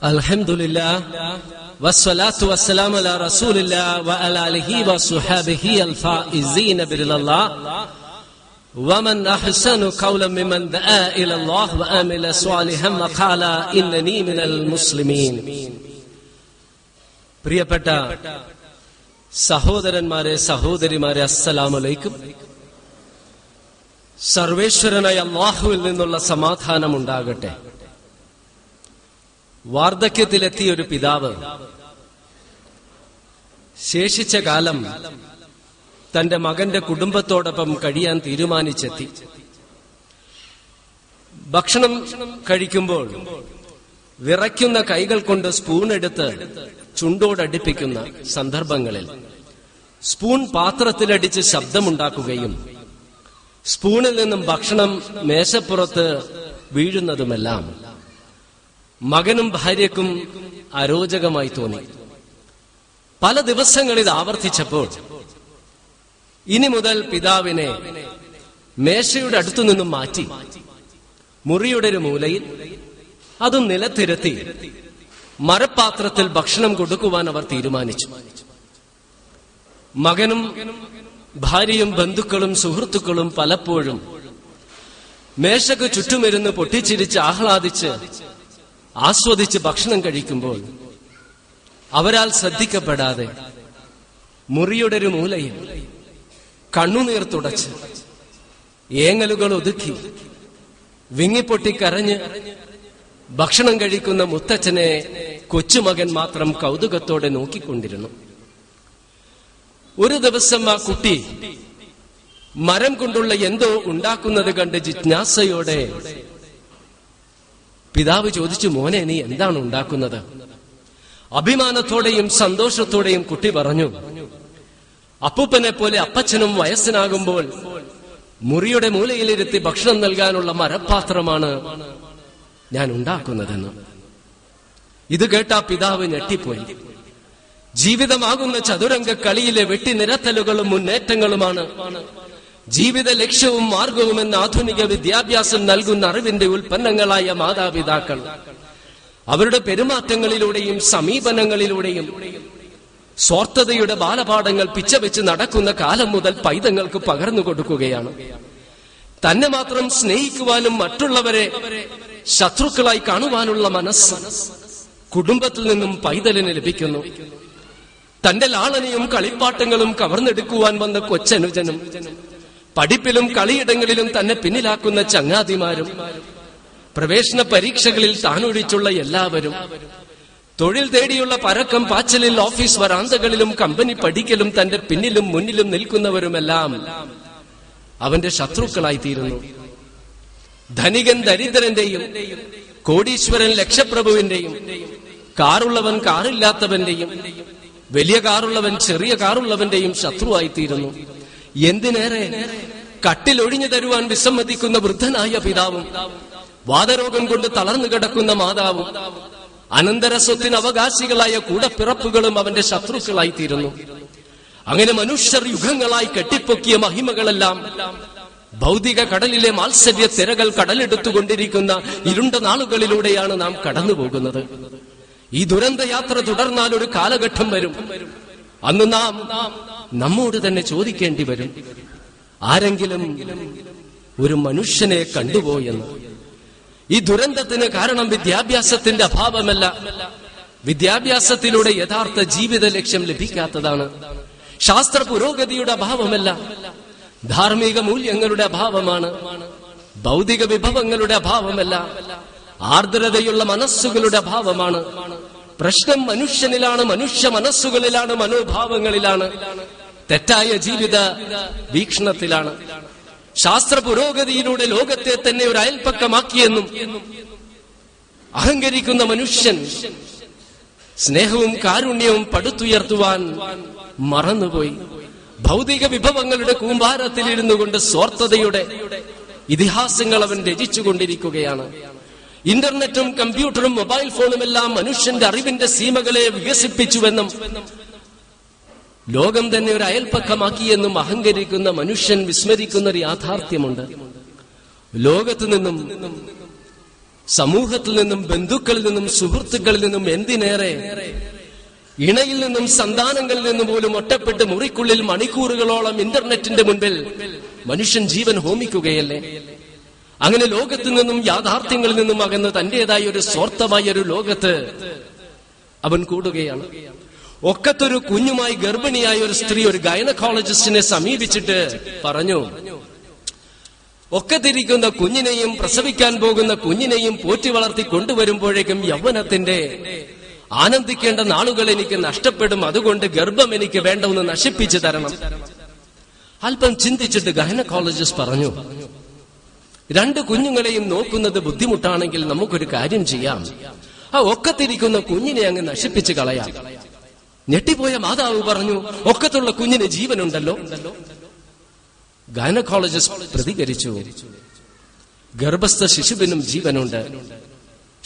Alhamdulillah, wassalatu wassalamu ala rasulillah wa ala alihi wa sahbihi al-faizina birillah, wa man ahsanu qawlan mimman da'a ila Allah wa amila salihan wa qala innani minal muslimin. പ്രിയപ്പെട്ട സഹോദരന്മാരെ, സഹോദരിമാരെ, അസ്സലാമു അലൈക്കും. സർവേശ്വരനായ അല്ലാഹുവിൽ നിന്നുള്ള സമാധാനം ഉണ്ടാകട്ടെ. വാർദ്ധക്യത്തിലെത്തിയ ഒരു പിതാവ് ശേഷിച്ച കാലം തന്റെ മകന്റെ കുടുംബത്തോടൊപ്പം കഴിയാൻ തീരുമാനിച്ചെത്തി. ഭക്ഷണം കഴിക്കുമ്പോൾ വിറയ്ക്കുന്ന കൈകൾ കൊണ്ട് സ്പൂൺ എടുത്ത് ചുണ്ടോടടിപ്പിക്കുന്ന സന്ദർഭങ്ങളിൽ സ്പൂൺ പാത്രത്തിലടിച്ച് ശബ്ദമുണ്ടാക്കുകയും സ്പൂണിൽ നിന്നും ഭക്ഷണം മേശപ്പുറത്ത് വീഴുന്നതുമെല്ലാം മകനും ഭാര്യക്കും അരോചകമായി തോന്നി. പല ദിവസങ്ങളിൽ ആവർത്തിച്ചപ്പോൾ ഇനി മുതൽ പിതാവിനെ മേശയുടെ അടുത്തു നിന്നും മാറ്റി മുറിയുടെ ഒരു മൂലയിൽ അതും നിലത്തിരുത്തി മരപ്പാത്രത്തിൽ ഭക്ഷണം കൊടുക്കുവാൻ അവർ തീരുമാനിച്ചു. മകനും ഭാര്യയും ബന്ധുക്കളും സുഹൃത്തുക്കളും പലപ്പോഴും മേശക്ക് ചുറ്റുമിരുന്ന് പൊട്ടിച്ചിരിച്ച് ആഹ്ലാദിച്ച് ആസ്വദിച്ച് ഭക്ഷണം കഴിക്കുമ്പോൾ അവരാൽ ശ്രദ്ധിക്കപ്പെടാതെ മുറിയുടെ ഒരു മൂലയിൽ കണ്ണുനീർ തുടച്ച് ഏങ്ങലുകൾ ഒതുക്കി വിങ്ങിപ്പൊട്ടി കരഞ്ഞ് ഭക്ഷണം കഴിക്കുന്ന മുത്തച്ഛനെ കൊച്ചുമകൻ മാത്രം കൗതുകത്തോടെ നോക്കിക്കൊണ്ടിരുന്നു. ഒരു ദിവസം ആ കുട്ടി മരം കൊണ്ടുള്ള എന്തോ ഉണ്ടാക്കുന്നത് കണ്ട് ജിജ്ഞാസയോടെ പിതാവ് ചോദിച്ചു, "മോനെ, നീ എന്താണ് ഉണ്ടാക്കുന്നത്?" അഭിമാനത്തോടെയും സന്തോഷത്തോടെയും കുട്ടി പറഞ്ഞു, "അപ്പൂപ്പനെ പോലെ അപ്പച്ചനും വയസ്സനാകുമ്പോൾ മുറിയുടെ മൂലയിലിരുത്തി ഭക്ഷണം നൽകാനുള്ള മരപ്പാത്രമാണ് ഞാൻ ഉണ്ടാക്കുന്നതെന്ന്." ഇത് കേട്ട പിതാവ് ഞെട്ടിപ്പോയി. ജീവിതമാകുന്ന ചതുരംഗ കളിയിലെ വെട്ടിനിരത്തലുകളും മുന്നേറ്റങ്ങളുമാണ് ജീവിത ലക്ഷ്യവും മാർഗവും എന്ന ആധുനിക വിദ്യാഭ്യാസം നൽകുന്ന അറിവിന്റെ ഉൽപ്പന്നങ്ങളായ മാതാപിതാക്കൾ അവരുടെ പെരുമാറ്റങ്ങളിലൂടെയും സമീപനങ്ങളിലൂടെയും സ്വാർത്ഥതയുടെ ബാലപാഠങ്ങൾ പിച്ചവെച്ച് നടക്കുന്ന കാലം മുതൽ പൈതങ്ങൾക്ക് പകർന്നു കൊടുക്കുകയാണ്. തന്നെ മാത്രം സ്നേഹിക്കുവാനും മറ്റുള്ളവരെ ശത്രുക്കളായി കാണുവാനുള്ള മനസ്സ് കുടുംബത്തിൽ നിന്നും പൈതലിന് ലഭിക്കുന്നു. തന്റെ ലാളനയും കളിപ്പാട്ടങ്ങളും കവർന്നെടുക്കുവാൻ വന്ന കൊച്ചനുജനും പഠിപ്പിലും കളിയിടങ്ങളിലും തന്നെ പിന്നിലാക്കുന്ന ചങ്ങാതിമാരും പ്രവേശന പരീക്ഷകളിൽ താനൊഴിച്ചുള്ള എല്ലാവരും തൊഴിൽ തേടിയുള്ള പരക്കം പാച്ചലിൽ ഓഫീസ് വരാന്തകളിലും കമ്പനി പഠിക്കലും തന്റെ പിന്നിലും മുന്നിലും നിൽക്കുന്നവരുമെല്ലാം അവന്റെ ശത്രുക്കളായി തീരുന്നു. ധനികൻ ദരിദ്രന്റെയും കോടീശ്വരൻ ലക്ഷപ്രഭുവിന്റെയും കാറുള്ളവൻ കാറില്ലാത്തവന്റെയും വലിയ കാറുള്ളവൻ ചെറിയ കാറുള്ളവന്റെയും ശത്രുവായി തീരുന്നു. എന്തിനേറെ, കട്ടിലൊഴിഞ്ഞു തരുവാൻ വിസമ്മതിക്കുന്ന വൃദ്ധനായ പിതാവും വാതരോഗം കൊണ്ട് തളർന്നു കിടക്കുന്ന മാതാവും അനന്തര സ്വത്തിന് അവകാശികളായ കൂടപ്പിറപ്പുകളും അവന്റെ ശത്രുക്കളായി തീരുന്നു. അങ്ങനെ മനുഷ്യർ യുഗങ്ങളായി കെട്ടിപ്പൊക്കിയ മഹിമകളെല്ലാം ഭൗതിക കടലിലെ മാത്സര്യ തിരകൾ കടലെടുത്തുകൊണ്ടിരിക്കുന്ന ഇരുണ്ട നാളുകളിലൂടെയാണ് നാം കടന്നുപോകുന്നത്. ഈ ദുരന്ത യാത്ര തുടർന്നാൽ ഒരു കാലഘട്ടം വരും, അന്ന് നാം നമ്മോട് തന്നെ ചോദിക്കേണ്ടി വരും, ആരെങ്കിലും ഒരു മനുഷ്യനെ കണ്ടുപോയെന്ന്. ഈ ദുരന്തത്തിന് കാരണം വിദ്യാഭ്യാസത്തിന്റെ അഭാവമല്ല, വിദ്യാഭ്യാസത്തിലൂടെ യഥാർത്ഥ ജീവിത ലക്ഷ്യം ലഭിക്കാത്തതാണ്. ശാസ്ത്ര പുരോഗതിയുടെ അഭാവമല്ല, ധാർമ്മിക മൂല്യങ്ങളുടെ അഭാവമാണ്. ഭൗതിക വിഭവങ്ങളുടെ അഭാവമല്ല, ആർദ്രതയുള്ള മനസ്സുകളുടെ അഭാവമാണ്. പ്രശ്നം മനുഷ്യനിലാണ്, മനുഷ്യ മനസ്സുകളിലാണ്, മനോഭാവങ്ങളിലാണ്, തെറ്റായ ജീവിത വീക്ഷണത്തിലാണ്. ശാസ്ത്ര പുരോഗതിയിലൂടെ ലോകത്തെ തന്നെ ഒരു അയൽപ്പക്കമാക്കിയെന്നും അഹങ്കരിക്കുന്ന മനുഷ്യൻ സ്നേഹവും കാരുണ്യവും പടുത്തുയർത്തുവാൻ മറന്നുപോയി. ഭൗതിക വിഭവങ്ങളുടെ കൂമ്പാരത്തിലിരുന്നു കൊണ്ട് സ്വാർത്ഥതയുടെ ഇതിഹാസങ്ങൾ അവൻ രചിച്ചുകൊണ്ടിരിക്കുകയാണ്. ഇന്റർനെറ്റും കമ്പ്യൂട്ടറും മൊബൈൽ ഫോണും എല്ലാം മനുഷ്യന്റെ അറിവിന്റെ സീമകളെ വികസിപ്പിച്ചുവെന്നും ലോകം തന്നെ ഒരു അയൽപ്പക്കമാക്കിയെന്നും അഹങ്കരിക്കുന്ന മനുഷ്യൻ വിസ്മരിക്കുന്ന ഒരു യാഥാർത്ഥ്യമുണ്ട്. ലോകത്തു നിന്നും സമൂഹത്തിൽ നിന്നും, ബന്ധുക്കളിൽ നിന്നും, സുഹൃത്തുക്കളിൽ നിന്നും, എന്തിനേറെ ഇണയിൽ നിന്നും, സന്താനങ്ങളിൽ നിന്നും പോലും ഒറ്റപ്പെട്ട് മുറിക്കുള്ളിൽ മണിക്കൂറുകളോളം ഇന്റർനെറ്റിന്റെ മുൻപിൽ മനുഷ്യൻ ജീവൻ ഹോമിക്കുകയല്ലേ. അങ്ങനെ ലോകത്തിൽ നിന്നും, യാഥാർത്ഥ്യങ്ങളിൽ നിന്നും അകന്ന് തന്റേതായ ഒരു സ്വാർത്ഥമായ ഒരു ലോകത്ത് അവൻ കൂടുകയാണ്. ഒക്കത്തൊരു കുഞ്ഞുമായി ഗർഭിണിയായ ഒരു സ്ത്രീ ഒരു ഗൈനക്കോളജിസ്റ്റിനെ സമീപിച്ചിട്ട് പറഞ്ഞു, ഒക്കത്തിരിക്കുന്ന കുഞ്ഞിനെയും പ്രസവിക്കാൻ പോകുന്ന കുഞ്ഞിനെയും പോറ്റി വളർത്തി കൊണ്ടുവരുമ്പോഴേക്കും യൗവനത്തിന്റെ ആനന്ദിക്കേണ്ട നാളുകൾ എനിക്ക് നഷ്ടപ്പെടും, അതുകൊണ്ട് ഗർഭം എനിക്ക് വേണ്ട, ഒന്ന് നശിപ്പിച്ചു തരണം. അല്പം ചിന്തിച്ചിട്ട് ഗൈനക്കോളജിസ്റ്റ് പറഞ്ഞു, രണ്ട് കുഞ്ഞുങ്ങളെയും നോക്കുന്നത് ബുദ്ധിമുട്ടാണെങ്കിൽ നമുക്കൊരു കാര്യം ചെയ്യാം, ആ ഒക്കത്തിരിക്കുന്ന കുഞ്ഞിനെ അങ്ങ് നശിപ്പിച്ച് കളയാം. ഞെട്ടിപ്പോയ മാതാവ് പറഞ്ഞു, ഒക്കത്തുള്ള കുഞ്ഞിന് ജീവനുണ്ടല്ലോ. ഗൈനക്കോളജിസ്റ്റ് പ്രതികരിച്ചു, ഗർഭസ്ഥ ശിശുവിനും ജീവനുണ്ട്.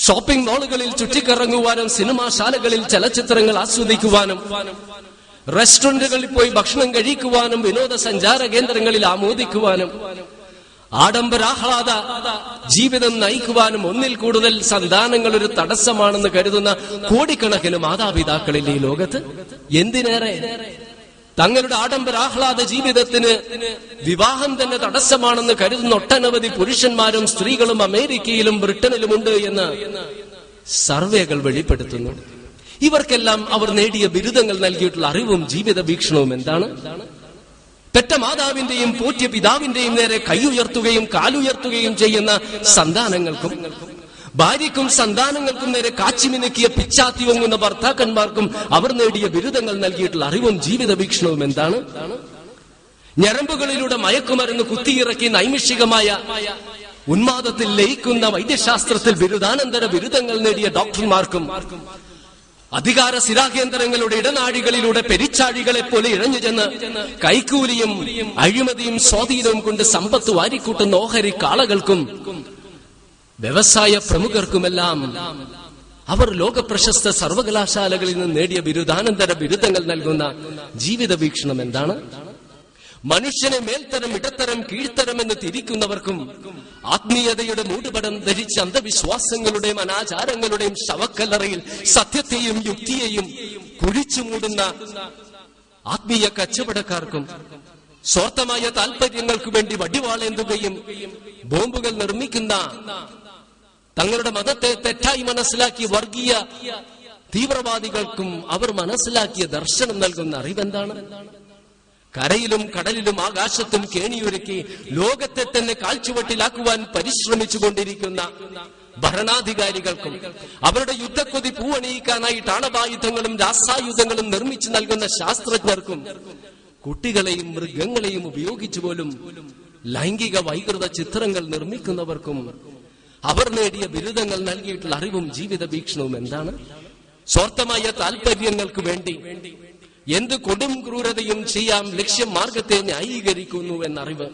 ഷോപ്പിംഗ് മാളുകളിൽ ചുറ്റിക്കറങ്ങുവാനും സിനിമാശാലകളിൽ ചലച്ചിത്രങ്ങൾ ആസ്വദിക്കുവാനും റെസ്റ്റോറന്റുകളിൽ പോയി ഭക്ഷണം കഴിക്കുവാനും വിനോദസഞ്ചാര കേന്ദ്രങ്ങളിൽ ആമോദിക്കുവാനും ആഡംബരാഹ്ലാദ ജീവിതം നയിക്കുവാനും ഒന്നിൽ കൂടുതൽ സന്താനങ്ങൾ ഒരു തടസ്സമാണെന്ന് കരുതുന്ന കോടിക്കണക്കിന് മാതാപിതാക്കളിൽ ഈ ലോകത്ത് എന്തിനേറെ തങ്ങളുടെ ആഡംബരാഹ്ലാദ ജീവിതത്തിന് വിവാഹം തന്നെ തടസ്സമാണെന്ന് കരുതുന്ന ഒട്ടനവധി പുരുഷന്മാരും സ്ത്രീകളും അമേരിക്കയിലും ബ്രിട്ടനിലുമുണ്ട് എന്ന് സർവേകൾ വെളിപ്പെടുത്തുന്നു. ഇവർക്കെല്ലാം അവർ നേടിയ ബിരുദങ്ങൾ നൽകിയിട്ടുള്ള അറിവും ജീവിത വീക്ഷണവും എന്താണ്? പെറ്റ മാതാവിന്റെയും പോറ്റിയ പിതാവിന്റെയും നേരെ കൈയുയർത്തുകയും കാലുയർത്തുകയും ചെയ്യുന്ന സന്താനങ്ങൾക്കും ഭാര്യയ്ക്കും സന്താനങ്ങൾക്കും നേരെ കാച്ചിമിനുക്കിയ പിച്ചാത്തിയൊങ്ങുന്ന ഭർത്താക്കന്മാർക്കും അവർ നേടിയ ബിരുദങ്ങൾ നൽകിയിട്ടുള്ള അറിവും ജീവിത വീക്ഷണവും എന്താണ്? ഞരമ്പുകളിലൂടെ മയക്കുമരുന്ന് കുത്തിയിറക്കി നൈമിഷികമായ ഉന്മാദത്തിൽ ലയിക്കുന്ന വൈദ്യശാസ്ത്രത്തിൽ ബിരുദാനന്തര ബിരുദങ്ങൾ നേടിയ ഡോക്ടർമാർക്കും അധികാര സ്ഥിരാകേന്ദ്രങ്ങളുടെ ഇടനാഴികളിലൂടെ പെരിച്ചാഴികളെ പോലെ ഇഴഞ്ഞു ചെന്ന് കൈക്കൂലിയും അഴിമതിയും സ്വാധീനവും കൊണ്ട് സമ്പത്ത് വാരിക്കൂട്ടുന്ന ഓഹരി കാളകൾക്കും വ്യവസായ പ്രമുഖർക്കുമെല്ലാം അവർ ലോകപ്രശസ്ത സർവകലാശാലകളിൽ നിന്ന് നേടിയ ബിരുദാനന്തര ബിരുദങ്ങൾ നൽകുന്ന ജീവിത വീക്ഷണം എന്താണ്? മനുഷ്യനെ മേൽത്തരം, ഇടത്തരം, കീഴ്ത്തരം എന്ന് തിരിക്കുന്നവർക്കും ആത്മീയതയുടെ മൂടുപടം ധരിച്ച് അന്ധവിശ്വാസങ്ങളുടെയും അനാചാരങ്ങളുടെയും ശവക്കല്ലറയിൽ സത്യത്തെയും യുക്തിയെയും കുഴിച്ചു മൂടുന്ന ആത്മീയ കച്ചവടക്കാർക്കും സ്വാർത്ഥമായ താല്പര്യങ്ങൾക്ക് വേണ്ടി വടിവാളേന്തുകയും ബോംബുകൾ നിർമ്മിക്കുന്ന തങ്ങളുടെ മതത്തെ തെറ്റായി മനസ്സിലാക്കിയ വർഗീയ തീവ്രവാദികൾക്കും അവർ മനസ്സിലാക്കിയ ദർശനം നൽകുന്ന അറിവെന്താണ്? കരയിലും കടലിലും ആകാശത്തും കേണിയൊരുക്കി ലോകത്തെ തന്നെ കാൽച്ചുവട്ടിലാക്കുവാൻ പരിശ്രമിച്ചുകൊണ്ടിരിക്കുന്ന ഭരണാധികാരികൾക്കും അവരുടെ യുദ്ധക്കൊതി പൂവണിയിക്കാനായി ആണവായുധങ്ങളും രാസായുധങ്ങളും നിർമ്മിച്ചു നൽകുന്ന ശാസ്ത്രജ്ഞർക്കും കുട്ടികളെയും മൃഗങ്ങളെയും ഉപയോഗിച്ചു പോലും ലൈംഗിക വൈകൃത ചിത്രങ്ങൾ നിർമ്മിക്കുന്നവർക്കും അവർ നേടിയ ബിരുദങ്ങൾ നൽകിയിട്ടുള്ള അറിവും ജീവിത വീക്ഷണവും എന്താണ്? സ്വാർത്ഥമായ താല്പര്യങ്ങൾക്ക് വേണ്ടി എന്ത് കൊടും ക്രൂരതയും ചെയ്യാം, ലക്ഷ്യമാർഗത്തെ ന്യായീകരിക്കുന്നു എന്നറിവ്.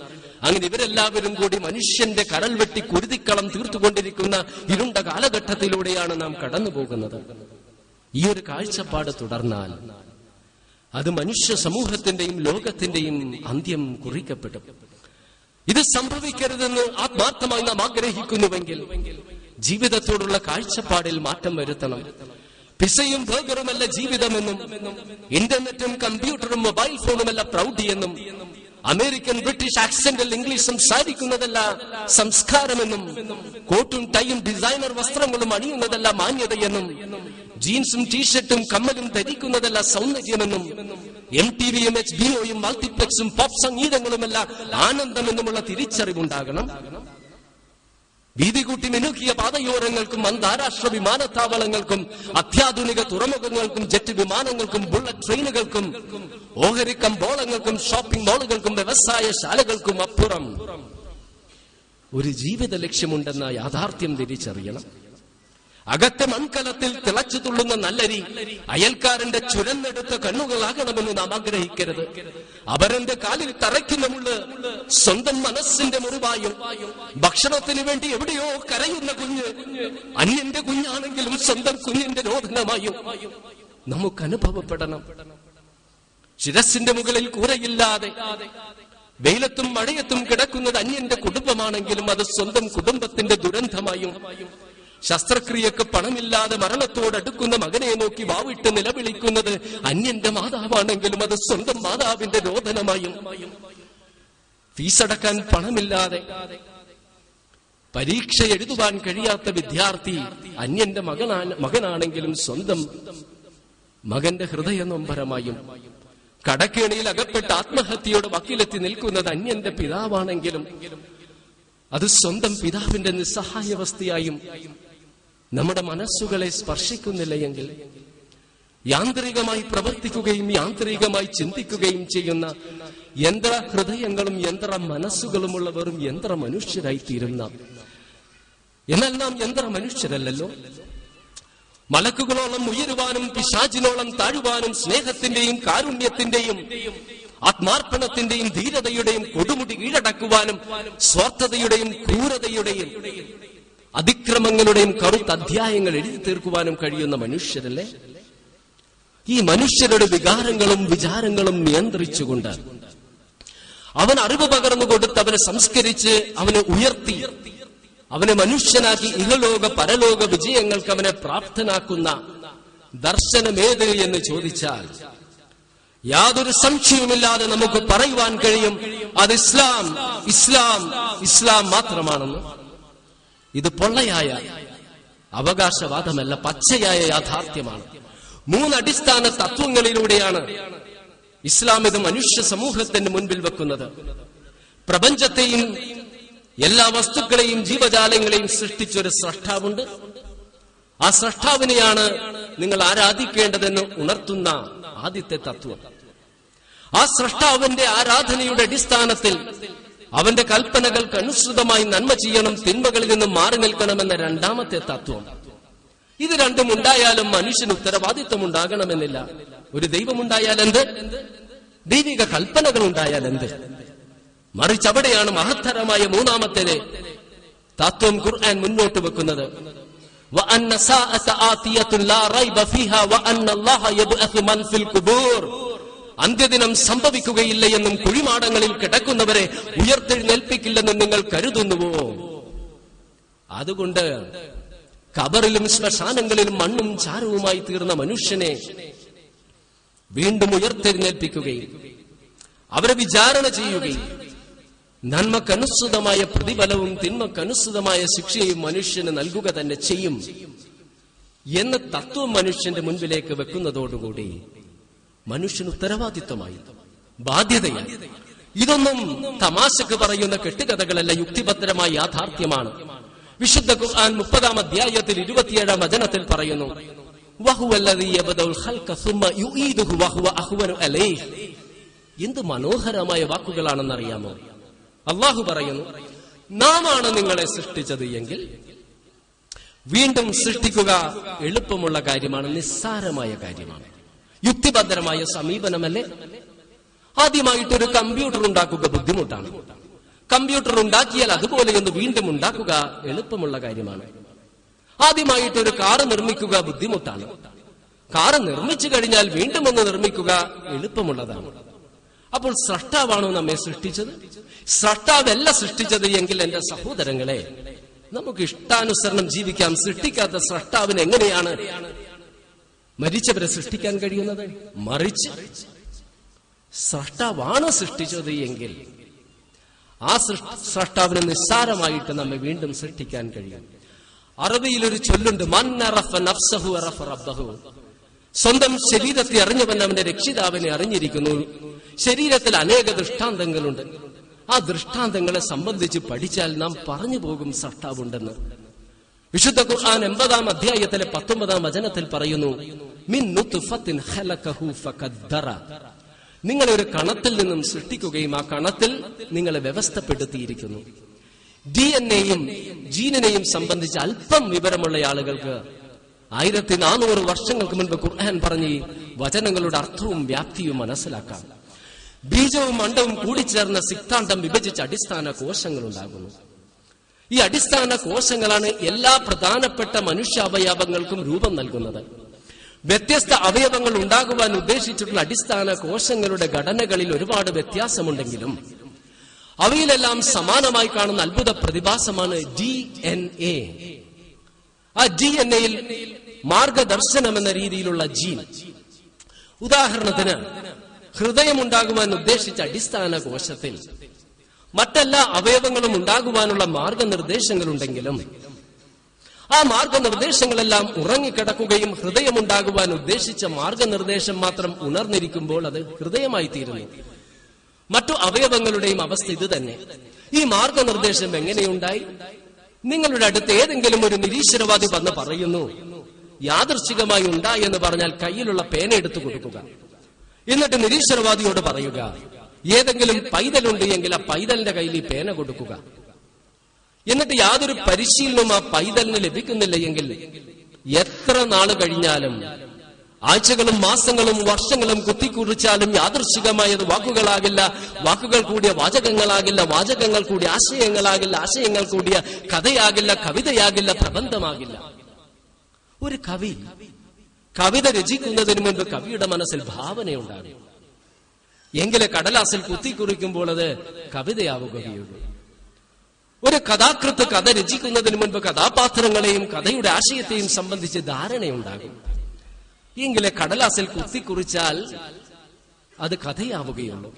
അങ്ങനെ ഇവരെല്ലാവരും കൂടി മനുഷ്യന്റെ കരൽ വെട്ടി കുരുതിക്കളം തീർത്തുകൊണ്ടിരിക്കുന്ന ഇരുണ്ട കാലഘട്ടത്തിലൂടെയാണ് നാം കടന്നു പോകുന്നത്. ഈ ഒരു കാഴ്ചപ്പാട് തുടർന്നാൽ അത് മനുഷ്യ സമൂഹത്തിന്റെയും ലോകത്തിന്റെയും അന്ത്യം കുറിക്കപ്പെടും. ഇത് സംഭവിക്കരുതെന്ന് ആത്മാർത്ഥമായി നാം ആഗ്രഹിക്കുന്നുവെങ്കിൽ ജീവിതത്തോടുള്ള കാഴ്ചപ്പാടിൽ മാറ്റം വരുത്തണം. പിസയും ബർഗറുമല്ല ജീവിതമെന്നും ഇന്റർനെറ്റും കമ്പ്യൂട്ടറും മൊബൈൽ ഫോണുമല്ല പ്രൗഢിയെന്നും അമേരിക്കൻ ബ്രിട്ടീഷ് ആക്സന്റിൽ ഇംഗ്ലീഷ് സംസാരിക്കുന്നതല്ല സംസ്കാരമെന്നും കോട്ടും ടൈയും ഡിസൈനർ വസ്ത്രങ്ങളും അണിയുന്നതല്ല മാന്യതയെന്നും ജീൻസും ടീഷർട്ടും കമ്മലും ധരിക്കുന്നതല്ല സൗന്ദര്യമെന്നും MTVയും HBO യും മൾട്ടിപ്ലക്സും പോപ്പ് സംഗീതങ്ങളുമല്ല ആനന്ദമെന്നുമുള്ള തിരിച്ചറിവുണ്ടാകണം. വീതി കൂട്ടി മിനുക്കിയ പാതയോരങ്ങൾക്കും അന്താരാഷ്ട്ര വിമാനത്താവളങ്ങൾക്കും അത്യാധുനിക തുറമുഖങ്ങൾക്കും ജെറ്റ് വിമാനങ്ങൾക്കും ബുള്ളറ്റ് ട്രെയിനുകൾക്കും ഓഹരി കമ്പോളങ്ങൾക്കും ഷോപ്പിംഗ് മാളുകൾക്കും വ്യവസായ ശാലകൾക്കും അപ്പുറം ഒരു ജീവിത ലക്ഷ്യമുണ്ടെന്ന യാഥാർത്ഥ്യം തിരിച്ചറിയണം. അകത്തെ മൺകലത്തിൽ തിളച്ചു തുള്ളുന്ന നല്ലരി അയൽക്കാരന്റെ ചുരന്നെടുത്ത കണ്ണുകളാകണമെന്ന് നാം ആഗ്രഹിക്കരുത്. അവരന്റെ കാലിൽ തറയ്ക്കുന്ന മുള്ള് സ്വന്തം മനസ്സിന്റെ മുറിവായും ഭക്ഷണത്തിന് വേണ്ടി എവിടെയോ കരയുന്ന കുഞ്ഞ് അന്യന്റെ കുഞ്ഞാണെങ്കിലും സ്വന്തം കുഞ്ഞിന്റെ രോദനമായും നമുക്ക് അനുഭവപ്പെടണം. ശിരസിന്റെ മുകളിൽ കൂരയില്ലാതെ വെയിലത്തും മഴയത്തും കിടക്കുന്നത് അന്യന്റെ കുടുംബമാണെങ്കിലും അത് സ്വന്തം കുടുംബത്തിന്റെ ദുരന്തമായും ശസ്ത്രക്രിയക്ക് പണമില്ലാതെ മരണത്തോടടുക്കുന്ന മകനെ നോക്കി വാവിട്ട് നിലവിളിക്കുന്നത് അന്യന്റെ മാതാവാണെങ്കിലും അത് സ്വന്തം മാതാവിന്റെ രോദനമായും, ഫീസടക്കാൻ പണമില്ലാതെ പരീക്ഷ എഴുതുവാൻ കഴിയാത്ത വിദ്യാർത്ഥി അന്യന്റെ മകനാണെങ്കിലും സ്വന്തം മകന്റെ ഹൃദയനൊമ്പരമായും, കടക്കേണിയിൽ അകപ്പെട്ട് ആത്മഹത്യയുടെ വക്കിലെത്തി നിൽക്കുന്നത് അന്യന്റെ പിതാവാണെങ്കിലും അത് സ്വന്തം പിതാവിന്റെ നിസ്സഹായാവസ്ഥയായും നമ്മുടെ മനസ്സുകളെ സ്പർശിക്കുന്നില്ലയെങ്കിൽ യാന്ത്രികമായി പ്രവർത്തിക്കുകയും യാന്ത്രികമായി ചിന്തിക്കുകയും ചെയ്യുന്ന യന്ത്ര ഹൃദയങ്ങളും യന്ത്ര മനസ്സുകളുമുള്ള വെറും യന്ത്ര മനുഷ്യരായി തീരുന്ന, എന്നാൽ നാം യന്ത്ര മനുഷ്യരല്ലോ. മലക്കുകളോളം ഉയരുവാനും പിശാചിനോളം താഴുവാനും സ്നേഹത്തിന്റെയും കാരുണ്യത്തിന്റെയും ആത്മാർപ്പണത്തിന്റെയും ധീരതയുടെയും കൊടുമുടി കീഴടക്കുവാനും സ്വാർത്ഥതയുടെയും ക്രൂരതയുടെയും അതിക്രമങ്ങളുടെയും കറുത്ത അധ്യായങ്ങൾ എഴുതി തീർക്കുവാനും കഴിയുന്ന മനുഷ്യരല്ലേ. ഈ മനുഷ്യരുടെ വികാരങ്ങളും വിചാരങ്ങളും നിയന്ത്രിച്ചുകൊണ്ട് അവൻ അറിവ് പകർന്നു കൊടുത്ത് അവനെ സംസ്കരിച്ച് അവനെ ഉയർത്തി അവനെ മനുഷ്യനാക്കി ഇഹലോക പരലോക വിജയങ്ങൾക്ക് അവനെ പ്രാപ്തനാക്കുന്ന ദർശനമേത് എന്ന് ചോദിച്ചാൽ യാതൊരു സംശയവുമില്ലാതെ നമുക്ക് പറയുവാൻ കഴിയും അത് ഇസ്ലാം, ഇസ്ലാം, ഇസ്ലാം മാത്രമാണെന്ന്. ഇത് പൊള്ളയായ അവകാശവാദമല്ല, പച്ചയായ യാഥാർത്ഥ്യമാണ്. 3 അടിസ്ഥാന തത്വങ്ങളിലൂടെയാണ് ഇസ്ലാം ഇത് മനുഷ്യ സമൂഹത്തിന് മുൻപിൽ വെക്കുന്നത്. പ്രപഞ്ചത്തെയും എല്ലാ വസ്തുക്കളെയും ജീവജാലങ്ങളെയും സൃഷ്ടിച്ചൊരു സ്രഷ്ടാവുണ്ട്. ആ സ്രഷ്ടാവിനെയാണ് നിങ്ങൾ ആരാധിക്കേണ്ടതെന്ന് ഉണർത്തുന്ന ആദ്യത്തെ തത്വം. ആ സ്രഷ്ടാവിന്റെ ആരാധനയുടെ അടിസ്ഥാനത്തിൽ അവന്റെ കൽപ്പനകൾക്കനുസൃതമായി നന്മ ചെയ്യണം, തിന്മകളിൽ നിന്നും മാറി നിൽക്കണമെന്ന രണ്ടാമത്തെ തത്വം. ഇത് രണ്ടും ഉണ്ടായാലും മനുഷ്യന് ഉത്തരവാദിത്വം ഉണ്ടാകണമെന്നില്ല. ഒരു ദൈവമുണ്ടായാലെന്ത്, ദൈവിക കൽപ്പനകൾ ഉണ്ടായാലെന്ത്? മറിച്ച് അവിടെയാണ് മഹത്തരമായ മൂന്നാമത്തേത് തത്വം ഖുർആൻ മുന്നോട്ട് വെക്കുന്നത്. അന്ത്യദിനം സംഭവിക്കുകയില്ല എന്നും കുഴിമാടങ്ങളിൽ കിടക്കുന്നവരെ ഉയർത്തെഴുന്നേൽപ്പിക്കില്ലെന്നും നിങ്ങൾ കരുതുന്നുവോ? അതുകൊണ്ട് കബറിലും ശ്മശാനങ്ങളിലും മണ്ണും ചാരവുമായി തീർന്ന മനുഷ്യനെ വീണ്ടും ഉയർത്തെഴുന്നേൽപ്പിക്കുകയും അവരെ വിചാരണ ചെയ്യുകയും നന്മക്കനുസൃതമായ പ്രതിഫലവും തിന്മക്കനുസൃതമായ ശിക്ഷയും മനുഷ്യന് നൽകുക തന്നെ ചെയ്യും എന്ന തത്വം മനുഷ്യന്റെ മുൻപിലേക്ക് വെക്കുന്നതോടുകൂടി മനുഷ്യന് ഉത്തരവാദിത്വമായി, ബാധ്യതയായി. ഇതൊന്നും തമാശക്ക് പറയുന്ന കെട്ടുകഥകളല്ല, യുക്തിഭദ്രമായ യാഥാർത്ഥ്യമാണ്. വിശുദ്ധ ഖുർആൻ 30-ാം അധ്യായത്തിൽ 27-ാം വചനത്തിൽ പറയുന്നു, എന്ത് മനോഹരമായ വാക്കുകളാണെന്നറിയാമോ? അള്ളാഹു പറയുന്നു, നാമാണ് നിങ്ങളെ സൃഷ്ടിച്ചത് എങ്കിൽ വീണ്ടും സൃഷ്ടിക്കുക എളുപ്പമുള്ള കാര്യമാണ്, നിസ്സാരമായ കാര്യമാണ്. യുക്തിഭദ്രമായ സമീപനമല്ലേ? ആദ്യമായിട്ടൊരു കമ്പ്യൂട്ടർ ഉണ്ടാക്കുക ബുദ്ധിമുട്ടാണ്. കമ്പ്യൂട്ടർ ഉണ്ടാക്കിയാൽ അതുപോലെയൊന്ന് വീണ്ടും ഉണ്ടാക്കുക എളുപ്പമുള്ള കാര്യമാണ്. ആദ്യമായിട്ടൊരു കാറ് നിർമ്മിക്കുക ബുദ്ധിമുട്ടാണ്. കാറ് നിർമ്മിച്ചു കഴിഞ്ഞാൽ വീണ്ടും ഒന്ന് നിർമ്മിക്കുക എളുപ്പമുള്ളതാണ്. അപ്പോൾ സ്രഷ്ടാവാണോ നമ്മെ സൃഷ്ടിച്ചത്? സ്രഷ്ടാവല്ല സൃഷ്ടിച്ചത് എങ്കിൽ എന്റെ സഹോദരങ്ങളെ, നമുക്ക് ഇഷ്ടാനുസരണം ജീവിക്കാം. സൃഷ്ടിക്കാത്ത സ്രഷ്ടാവിന് എങ്ങനെയാണ് മരിച്ചവരെ സൃഷ്ടിക്കാൻ കഴിയുന്നത്? മറിച്ച് സ്രഷ്ടാവാണ് സൃഷ്ടിച്ചത് എങ്കിൽ ആ സ്രഷ്ടാവിന് നിസ്സാരമായിട്ട് നമ്മെ വീണ്ടും സൃഷ്ടിക്കാൻ കഴിയും. അറബിയിലൊരു ചൊല്ലുണ്ട്, സ്വന്തം ശരീരത്തെ അറിഞ്ഞവൻ അവന്റെ രക്ഷിതാവിനെ അറിഞ്ഞിരിക്കുന്നു. ശരീരത്തിൽ അനേക ദൃഷ്ടാന്തങ്ങളുണ്ട്. ആ ദൃഷ്ടാന്തങ്ങളെ സംബന്ധിച്ച് പഠിച്ചാൽ നാം പറഞ്ഞു പോകും സ്രഷ്ടാവുണ്ടെന്ന്. വിശുദ്ധ ഖുർആൻ 80-ാം അധ്യായത്തിലെ 19-ാം വചനത്തിൽ പറയുന്നു, മിൻ നുത്ഫത്തിൻ ഖലഖഹു ഫഖദ്ദറ, നിങ്ങളെ ഒരു കണത്തിൽ നിന്നും സൃഷ്ടിക്കുകയും ആ കണത്തിൽ നിങ്ങളെ വ്യവസ്ഥപ്പെടുത്തിയിരിക്കുന്നു. DNA-യും ജീനിനെയും സംബന്ധിച്ച് അല്പം വിവരമുള്ള ആളുകൾക്ക് 1400 വർഷങ്ങൾക്ക് മുൻപ് ഖുർആൻ പറഞ്ഞ ഈ വചനങ്ങളുടെ അർത്ഥവും വ്യാപ്തിയും മനസ്സിലാക്കാം. ബീജവും അണ്ടവും കൂടിച്ചേർന്ന സിക്താണ്ടം വിഭജിച്ച അടിസ്ഥാന കോശങ്ങൾ ഉണ്ടാകുന്നു. ഈ അടിസ്ഥാന കോശങ്ങളാണ് എല്ലാ പ്രധാനപ്പെട്ട മനുഷ്യാവയവങ്ങൾക്കും രൂപം നൽകുന്നത്. വ്യത്യസ്ത അവയവങ്ങൾ ഉണ്ടാകുവാൻ ഉദ്ദേശിച്ചിട്ടുള്ള അടിസ്ഥാന കോശങ്ങളുടെ ഘടനകളിൽ ഒരുപാട് വ്യത്യാസമുണ്ടെങ്കിലും അവയിലെല്ലാം സമാനമായി കാണുന്ന അത്ഭുത പ്രതിഭാസമാണ് DNA. ആ ജീ എന്നയിൽ മാർഗദർശനം എന്ന രീതിയിലുള്ള ജീൻ. ഉദാഹരണത്തിന് ഹൃദയമുണ്ടാകുവാൻ ഉദ്ദേശിച്ച അടിസ്ഥാന കോശത്തിൽ മറ്റെല്ലാ അവയവങ്ങളും ഉണ്ടാകുവാനുള്ള മാർഗനിർദ്ദേശങ്ങളുണ്ടെങ്കിലും ആ മാർഗനിർദ്ദേശങ്ങളെല്ലാം ഉറങ്ങിക്കിടക്കുകയും ഹൃദയമുണ്ടാകുവാൻ ഉദ്ദേശിച്ച മാർഗനിർദ്ദേശം മാത്രം ഉണർന്നിരിക്കുമ്പോൾ അത് ഹൃദയമായി തീരുന്നു. മറ്റു അവയവങ്ങളുടെയും അവസ്ഥ ഇത് തന്നെ. ഈ മാർഗനിർദ്ദേശം എങ്ങനെയുണ്ടായി? നിങ്ങളുടെ അടുത്ത് ഏതെങ്കിലും ഒരു നിരീശ്വരവാദി വന്ന് പറയുന്നു, യാദൃശ്ചികമായി ഉണ്ടായി എന്ന് പറഞ്ഞാൽ കയ്യിലുള്ള പേന എടുത്തു കൊടുക്കുക. എന്നിട്ട് നിരീശ്വരവാദിയോട് പറയുക, ഏതെങ്കിലും പൈതലുണ്ട് എങ്കിൽ ആ പൈതലിന്റെ കയ്യിൽ ഈ പേന കൊടുക്കുക. എന്നിട്ട് യാതൊരു പരിശീലനവും ആ പൈതലിന് ലഭിക്കുന്നില്ല എങ്കിൽ എത്ര നാൾ കഴിഞ്ഞാലും ആഴ്ചകളും മാസങ്ങളും വർഷങ്ങളും കുത്തിക്കുറിച്ചാലും യാദൃശ്ചികമായത് വാക്കുകളാകില്ല, വാക്കുകൾ കൂടിയ വാചകങ്ങളാകില്ല, വാചകങ്ങൾ കൂടിയ ആശയങ്ങളാകില്ല, ആശയങ്ങൾ കൂടിയ കഥയാകില്ല, കവിതയാകില്ല, പ്രബന്ധമാകില്ല. ഒരു കവിത രചിക്കുന്നതിന് മുൻപ് കവിയുടെ മനസ്സിൽ ഭാവനയുണ്ടാകും. എങ്കിലെ കടലാസിൽ കുത്തിക്കുറിക്കുമ്പോൾ അത് കവിതയാവുകയുള്ളൂ. ഒരു കഥാകൃത്ത് കഥ രചിക്കുന്നതിന് മുൻപ് കഥാപാത്രങ്ങളെയും കഥയുടെ ആശയത്തെയും സംബന്ധിച്ച് ധാരണയുണ്ടാകും. എങ്കിലെ കടലാസിൽ കുത്തിക്കുറിച്ചാൽ അത് കഥയാവുകയുള്ളൂ.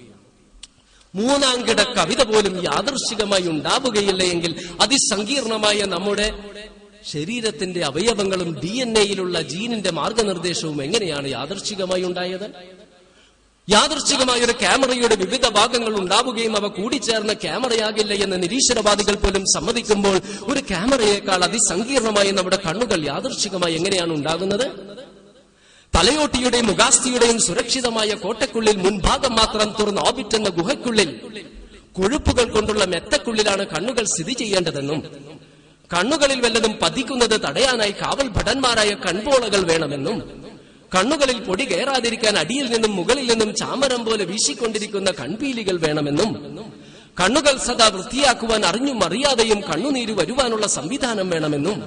മൂന്നാംകിട കവിത പോലും യാദൃശ്ചികമായി ഉണ്ടാവുകയില്ല എങ്കിൽ അതിസങ്കീർണമായ നമ്മുടെ ശരീരത്തിന്റെ അവയവങ്ങളും ഡി എൻ എയിലുള്ള ജീനിന്റെ മാർഗനിർദ്ദേശവും എങ്ങനെയാണ് യാദൃശ്ചികമായി ഉണ്ടായത്? യാദൃശ്ചികമായ ഒരു ക്യാമറയുടെ വിവിധ ഭാഗങ്ങൾ ഉണ്ടാവുകയും അവ കൂടിച്ചേർന്ന ക്യാമറയാകില്ല എന്ന് നിരീശ്വരവാദികൾ പോലും സമ്മതിക്കുമ്പോൾ ഒരു ക്യാമറയേക്കാൾ അതിസങ്കീർണമായ നമ്മുടെ കണ്ണുകൾ യാദൃശ്ചികമായി എങ്ങനെയാണ് ഉണ്ടാകുന്നത്? തലയോട്ടിയുടെയും മുഖാസ്ഥിയുടെയും സുരക്ഷിതമായ കോട്ടക്കുള്ളിൽ മുൻഭാഗം മാത്രം തുറന്ന ഓബിറ്റ് എന്ന ഗുഹയ്ക്കുള്ളിൽ കൊഴുപ്പുകൾ കൊണ്ടുള്ള മെത്തക്കുള്ളിലാണ് കണ്ണുകൾ സ്ഥിതി ചെയ്യേണ്ടതെന്നും കണ്ണുകളിൽ വല്ലതും പതിക്കുന്നത് തടയാനായി കാവൽ ഭടന്മാരായ കൺപോളകൾ വേണമെന്നും കണ്ണുകളിൽ പൊടി കയറാതിരിക്കാൻ അടിയിൽ നിന്നും മുകളിൽ നിന്നും ചാമരം പോലെ വീശിക്കൊണ്ടിരിക്കുന്ന കൺപീലികൾ വേണമെന്നും കണ്ണുകൾ സദാ വൃത്തിയാക്കുവാൻ അറിഞ്ഞും അറിയാതെയും കണ്ണുനീര് വരുവാനുള്ള സംവിധാനം വേണമെന്നും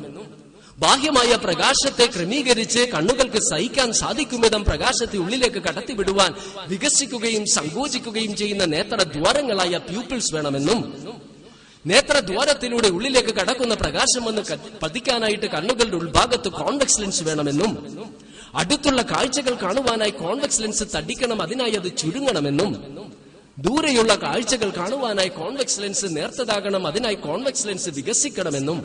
ബാഹ്യമായ പ്രകാശത്തെ ക്രമീകരിച്ച് കണ്ണുകൾക്ക് സഹിക്കാൻ സാധിക്കുമിതം പ്രകാശത്തെ ഉള്ളിലേക്ക് കടത്തിവിടുവാൻ വികസിക്കുകയും സങ്കോചിക്കുകയും ചെയ്യുന്ന നേത്രദ്വാരങ്ങളായ പ്യൂപ്പിൾസ് വേണമെന്നും നേത്രദ്വാരത്തിലൂടെ ഉള്ളിലേക്ക് കടക്കുന്ന പ്രകാശം ഒന്ന് പതിക്കാനായിട്ട് കണ്ണുകളുടെ ഉൾഭാഗത്ത് കോൺവെക്സ് ലെൻസ് വേണമെന്നും അടുത്തുള്ള കാഴ്ചകൾ കാണുവാനായി കോൺവെക്സ് ലെൻസ് തടിക്കണം, അതിനായി അത് ചുരുങ്ങണമെന്നും ദൂരെയുള്ള കാഴ്ചകൾ കാണുവാനായി കോൺവെക്സ് ലെൻസ് നേർത്തതാകണം, അതിനായി കോൺവെക്സ് ലെൻസ് വികസിക്കണമെന്നും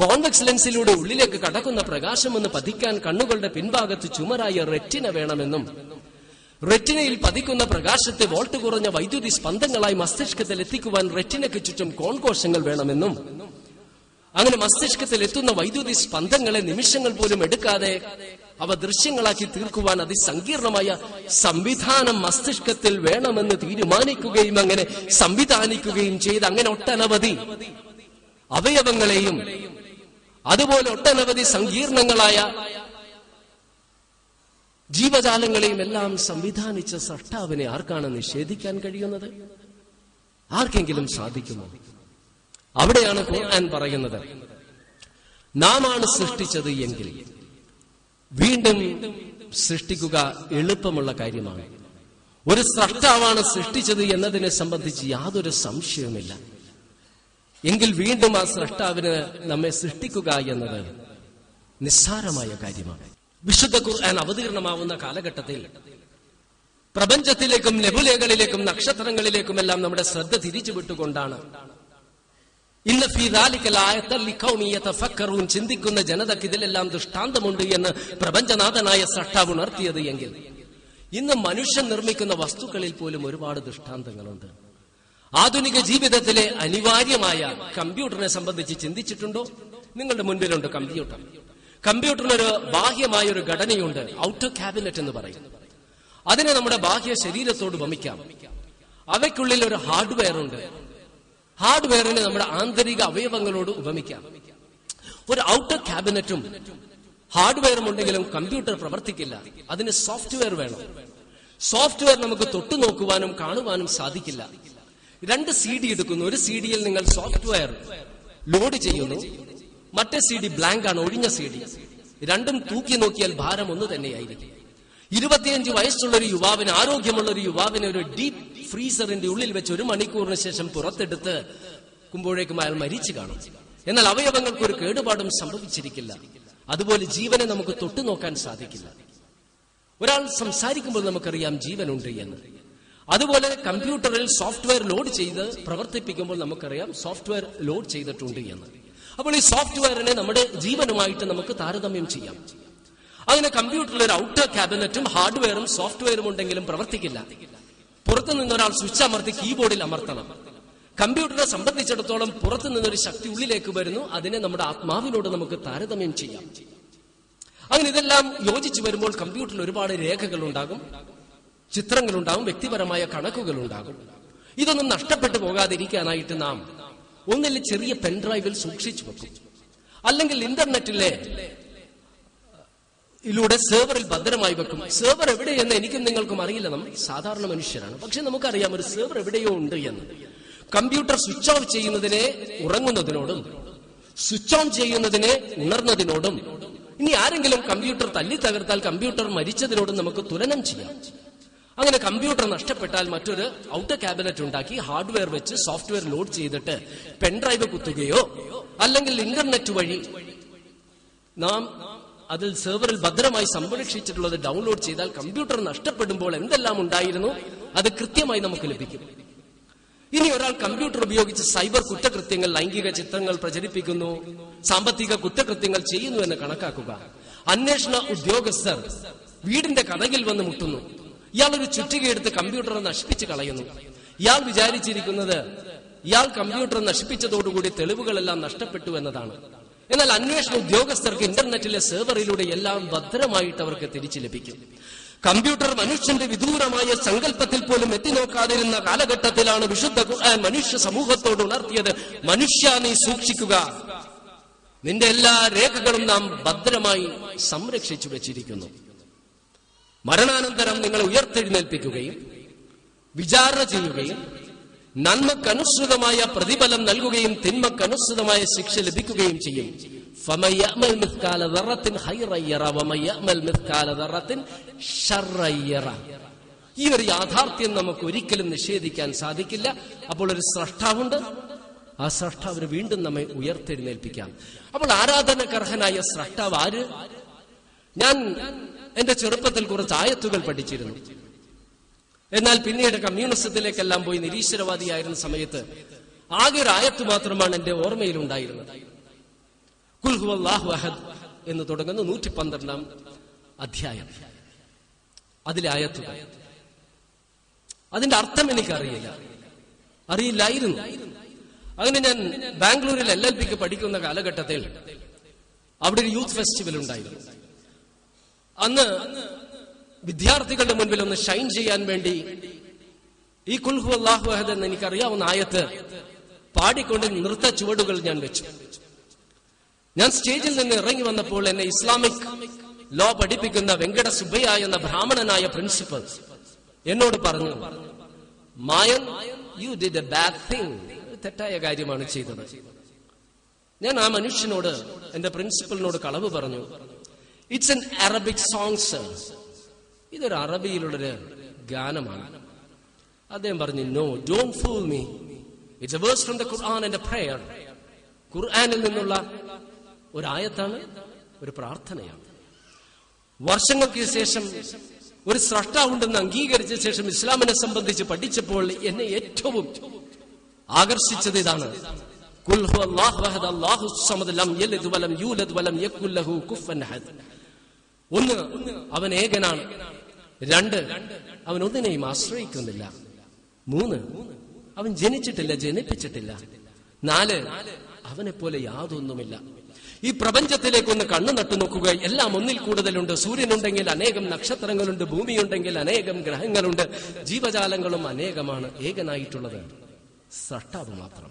കോൺവെക്സ് ലെൻസിലൂടെ ഉള്ളിലേക്ക് കടക്കുന്ന പ്രകാശം ഒന്ന് പതിക്കാൻ കണ്ണുകളുടെ പിൻഭാഗത്ത് ചുമരായ റെറ്റിന വേണമെന്നും റെറ്റിനയിൽ പതിക്കുന്ന പ്രകാശത്തെ വോൾട്ട് കുറഞ്ഞ വൈദ്യുതി സ്പന്ദങ്ങളായി മസ്തിഷ്കത്തിൽ എത്തിക്കുവാൻ റെറ്റിനയ്ക്ക് ചുറ്റും കോൺകോശങ്ങൾ വേണമെന്നും അങ്ങനെ മസ്തിഷ്കത്തിൽ എത്തുന്ന വൈദ്യുതി സ്പന്ദങ്ങളെ നിമിഷങ്ങൾ പോലും എടുക്കാതെ അവ ദൃശ്യങ്ങളാക്കി തീർക്കുവാൻ അതിസങ്കീർണമായ സംവിധാനം മസ്തിഷ്കത്തിൽ വേണമെന്ന് തീരുമാനിക്കുകയും അങ്ങനെ സംവിധാനിക്കുകയും ചെയ്ത് അങ്ങനെ ഒട്ടനവധി അവയവങ്ങളെയും അതുപോലെ ഒട്ടനവധി സങ്കീർണങ്ങളായ ജീവജാലങ്ങളെയും എല്ലാം സംവിധാനിച്ച സൃഷ്ടാവിനെ ആർക്കാണ് നിഷേധിക്കാൻ കഴിയുന്നത്? ആർക്കെങ്കിലും സാധിക്കുമോ? അവിടെയാണ് ഖുർആൻ പറയുന്നത്, നാം ആണ് സൃഷ്ടിച്ചത് എങ്കിൽ വീണ്ടും സൃഷ്ടിക്കുക എളുപ്പമുള്ള കാര്യമാണ്. ഒരു സൃഷ്ടാവാണ് സൃഷ്ടിച്ചത് എന്നതിനെ സംബന്ധിച്ച് യാതൊരു സംശയവുമില്ല. എങ്കിൽ വീണ്ടും ആ സൃഷ്ടാവിന് നമ്മെ സൃഷ്ടിക്കുക എന്നത് നിസ്സാരമായ കാര്യമാണ്. വിശുദ്ധ ഖുർആൻ അവതീർണമാവുന്ന കാലഘട്ടത്തിൽ പ്രപഞ്ചത്തിലേക്കും നെബുലകളിലേക്കും നക്ഷത്രങ്ങളിലേക്കുമെല്ലാം നമ്മുടെ ശ്രദ്ധ തിരിച്ചുവിട്ടുകൊണ്ടാണ് ഇന്ന ഫീ ദാലിക ലആയത ലിഖൗമി യതഫക്കറൂൻ ചിന്തിക്കുന്ന ജനതയ്ക്ക് ഇതിലെല്ലാം ദൃഷ്ടാന്തമുണ്ട് എന്ന് പ്രപഞ്ചനാഥനായ സൃഷ്ടാവ് ഉണർത്തിയത് എങ്കിൽ ഇന്ന് മനുഷ്യൻ നിർമ്മിക്കുന്ന വസ്തുക്കളിൽ പോലും ഒരുപാട് ദൃഷ്ടാന്തങ്ങളുണ്ട്. ആധുനിക ജീവിതത്തിലെ അനിവാര്യമായ കമ്പ്യൂട്ടറിനെ സംബന്ധിച്ച് ചിന്തിച്ചിട്ടുണ്ടോ? നിങ്ങളുടെ മുൻപിലുണ്ട് കമ്പ്യൂട്ടർ. കമ്പ്യൂട്ടറിനൊരു ബാഹ്യമായ ഒരു ഘടനയുണ്ട്, ഔട്ടർ ക്യാബിനറ്റ് എന്ന് പറയും. അതിനെ നമ്മുടെ ബാഹ്യ ശരീരത്തോട് വമിക്കാം. അവയ്ക്കുള്ളിൽ ഒരു ഹാർഡ്വെയർ ഉണ്ട്. ഹാർഡ്വെയറിനെ നമ്മുടെ ആന്തരിക അവയവങ്ങളോട് ഉപമിക്കാം. ഒരു ഔട്ടർ ക്യാബിനറ്റും ഹാർഡ്വെയറും ഉണ്ടെങ്കിലും കമ്പ്യൂട്ടർ പ്രവർത്തിക്കില്ല. അതിന് സോഫ്റ്റ്വെയർ വേണം. സോഫ്റ്റ്വെയർ നമുക്ക് തൊട്ടു നോക്കുവാനും കാണുവാനും സാധിക്കില്ല. 2 CD എടുക്കുന്നു. ഒരു CD യിൽ നിങ്ങൾ സോഫ്റ്റ്വെയർ ലോഡ് ചെയ്യുന്നു, മറ്റേ CD ബ്ലാങ്ക് ആണ്, ഒഴിഞ്ഞ CD. രണ്ടും തൂക്കി നോക്കിയാൽ ഭാരം ഒന്ന് തന്നെയായിരിക്കും. 25 വയസ്സുള്ള ഒരു യുവാവിന്, ആരോഗ്യമുള്ള ഒരു യുവാവിനെ ഒരു ഡീപ്പ് ഫ്രീസറിന്റെ ഉള്ളിൽ വെച്ച് 1 മണിക്കൂറിന് ശേഷം പുറത്തെടുത്ത് കുമ്പോഴേക്കും അയാൾ മരിച്ചു കാണും. എന്നാൽ അവയവങ്ങൾക്ക് ഒരു കേടുപാടും സംഭവിച്ചിരിക്കില്ല. അതുപോലെ ജീവനെ നമുക്ക് തൊട്ടുനോക്കാൻ സാധിക്കില്ല. ഒരാൾ സംസാരിക്കുമ്പോൾ നമുക്കറിയാം ജീവനുണ്ട് എന്ന്. അതുപോലെ കമ്പ്യൂട്ടറിൽ സോഫ്റ്റ്വെയർ ലോഡ് ചെയ്ത് പ്രവർത്തിപ്പിക്കുമ്പോൾ നമുക്കറിയാം സോഫ്റ്റ്വെയർ ലോഡ് ചെയ്തിട്ടുണ്ട് എന്ന്. അപ്പോൾ ഈ സോഫ്റ്റ്വെയറിനെ നമ്മുടെ ജീവനുമായിട്ട് നമുക്ക് താരതമ്യം ചെയ്യാം. അങ്ങനെ കമ്പ്യൂട്ടറിൽ ഒരു ഔട്ടർ ക്യാബിനറ്റും ഹാർഡ്വെയറും സോഫ്റ്റ്വെയറും ഉണ്ടെങ്കിലും പ്രവർത്തിക്കില്ല. പുറത്തു നിന്നൊരാൾ സ്വിച്ച് അമർത്തി കീബോർഡിൽ അമർത്തണം. കമ്പ്യൂട്ടറിനെ സംബന്ധിച്ചിടത്തോളം പുറത്തു നിന്നൊരു ശക്തി ഉള്ളിലേക്ക് വരുന്നു. അതിനെ നമ്മുടെ ആത്മാവിനോട് നമുക്ക് താരതമ്യം ചെയ്യാം. അങ്ങനെ ഇതെല്ലാം യോജിച്ചു വരുമ്പോൾ കമ്പ്യൂട്ടറിൽ ഒരുപാട് രേഖകളുണ്ടാകും, ചിത്രങ്ങളുണ്ടാകും, വ്യക്തിപരമായ കണക്കുകളുണ്ടാകും. ഇതൊന്നും നഷ്ടപ്പെട്ടു പോകാതിരിക്കാനായിട്ട് നാം ഒന്നിൽ ചെറിയ പെൻഡ്രൈവിൽ സൂക്ഷിച്ചു വെക്കും, അല്ലെങ്കിൽ ഇന്റർനെറ്റിലെ ിലൂടെ സെർവറിൽ ഭദ്രമായി വെക്കും. സെർവർ എവിടെയെന്ന് എനിക്കും നിങ്ങൾക്കും അറിയില്ല. നമ്മൾ സാധാരണ മനുഷ്യരാണ്. പക്ഷെ നമുക്കറിയാം ഒരു സെർവർ എവിടെയോ ഉണ്ട് എന്ന്. കമ്പ്യൂട്ടർ സ്വിച്ച് ഓഫ് ചെയ്യുന്നതിനെ ഉറങ്ങുന്നതിനോടും സ്വിച്ച് ഓൺ ചെയ്യുന്നതിനെ ഉണർന്നതിനോടും, ഇനി ആരെങ്കിലും കമ്പ്യൂട്ടർ തല്ലി തകർത്താൽ കമ്പ്യൂട്ടർ മരിച്ചതിനോടും നമുക്ക് തുലനം ചെയ്യാം. അങ്ങനെ കമ്പ്യൂട്ടർ നഷ്ടപ്പെട്ടാൽ മറ്റൊരു ഔട്ടർ ക്യാബിനറ്റ് ഉണ്ടാക്കി ഹാർഡ്വെയർ വെച്ച് സോഫ്റ്റ്വെയർ ലോഡ് ചെയ്തിട്ട് പെൻഡ്രൈവ് കുത്തുകയോ അല്ലെങ്കിൽ ഇന്റർനെറ്റ് വഴി നാം അതിൽ സെർവറിൽ ഭദ്രമായി സംരക്ഷിച്ചിട്ടുള്ളത് ഡൗൺലോഡ് ചെയ്താൽ കമ്പ്യൂട്ടർ നഷ്ടപ്പെടുമ്പോൾ എന്തെല്ലാം ഉണ്ടായിരുന്നു അത് കൃത്യമായി നമുക്ക് ലഭിക്കും. ഇനി ഒരാൾ കമ്പ്യൂട്ടർ ഉപയോഗിച്ച് സൈബർ കുറ്റകൃത്യങ്ങൾ, ലൈംഗിക ചിത്രങ്ങൾ പ്രചരിപ്പിക്കുന്നു, സാമ്പത്തിക കുറ്റകൃത്യങ്ങൾ ചെയ്യുന്നു എന്ന് കണക്കാക്കുക. അന്വേഷണ ഉദ്യോഗസ്ഥർ വീടിന്റെ കതകിൽ വന്ന് മുട്ടുന്നു. ഇയാൾ ഒരു ചുറ്റികയെടുത്ത് കമ്പ്യൂട്ടർ നശിപ്പിച്ച് കളയുന്നു. ഇയാൾ വിചാരിച്ചിരിക്കുന്നത് ഇയാൾ കമ്പ്യൂട്ടർ നശിപ്പിച്ചതോടുകൂടി തെളിവുകളെല്ലാം നഷ്ടപ്പെട്ടു എന്നതാണ്. എന്നാൽ അന്വേഷണ ഉദ്യോഗസ്ഥർക്ക് ഇന്റർനെറ്റിലെ സെർവറിലൂടെ എല്ലാം ഭദ്രമായിട്ട് അവർക്ക് തിരിച്ചു ലഭിക്കും. കമ്പ്യൂട്ടർ മനുഷ്യന്റെ വിദൂരമായ സങ്കല്പത്തിൽ പോലും എത്തിനോക്കാതിരുന്ന കാലഘട്ടത്തിലാണ് വിശുദ്ധ ഖുർആൻ മനുഷ്യ സമൂഹത്തോട് ഉണർത്തിയത്: മനുഷ്യ, നീ സൂക്ഷിക്കുക, നിന്റെ എല്ലാ രേഖകളും നാം ഭദ്രമായി സംരക്ഷിച്ചു വെച്ചിരിക്കുന്നു. മരണാനന്തരം നിങ്ങളെ ഉയർത്തെഴുന്നേൽപ്പിക്കുകയും വിചാരണ ചെയ്യുകയും നന്മക്കനുസൃതമായ പ്രതിഫലം നൽകുകയും തിന്മക്കനുസൃതമായ ശിക്ഷ ലഭിക്കുകയും ചെയ്യും. ഈ ഒരു യാഥാർത്ഥ്യം നമുക്ക് ഒരിക്കലും നിഷേധിക്കാൻ സാധിക്കില്ല. അപ്പോൾ ഒരു സ്രഷ്ടാവുണ്ട്. ആ സ്രഷ്ടാവിന് വീണ്ടും നമ്മെ ഉയർത്തെഴുന്നേൽപ്പിക്കാം. അപ്പോൾ ആരാധനകർഹനായ സ്രഷ്ടാവ് ആര്? ഞാൻ എന്റെ ചെറുപ്പത്തിൽ കുറച്ച് ആയത്തുകൾ പഠിച്ചിരുന്നു. എന്നാൽ പിന്നീട് കമ്മ്യൂണിസത്തിലേക്കെല്ലാം പോയി നിരീശ്വരവാദിയായിരുന്ന സമയത്ത് ആകെ ഒരു ആയത്ത് മാത്രമാണ് എന്റെ ഓർമ്മയിലുണ്ടായിരുന്നത്. ഖുൽ ഹുവല്ലാഹു അഹദ് എന്ന് തുടങ്ങുന്ന 112 അധ്യായം, അതിലെ ആയത്ത്. അതിന്റെ അർത്ഥം എനിക്കറിയില്ലായിരുന്നു. അങ്ങനെ ഞാൻ ബാംഗ്ലൂരിൽ LLBക്ക് പഠിക്കുന്ന കാലഘട്ടത്തിൽ അവിടെ ഒരു യൂത്ത് ഫെസ്റ്റിവൽ ഉണ്ടായിരുന്നു. അന്ന് വിദ്യാർത്ഥികളുടെ മുൻപിൽ ഒന്ന് ഷൈൻ ചെയ്യാൻ വേണ്ടി ഈ ഖുൽ ഹുവല്ലാഹു അഹദ് എന്ന് എനിക്കറിയാവുന്ന ആയത്ത് പാടിക്കൊണ്ട് നൃത്ത ചുവടുകൾ ഞാൻ വെച്ചു. ഞാൻ സ്റ്റേജിൽ നിന്ന് ഇറങ്ങി വന്നപ്പോൾ എന്നെ ഇസ്ലാമിക് ലോ പഠിപ്പിക്കുന്ന വെങ്കട സുബ്ബയ്യ എന്ന ബ്രാഹ്മണനായ പ്രിൻസിപ്പൽ എന്നോട് പറഞ്ഞു, Mayan, you did a bad thing, തെറ്റായ കാര്യമാണ് ചെയ്തത്. ഞാൻ ആ മനുഷ്യനോട്, എന്റെ പ്രിൻസിപ്പലിനോട് കളവ് പറഞ്ഞു. It's an Arabic song sir, ഇതൊരു അറബിയിലുള്ളൊരു ഗാനമാണ്. അദ്ദേഹം പറഞ്ഞു, no, don't fool me, it's a verse from the Quran and a prayer. ഖുർആനിൽ നിന്നുള്ള ഒരു ആയത്താണ്, ഒരു പ്രാർത്ഥനയാണ്. വർഷങ്ങൾക്ക് ശേഷം ഒരു സ്രഷ്ടാവുണ്ടെന്ന് അംഗീകരിച്ച ശേഷം ഇസ്ലാമിനെ സംബന്ധിച്ച് പഠിച്ചപ്പോൾ എന്നെ ഏറ്റവും ആകർഷിച്ചത് ഇതാണ്: ഖുൽ ഹുവല്ലാഹു അഹദ്, അല്ലാഹുസ് സമദ്, ലം യലിദ് വലം യൂലദ് വലം യകുൽ ലഹു കുഫുവൻ അഹദ്. ഒന്ന്, അവൻ ഏകനാണ്. രണ്ട്, അവൻ ഒന്നിനെയും ആശ്രയിക്കുന്നില്ല. മൂന്ന്, അവൻ ജനിച്ചിട്ടില്ല, ജനിപ്പിച്ചിട്ടില്ല. നാല്, അവനെ പോലെ യാതൊന്നുമില്ല. ഈ പ്രപഞ്ചത്തിലേക്കൊന്ന് കണ്ണു നട്ടു നോക്കുക, എല്ലാം ഒന്നിൽ കൂടുതലുണ്ട്. സൂര്യനുണ്ടെങ്കിൽ അനേകം നക്ഷത്രങ്ങളുണ്ട്, ഭൂമിയുണ്ടെങ്കിൽ അനേകം ഗ്രഹങ്ങളുണ്ട്, ജീവജാലങ്ങളും അനേകമാണ്. ഏകനായിട്ടുള്ളത് സ്രഷ്ടാവ് മാത്രം.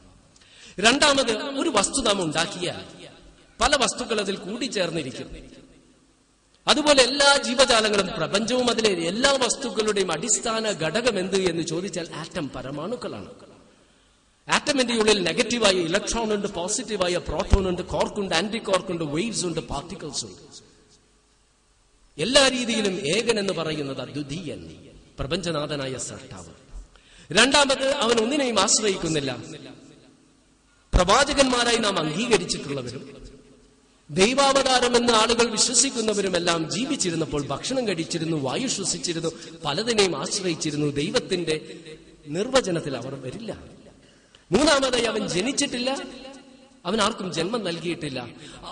രണ്ടാമത്, ഒരു വസ്തു നാം ഉണ്ടാക്കിയാൽ പല വസ്തുക്കൾ അതിൽ കൂടിച്ചേർന്നിരിക്കും. അതുപോലെ എല്ലാ ജീവജാലങ്ങളും പ്രപഞ്ചവും അതിലെ എല്ലാ വസ്തുക്കളുടെയും അടിസ്ഥാന ഘടകം എന്ത് എന്ന് ചോദിച്ചാൽ ആറ്റം, പരമാണുക്കളാണ്. ആറ്റമിന്റെ ഉള്ളിൽ നെഗറ്റീവായ ഇലക്ട്രോൺ ഉണ്ട്, പോസിറ്റീവായ പ്രോട്ടോൺ ഉണ്ട്, കോർക്കുണ്ട്, ആന്റി കോർക്കുണ്ട്, വേവ്സ് ഉണ്ട്, പാർട്ടിക്കിൾസ് ഉണ്ട്. എല്ലാ രീതിയിലും ഏകൻ എന്ന് പറയുന്നത് അദ്വിതീയൻ, പ്രപഞ്ചനാഥനായ സ്രഷ്ടാവ്. രണ്ടാമത്, അവൻ ഒന്നിനെയും ആശ്രയിക്കുന്നില്ല. പ്രവാചകന്മാരായി നാം അംഗീകരിച്ചിട്ടുള്ളവരും ദൈവാവതാരം എന്ന് ആളുകൾ വിശ്വസിക്കുന്നവരുമെല്ലാം ജീവിച്ചിരുന്നപ്പോൾ ഭക്ഷണം കഴിച്ചിരുന്നു, വായു ശ്വസിച്ചിരുന്നു, പലതിനെയും ആശ്രയിച്ചിരുന്നു. ദൈവത്തിന്റെ നിർവചനത്തിൽ അവർ വരില്ല. മൂന്നാമതായി, അവൻ ജനിച്ചിട്ടില്ല, അവൻ ആർക്കും ജന്മം നൽകിയിട്ടില്ല.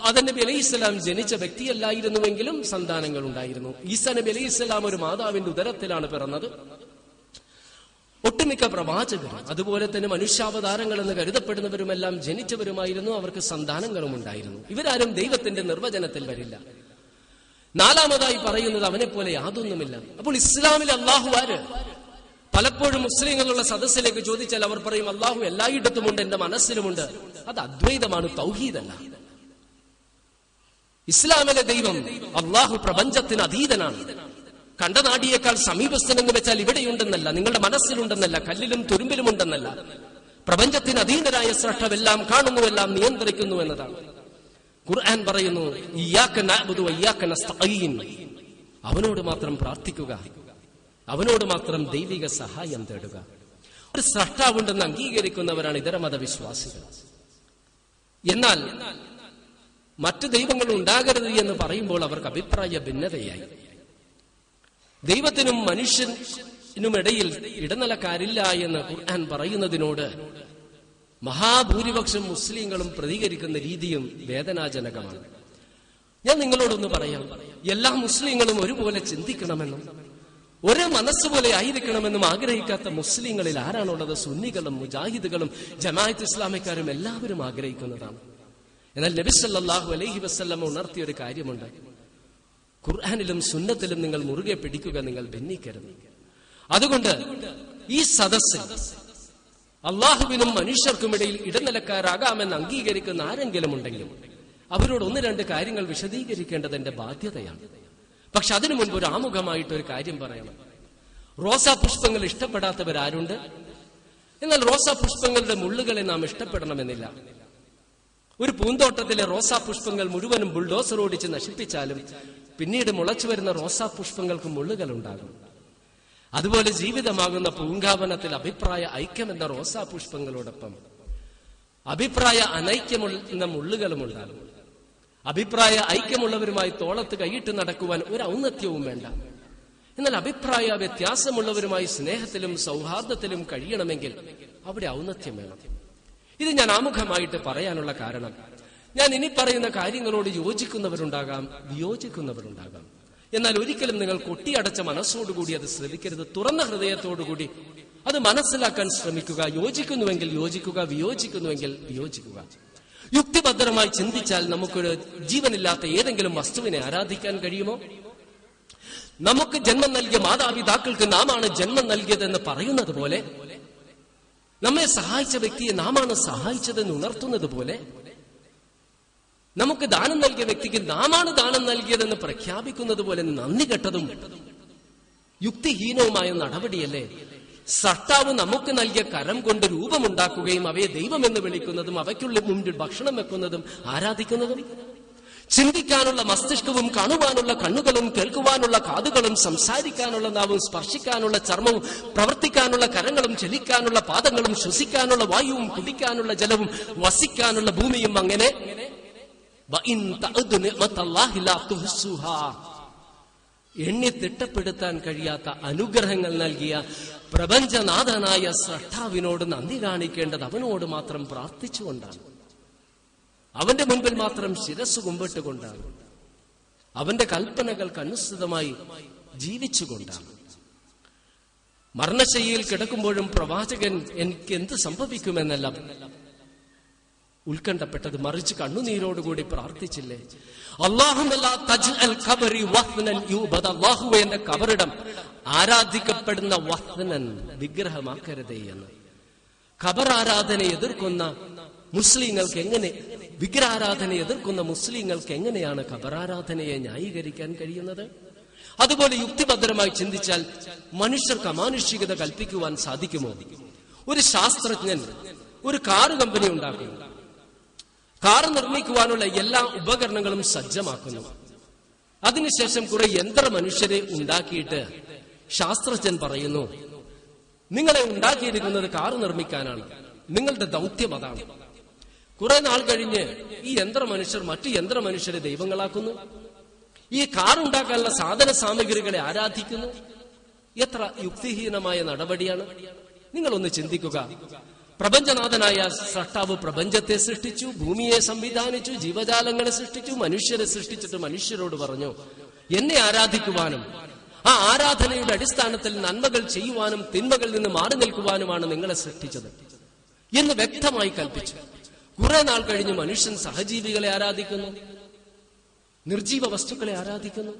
ആദം നബി അലൈഹി ഇസ്ലാം ജനിച്ച വ്യക്തിയല്ലായിരുന്നുവെങ്കിലും സന്താനങ്ങൾ ഉണ്ടായിരുന്നു. ഈസാ നബി അലൈഹി ഇസ്ലാം ഒരു മാതാവിന്റെ ഉദരത്തിലാണ് പിറന്നത്. ഒട്ടുമിക്ക പ്രവാചകർ അതുപോലെ തന്നെ മനുഷ്യാവതാരങ്ങൾ എന്ന് കരുതപ്പെടുന്നവരുമെല്ലാം ജനിച്ചവരുമായിരുന്നു. അവർക്ക് സന്താനങ്ങളും ഉണ്ടായിരുന്നു. ഇവരാരും ദൈവത്തിന്റെ നിർവചനത്തിൽ വരില്ല. നാലാമതായി പറയുന്നത്, അവനെ പോലെ യാതൊന്നുമില്ല. അപ്പോൾ ഇസ്ലാമിൽ അള്ളാഹു ആര്? പലപ്പോഴും മുസ്ലിങ്ങളുള്ള സദസ്സിലേക്ക് ചോദിച്ചാൽ അവർ പറയും, അള്ളാഹു എല്ലായിടത്തുമുണ്ട്, എന്റെ മനസ്സിലുമുണ്ട്. അത് അദ്വൈതമാണ്, തൗഹീദല്ല. ഇസ്ലാമിലെ ദൈവം അള്ളാഹു പ്രപഞ്ചത്തിന് അതീതനാണ്. കണ്ടനാടിയേക്കാൾ സമീപസ്ഥനെന്ന് വെച്ചാൽ ഇവിടെയുണ്ടെന്നല്ല, നിങ്ങളുടെ മനസ്സിലുണ്ടെന്നല്ല, കല്ലിലും തുരുമ്പിലും ഉണ്ടെന്നല്ല. പ്രപഞ്ചത്തിന് അതീതനായ സ്രഷ്ടമെല്ലാം കാണുന്നു, എല്ലാം നിയന്ത്രിക്കുന്നു എന്നതാണ്. ഖുർആൻ പറയുന്നു, ഇയ്യാക നഅ്ബുദു വഇയ്യാക നസ്തഈൻ, അവനോട് മാത്രം പ്രാർത്ഥിക്കുക, അവനോട് മാത്രം ദൈവിക സഹായം തേടുക. ഒരു സ്രഷ്ടാവുണ്ടെന്ന് അംഗീകരിക്കുന്നവരാണ് ഇതര മതവിശ്വാസികൾ. എന്നാൽ മറ്റു ദൈവങ്ങൾ ഉണ്ടാകരുത് എന്ന് പറയുമ്പോൾ അവർക്ക് അഭിപ്രായ ഭിന്നതയായി. ദൈവത്തിനും മനുഷ്യനുമിടയിൽ ഇടനിലക്കാരില്ല എന്ന് ഖുർആൻ പറയുന്നതിനോട് മഹാഭൂരിപക്ഷം മുസ്ലിങ്ങളും പ്രതികരിക്കുന്ന രീതിയും വേദനാജനകമാണ്. ഞാൻ നിങ്ങളോടൊന്ന് പറയാം, എല്ലാ മുസ്ലിങ്ങളും ഒരുപോലെ ചിന്തിക്കണമെന്നും ഒരേ മനസ്സുപോലെ ആയിരിക്കണമെന്നും ആഗ്രഹിക്കാത്ത മുസ്ലിങ്ങളിൽ ആരാണുള്ളത്? സുന്നികളും മുജാഹിദുകളും ജമാഅത്ത് ഇസ്ലാമിക്കാരും എല്ലാവരും ആഗ്രഹിക്കുന്നതാണ്. എന്നാൽ നബി സല്ലല്ലാഹു അലൈഹി വസല്ലം ഉണർത്തിയ ഒരു കാര്യമുണ്ട്. ഖുർആനിലും സുന്നത്തിലും നിങ്ങൾ മുറുകെ പിടിക്കുക, നിങ്ങൾ ഭിന്നിക്കരുത്. അതുകൊണ്ട് ഈ സദസ്സിൽ അള്ളാഹുവിനും മനുഷ്യർക്കും ഇടയിൽ ഇടനിലക്കാരാകാമെന്ന് അംഗീകരിക്കുന്ന ആരെങ്കിലും ഉണ്ടെങ്കിൽ അവരോട് ഒന്ന് രണ്ട് കാര്യങ്ങൾ വിശദീകരിക്കേണ്ടത് എന്റെ ബാധ്യതയാണ്. പക്ഷെ അതിനു മുൻപ് ഒരു ആമുഖമായിട്ട് ഒരു കാര്യം പറയണം. റോസാ പുഷ്പങ്ങൾ ഇഷ്ടപ്പെടാത്തവരാരുണ്ട്? എന്നാൽ റോസാ പുഷ്പങ്ങളുടെ മുള്ളുകളെ നാം ഇഷ്ടപ്പെടണമെന്നില്ല. ഒരു പൂന്തോട്ടത്തിലെ റോസാ പുഷ്പങ്ങൾ മുഴുവനും ബുൾഡോസർ ഓടിച്ച് നശിപ്പിച്ചാലും പിന്നീട് മുളച്ചു വരുന്ന റോസാ പുഷ്പങ്ങൾക്ക് മുള്ളുകൾ ഉണ്ടാകും. അതുപോലെ ജീവിതമാകുന്ന പൂങ്കാവനത്തിൽ അഭിപ്രായ ഐക്യം എന്ന റോസാ പുഷ്പങ്ങളോടൊപ്പം അഭിപ്രായ അനൈക്യമെന്ന മുള്ളുകളും ഉണ്ടാകും. അഭിപ്രായ ഐക്യമുള്ളവരുമായി തോളത്ത് കൈയിട്ട് നടക്കുവാൻ ഒരു ഔന്നത്യവും വേണ്ട. എന്നാൽ അഭിപ്രായ വ്യത്യാസമുള്ളവരുമായി സ്നേഹത്തിലും സൗഹാർദ്ദത്തിലും കഴിയണമെങ്കിൽ അവിടെ ഔന്നത്യം വേണം. ഇത് ഞാൻ ആമുഖമായിട്ട് പറയാനുള്ള കാരണം, ഞാൻ ഇനി പറയുന്ന കാര്യങ്ങളോട് യോജിക്കുന്നവരുണ്ടാകാം, വിയോജിക്കുന്നവരുണ്ടാകാം. എന്നാൽ ഒരിക്കലും നിങ്ങൾ കൊട്ടിയടച്ച മനസ്സോടുകൂടി അത് ശ്രവിക്കരുത്. തുറന്ന ഹൃദയത്തോടുകൂടി അത് മനസ്സിലാക്കാൻ ശ്രമിക്കുക. യോജിക്കുന്നുവെങ്കിൽ യോജിക്കുക, വിയോജിക്കുന്നുവെങ്കിൽ വിയോജിക്കുക. യുക്തിഭദ്രമായി ചിന്തിച്ചാൽ നമുക്കൊരു ജീവനില്ലാത്ത ഏതെങ്കിലും വസ്തുവിനെ ആരാധിക്കാൻ കഴിയുമോ? നമുക്ക് ജന്മം നൽകിയ മാതാപിതാക്കൾക്ക് നാം ആണ് ജന്മം നൽകിയതെന്ന് പറയുന്നത് പോലെ, നമ്മെ സഹായിച്ച വ്യക്തിയെ നാം ആണ് സഹായിച്ചതെന്ന് ഉണർത്തുന്നത് പോലെ, നമുക്ക് ദാനം നൽകിയ വ്യക്തിക്ക് നാം ആണ് ദാനം നൽകിയതെന്ന് പ്രഖ്യാപിക്കുന്നത് പോലെ നന്ദി കെട്ടതും യുക്തിഹീനവുമായ നടപടിയല്ലേ? സട്ടാവ് നമുക്ക് നൽകിയ കരം കൊണ്ട് രൂപമുണ്ടാക്കുകയും അവയെ ദൈവമെന്ന് വിളിക്കുന്നതും അവയ്ക്കുള്ള മുമ്പിൽ ഭക്ഷണം വെക്കുന്നതും ആരാധിക്കുന്നതും, ചിന്തിക്കാനുള്ള മസ്തിഷ്കവും കാണുവാനുള്ള കണ്ണുകളും കേൾക്കുവാനുള്ള കാതുകളും സംസാരിക്കാനുള്ള നാവും സ്പർശിക്കാനുള്ള ചർമ്മവും പ്രവർത്തിക്കാനുള്ള കരങ്ങളും ചലിക്കാനുള്ള പാദങ്ങളും ശ്വസിക്കാനുള്ള വായുവും കുടിക്കാനുള്ള ജലവും വസിക്കാനുള്ള ഭൂമിയും, അങ്ങനെ എണ്ണി തിട്ടപ്പെടുത്താൻ കഴിയാത്ത അനുഗ്രഹങ്ങൾ നൽകിയ പ്രപഞ്ചനാഥനായ സ്രഷ്ടാവിനോട് നന്ദി കാണിക്കേണ്ടത് അവനോട് മാത്രം പ്രാർത്ഥിച്ചുകൊണ്ടാണ്, അവന്റെ മുൻപിൽ മാത്രം ശിരസ് കുമ്പിട്ടുകൊണ്ടാണ്, അവന്റെ കൽപ്പനകൾക്ക് അനുസൃതമായി ജീവിച്ചുകൊണ്ടാണ്. മരണശയ്യയിൽ കിടക്കുമ്പോഴും പ്രവാചകൻ എനിക്ക് എന്ത് സംഭവിക്കുമെന്നല്ല ഉത്കണ്ഠപ്പെട്ടത്, മറിച്ച് കണ്ണുനീരോടുകൂടി പ്രാർത്ഥിച്ചില്ലേ? അല്ലാഹുവേ, എന്റെ കബറിടം ആരാധിക്കപ്പെടുന്ന വസ്നൻ വിഗ്രഹമാക്കരുതേ എന്ന്. കബറാരാധനയെ എതിർക്കുന്ന മുസ്ലിങ്ങൾക്ക് എങ്ങനെ, വിഗ്രഹാരാധനയെ എതിർക്കുന്ന മുസ്ലിങ്ങൾക്ക് എങ്ങനെയാണ് കബറാരാധനയെ ന്യായീകരിക്കാൻ കഴിയുന്നത്? അതുപോലെ യുക്തിഭദ്രമായി ചിന്തിച്ചാൽ മനുഷ്യർക്ക് അമാനുഷികത കൽപ്പിക്കുവാൻ സാധിക്കുമോ? ഒരു ശാസ്ത്രജ്ഞൻ ഒരു കാറ് കമ്പനി ഉണ്ടാക്കുന്നു, കാർ നിർമ്മിക്കുവാനുള്ള എല്ലാ ഉപകരണങ്ങളും സജ്ജമാക്കുന്നു. അതിനുശേഷം കുറെ യന്ത്ര മനുഷ്യരെ ഉണ്ടാക്കിയിട്ട് ശാസ്ത്രജ്ഞൻ പറയുന്നു, നിങ്ങളെ ഉണ്ടാക്കിയിരിക്കുന്നത് കാർ നിർമ്മിക്കാനാണ്, നിങ്ങളുടെ ദൗത്യം അതാണ്. കുറെ നാൾ കഴിഞ്ഞ് ഈ യന്ത്രമനുഷ്യർ മറ്റു യന്ത്രമനുഷ്യരെ ദൈവങ്ങളാക്കുന്നു. ഈ കാറുണ്ടാക്കാനുള്ള സാധന സാമഗ്രികളെ ആരാധിക്കുന്നു. എത്ര യുക്തിഹീനമായ നടപടിയാണ്! നിങ്ങളൊന്ന് ചിന്തിക്കുക. പ്രപഞ്ചനാഥനായ സൃഷ്ടാവ് പ്രപഞ്ചത്തെ സൃഷ്ടിച്ചു, ഭൂമിയെ സംവിധാനിച്ചു, ജീവജാലങ്ങളെ സൃഷ്ടിച്ചു, മനുഷ്യരെ സൃഷ്ടിച്ചിട്ട് മനുഷ്യരോട് പറഞ്ഞു, എന്നെ ആരാധിക്കുവാനും ആ ആരാധനയുടെ അടിസ്ഥാനത്തിൽ നന്മകൾ ചെയ്യുവാനും തിന്മകളിൽ നിന്ന് മാറി നിൽക്കുവാനുമാണ് നിങ്ങളെ സൃഷ്ടിച്ചത് എന്ന് വ്യക്തമായി കൽപ്പിച്ചു. കുറെ നാൾ കഴിഞ്ഞ് മനുഷ്യൻ സഹജീവികളെ ആരാധിക്കുന്നു, നിർജീവ വസ്തുക്കളെ ആരാധിക്കുന്നു.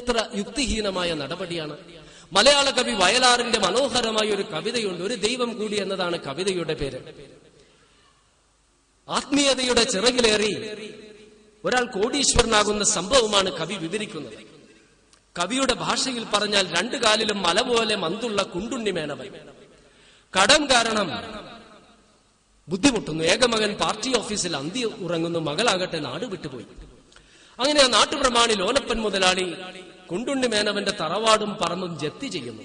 എത്ര യുക്തിഹീനമായ നടപടിയാണ്! മലയാള കവി വയലാറിന്റെ മനോഹരമായ ഒരു കവിതയുണ്ട്, ഒരു ദൈവം കൂടി എന്നതാണ് കവിതയുടെ പേര്. ആത്മീയതയുടെ ചിറകിലേറി ഒരാൾ കോടീശ്വരനാകുന്ന സംഭവമാണ് കവി വിവരിക്കുന്നത്. കവിയുടെ ഭാഷയിൽ പറഞ്ഞാൽ രണ്ടു കാലിലും മല പോലെ മന്തുള്ള കുണ്ടുണ്ണി മേനവൻ കടം കാരണം ബുദ്ധിമുട്ടുന്നു. ഏകമകൻ പാർട്ടി ഓഫീസിൽ അന്തി ഉറങ്ങുന്നു, മകളാകട്ടെ നാട് വിട്ടുപോയി. അങ്ങനെ ആ നാട്ടുപ്രമാണി ലോലപ്പൻ മുതലാളി കുണ്ടുണ്ണി മേനവന്റെ തറവാടും പറമ്പും ജപ്തി ചെയ്യുന്നു.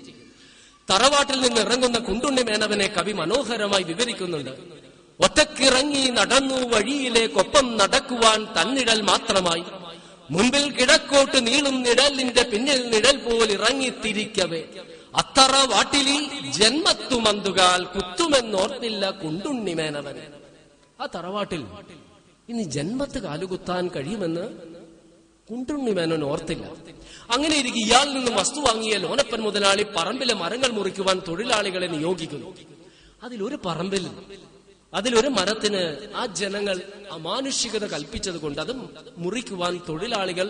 തറവാട്ടിൽ നിന്ന് ഇറങ്ങുന്ന കുണ്ടുണ്ണി മേനവനെ കവി മനോഹരമായി വിവരിക്കുന്നുണ്ട്. ഒറ്റക്കിറങ്ങി നടന്നു വഴിയിലേക്കൊപ്പം നടക്കുവാൻ തന്നിഴൽ മാത്രമായി, മുൻപിൽ കിഴക്കോട്ട് നീളും നിഴലിന്റെ പിന്നിൽ നിഴൽ പോൽ ഇറങ്ങിത്തിരിക്കവേ, അത്തറ വാട്ടിലി ജന്മത്തു മന്തുകാൽ കുത്തുമെന്നോർത്തില്ല കുണ്ടുണ്ണി മേനവൻ. ആ തറവാട്ടിൽ ഇനി ജന്മത്ത് കാലുകുത്താൻ കഴിയുമെന്ന് കുണ്ടുണ്ണി മേനോൻ ഓർത്തില്ല. അങ്ങനെ ഇരിക്കും ഇയാളിൽ നിന്നും വസ്തു വാങ്ങിയ ലോനപ്പൻ മുതലാളി പറമ്പിലെ മരങ്ങൾ മുറിക്കുവാൻ തൊഴിലാളികളെ നിയോഗിക്കുന്നു. അതിലൊരു മരത്തിന് ആ ജനങ്ങൾ അമാനുഷികത കൽപ്പിച്ചത് കൊണ്ട് അത് മുറിക്കുവാൻ തൊഴിലാളികൾ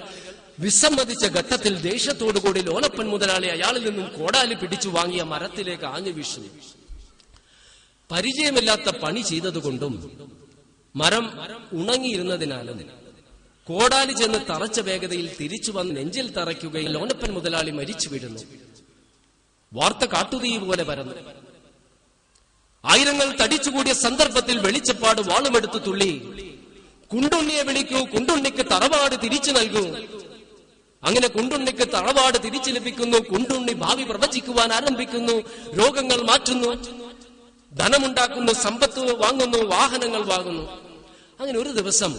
വിസമ്മതിച്ച ഘട്ടത്തിൽ ദേഷ്യത്തോടുകൂടി ലോനപ്പൻ മുതലാളി അയാളിൽ നിന്നും കോടാലി പിടിച്ചു വാങ്ങിയ മരത്തിലേക്ക് ആഞ്ഞു വീശു. പരിചയമില്ലാത്ത പണി ചെയ്തതുകൊണ്ടും മരം ഉണങ്ങിയിരുന്നതിനാലും കോടാലി ചെന്ന് തറച്ച വേഗതയിൽ തിരിച്ചു വന്ന് നെഞ്ചിൽ തറയ്ക്കുകയും ലോനപ്പൻ മുതലാളി മരിച്ചു വീഴുന്നു. വാർത്ത കാട്ടുതീ പോലെ പരന്നു. ആയിരങ്ങൾ തടിച്ചുകൂടിയ സന്ദർഭത്തിൽ വെളിച്ചപ്പാട് വാളുമെടുത്ത് തുള്ളി. കുണ്ടുണ്ണിയെ വിളിക്കൂ, കുണ്ടുണ്ണിക്ക് തറവാട് തിരിച്ചു നൽകൂ. അങ്ങനെ കുണ്ടുണ്ണിക്ക് തറവാട് തിരിച്ചു ലഭിക്കുന്നു. കുണ്ടുണ്ണി ഭാവി പ്രവചിക്കുവാൻ ആരംഭിക്കുന്നു, രോഗങ്ങൾ മാറ്റുന്നു, ധനമുണ്ടാക്കുന്നു, സമ്പത്ത് വാങ്ങുന്നു, വാഹനങ്ങൾ വാങ്ങുന്നു. അങ്ങനെ ഒരു ദിവസം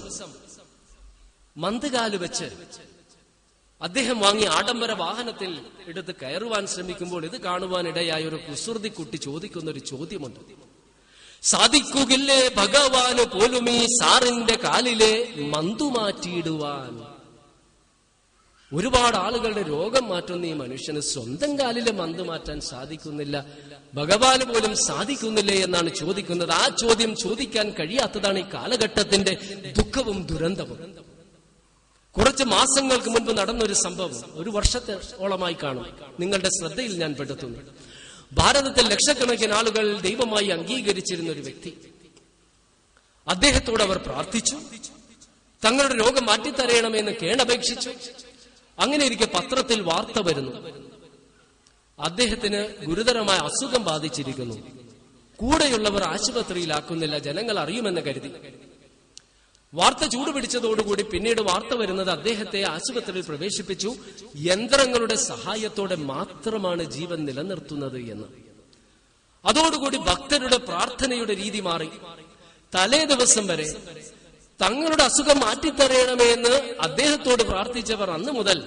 മന്ദകാല് വെച്ച് അദ്ദേഹം വാങ്ങിയ ആഡംബര വാഹനത്തിൽ എടുത്ത് കയറുവാൻ ശ്രമിക്കുമ്പോൾ ഇത് കാണുവാനിടയായ ഒരു കുസൃതി കുട്ടി ചോദിക്കുന്ന ഒരു ചോദ്യമുണ്ട്. സാധിക്കുകില്ലേ ഭഗവാന് പോലും ഈ സാറിന്റെ കാലിലെ മന്തു മാറ്റിയിടുവാൻ? ഒരുപാട് ആളുകളുടെ രോഗം മാറ്റുന്ന ഈ മനുഷ്യന് സ്വന്തം കാലിലെ മന്ത് മാറ്റാൻ സാധിക്കുന്നില്ല, ഭഗവാന് പോലും സാധിക്കുന്നില്ലേ എന്നാണ് ചോദിക്കുന്നത്. ആ ചോദ്യം ചോദിക്കാൻ കഴിയാത്തതാണ് ഈ കാലഘട്ടത്തിന്റെ ദുഃഖവും ദുരന്തവും. കുറച്ച് മാസങ്ങൾക്ക് മുൻപ് നടന്നൊരു സംഭവം, ഒരു വർഷത്തോളമായി കാണും, നിങ്ങളുടെ ശ്രദ്ധയിൽ ഞാൻ പെടുത്തുന്നു. ഭാരതത്തിൽ ലക്ഷക്കണക്കിന് ആളുകൾ ദൈവമായി അംഗീകരിച്ചിരുന്ന ഒരു വ്യക്തി, അദ്ദേഹത്തോട് അവർ പ്രാർത്ഥിച്ചു, തങ്ങളുടെ രോഗം മാറ്റിത്തരയണമെന്ന് കേണപേക്ഷിച്ചു. അങ്ങനെ ഇരിക്കെ പത്രത്തിൽ വാർത്ത വരുന്നു, അദ്ദേഹത്തിന് ഗുരുതരമായ അസുഖം ബാധിച്ചിരിക്കുന്നു, കൂടെയുള്ളവർ ആശുപത്രിയിലാക്കുന്നില്ല, ജനങ്ങൾ അറിയുമെന്ന് കരുതി. വാർത്ത ചൂടുപിടിച്ചതോടുകൂടി പിന്നീട് വാർത്ത വരുന്നത് അദ്ദേഹത്തെ ആശുപത്രിയിൽ പ്രവേശിപ്പിച്ചു, യന്ത്രങ്ങളുടെ സഹായത്തോടെ മാത്രമാണ് ജീവൻ നിലനിർത്തുന്നത് എന്ന്. അതോടുകൂടി ഭക്തരുടെ പ്രാർത്ഥനയുടെ രീതി മാറി. തലേ ദിവസം വരെ തങ്ങളുടെ അസുഖം മാറ്റിത്തരയണമേ എന്ന് അദ്ദേഹത്തോട് പ്രാർത്ഥിച്ചവർ അന്ന് മുതൽ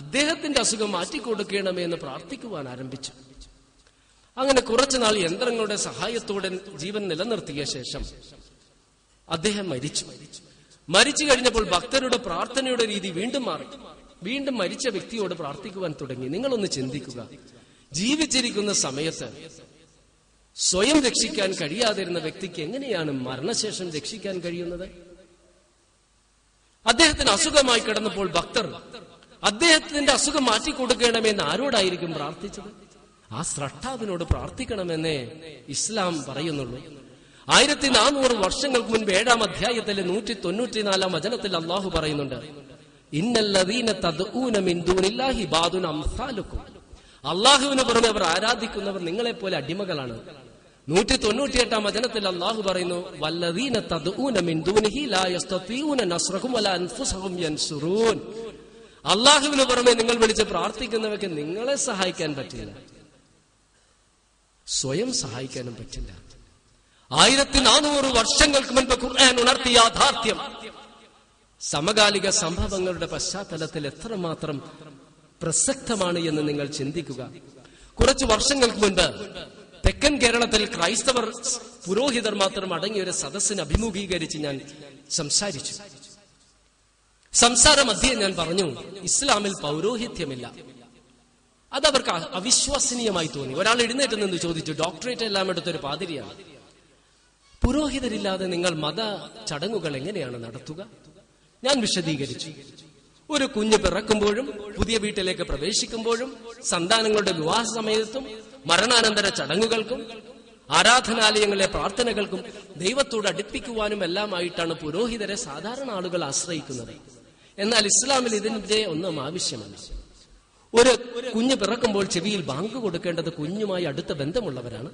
അദ്ദേഹത്തിന്റെ അസുഖം മാറ്റിക്കൊടുക്കണമേ എന്ന് പ്രാർത്ഥിക്കുവാൻ ആരംഭിച്ചു. അങ്ങനെ കുറച്ചുനാൾ യന്ത്രങ്ങളുടെ സഹായത്തോടെ ജീവൻ നിലനിർത്തിയ ശേഷം അദ്ദേഹം മരിച്ചു. മരിച്ചു കഴിഞ്ഞപ്പോൾ ഭക്തരുടെ പ്രാർത്ഥനയുടെ രീതി വീണ്ടും മാറി. വീണ്ടും മരിച്ച വ്യക്തിയോട് പ്രാർത്ഥിക്കുവാൻ തുടങ്ങി. നിങ്ങളൊന്ന് ചിന്തിക്കുക, ജീവിച്ചിരിക്കുന്ന സമയത്ത് സ്വയം രക്ഷിക്കാൻ കഴിയാതിരുന്ന വ്യക്തിക്ക് എങ്ങനെയാണ് മരണശേഷം രക്ഷിക്കാൻ കഴിയുന്നത്? അദ്ദേഹത്തിന് അസുഖമായി കിടന്നപ്പോൾ ഭക്തർ അദ്ദേഹത്തിന്റെ അസുഖം മാറ്റിക്കൊടുക്കണമെന്ന് ആരോടായിരിക്കും പ്രാർത്ഥിച്ചത്? ആ സ്രഷ്ടാവിനോട് പ്രാർത്ഥിക്കണമെന്നേ ഇസ്ലാം പറയുന്നുള്ളൂ. 1400 വർഷങ്ങൾക്ക് മുൻപ് 7-ാം അധ്യായത്തിലെ 194-ാം വചനത്തിൽ അള്ളാഹു പറയുന്നുണ്ട്, ഇന്നല്ലദീന തദ്ഊന മിൻ ദൂനില്ലാഹി ബാദുൻ അംസാലുക്കും. അള്ളാഹുവിന് പുറമെ അവർ ആരാധിക്കുന്നവർ നിങ്ങളെപ്പോലെ അടിമകളാണ്. 198-ാം വചനത്തിൽ അള്ളാഹു പറയുന്നു, വല്ലദീന തദ്ഊന മിൻ ദൂനിഹി ലാ യസ്തതീഊന നസ്റഹും വലാ അൻഫുസഹും യൻസുറൂൻ. അള്ളാഹുവിന് പുറമെ നിങ്ങൾ വിളിച്ച് പ്രാർത്ഥിക്കുന്നവർക്ക് നിങ്ങളെ സഹായിക്കാൻ പറ്റില്ല, സ്വയം സഹായിക്കാനും പറ്റില്ല. 1400 വർഷങ്ങൾക്ക് മുൻപ് ഖുർആൻ ഉണർത്തിയ യാഥാർത്ഥ്യം സമകാലിക സംഭവങ്ങളുടെ പശ്ചാത്തലത്തിൽ എത്രമാത്രം പ്രസക്തമാണ് എന്ന് നിങ്ങൾ ചിന്തിക്കുക. കുറച്ചു വർഷങ്ങൾക്ക് മുൻപ് തെക്കൻ കേരളത്തിൽ ക്രൈസ്തവർ പുരോഹിതർ മാത്രം അടങ്ങിയ ഒരു സദസ്സിനെ അഭിമുഖീകരിച്ച് ഞാൻ സംസാരിച്ചു. സംസാര മധ്യേ ഞാൻ പറഞ്ഞു, ഇസ്ലാമിൽ പൗരോഹിത്യമില്ല. അതവർക്ക് അവിശ്വസനീയമായി തോന്നി. ഒരാൾ എഴുന്നേറ്റ് നിന്ന് ചോദിച്ചു, ഡോക്ടറേറ്റ് എല്ലാം എടുത്തൊരു പാതിരിയാണ്, പുരോഹിതരില്ലാതെ നിങ്ങൾ മത ചടങ്ങുകൾ എങ്ങനെയാണ് നടത്തുക? ഞാൻ വിശദീകരിച്ചു. ഒരു കുഞ്ഞ് പിറക്കുമ്പോഴും പുതിയ വീട്ടിലേക്ക് പ്രവേശിക്കുമ്പോഴും സന്താനങ്ങളുടെ വിവാഹ സമയത്തും മരണാനന്തര ചടങ്ങുകൾക്കും ആരാധനാലയങ്ങളിലെ പ്രാർത്ഥനകൾക്കും ദൈവത്തോട് അടുപ്പിക്കുവാനും എല്ലാമായിട്ടാണ് പുരോഹിതരെ സാധാരണ ആളുകൾ ആശ്രയിക്കുന്നത്. എന്നാൽ ഇസ്ലാമിൽ ഇതിന്റെ ഒന്നും ആവശ്യമല്ല. ഒരു കുഞ്ഞ് പിറക്കുമ്പോൾ ചെവിയിൽ ബാങ്ക് കൊടുക്കേണ്ടത് കുഞ്ഞുമായി അടുത്ത ബന്ധമുള്ളവരാണ്.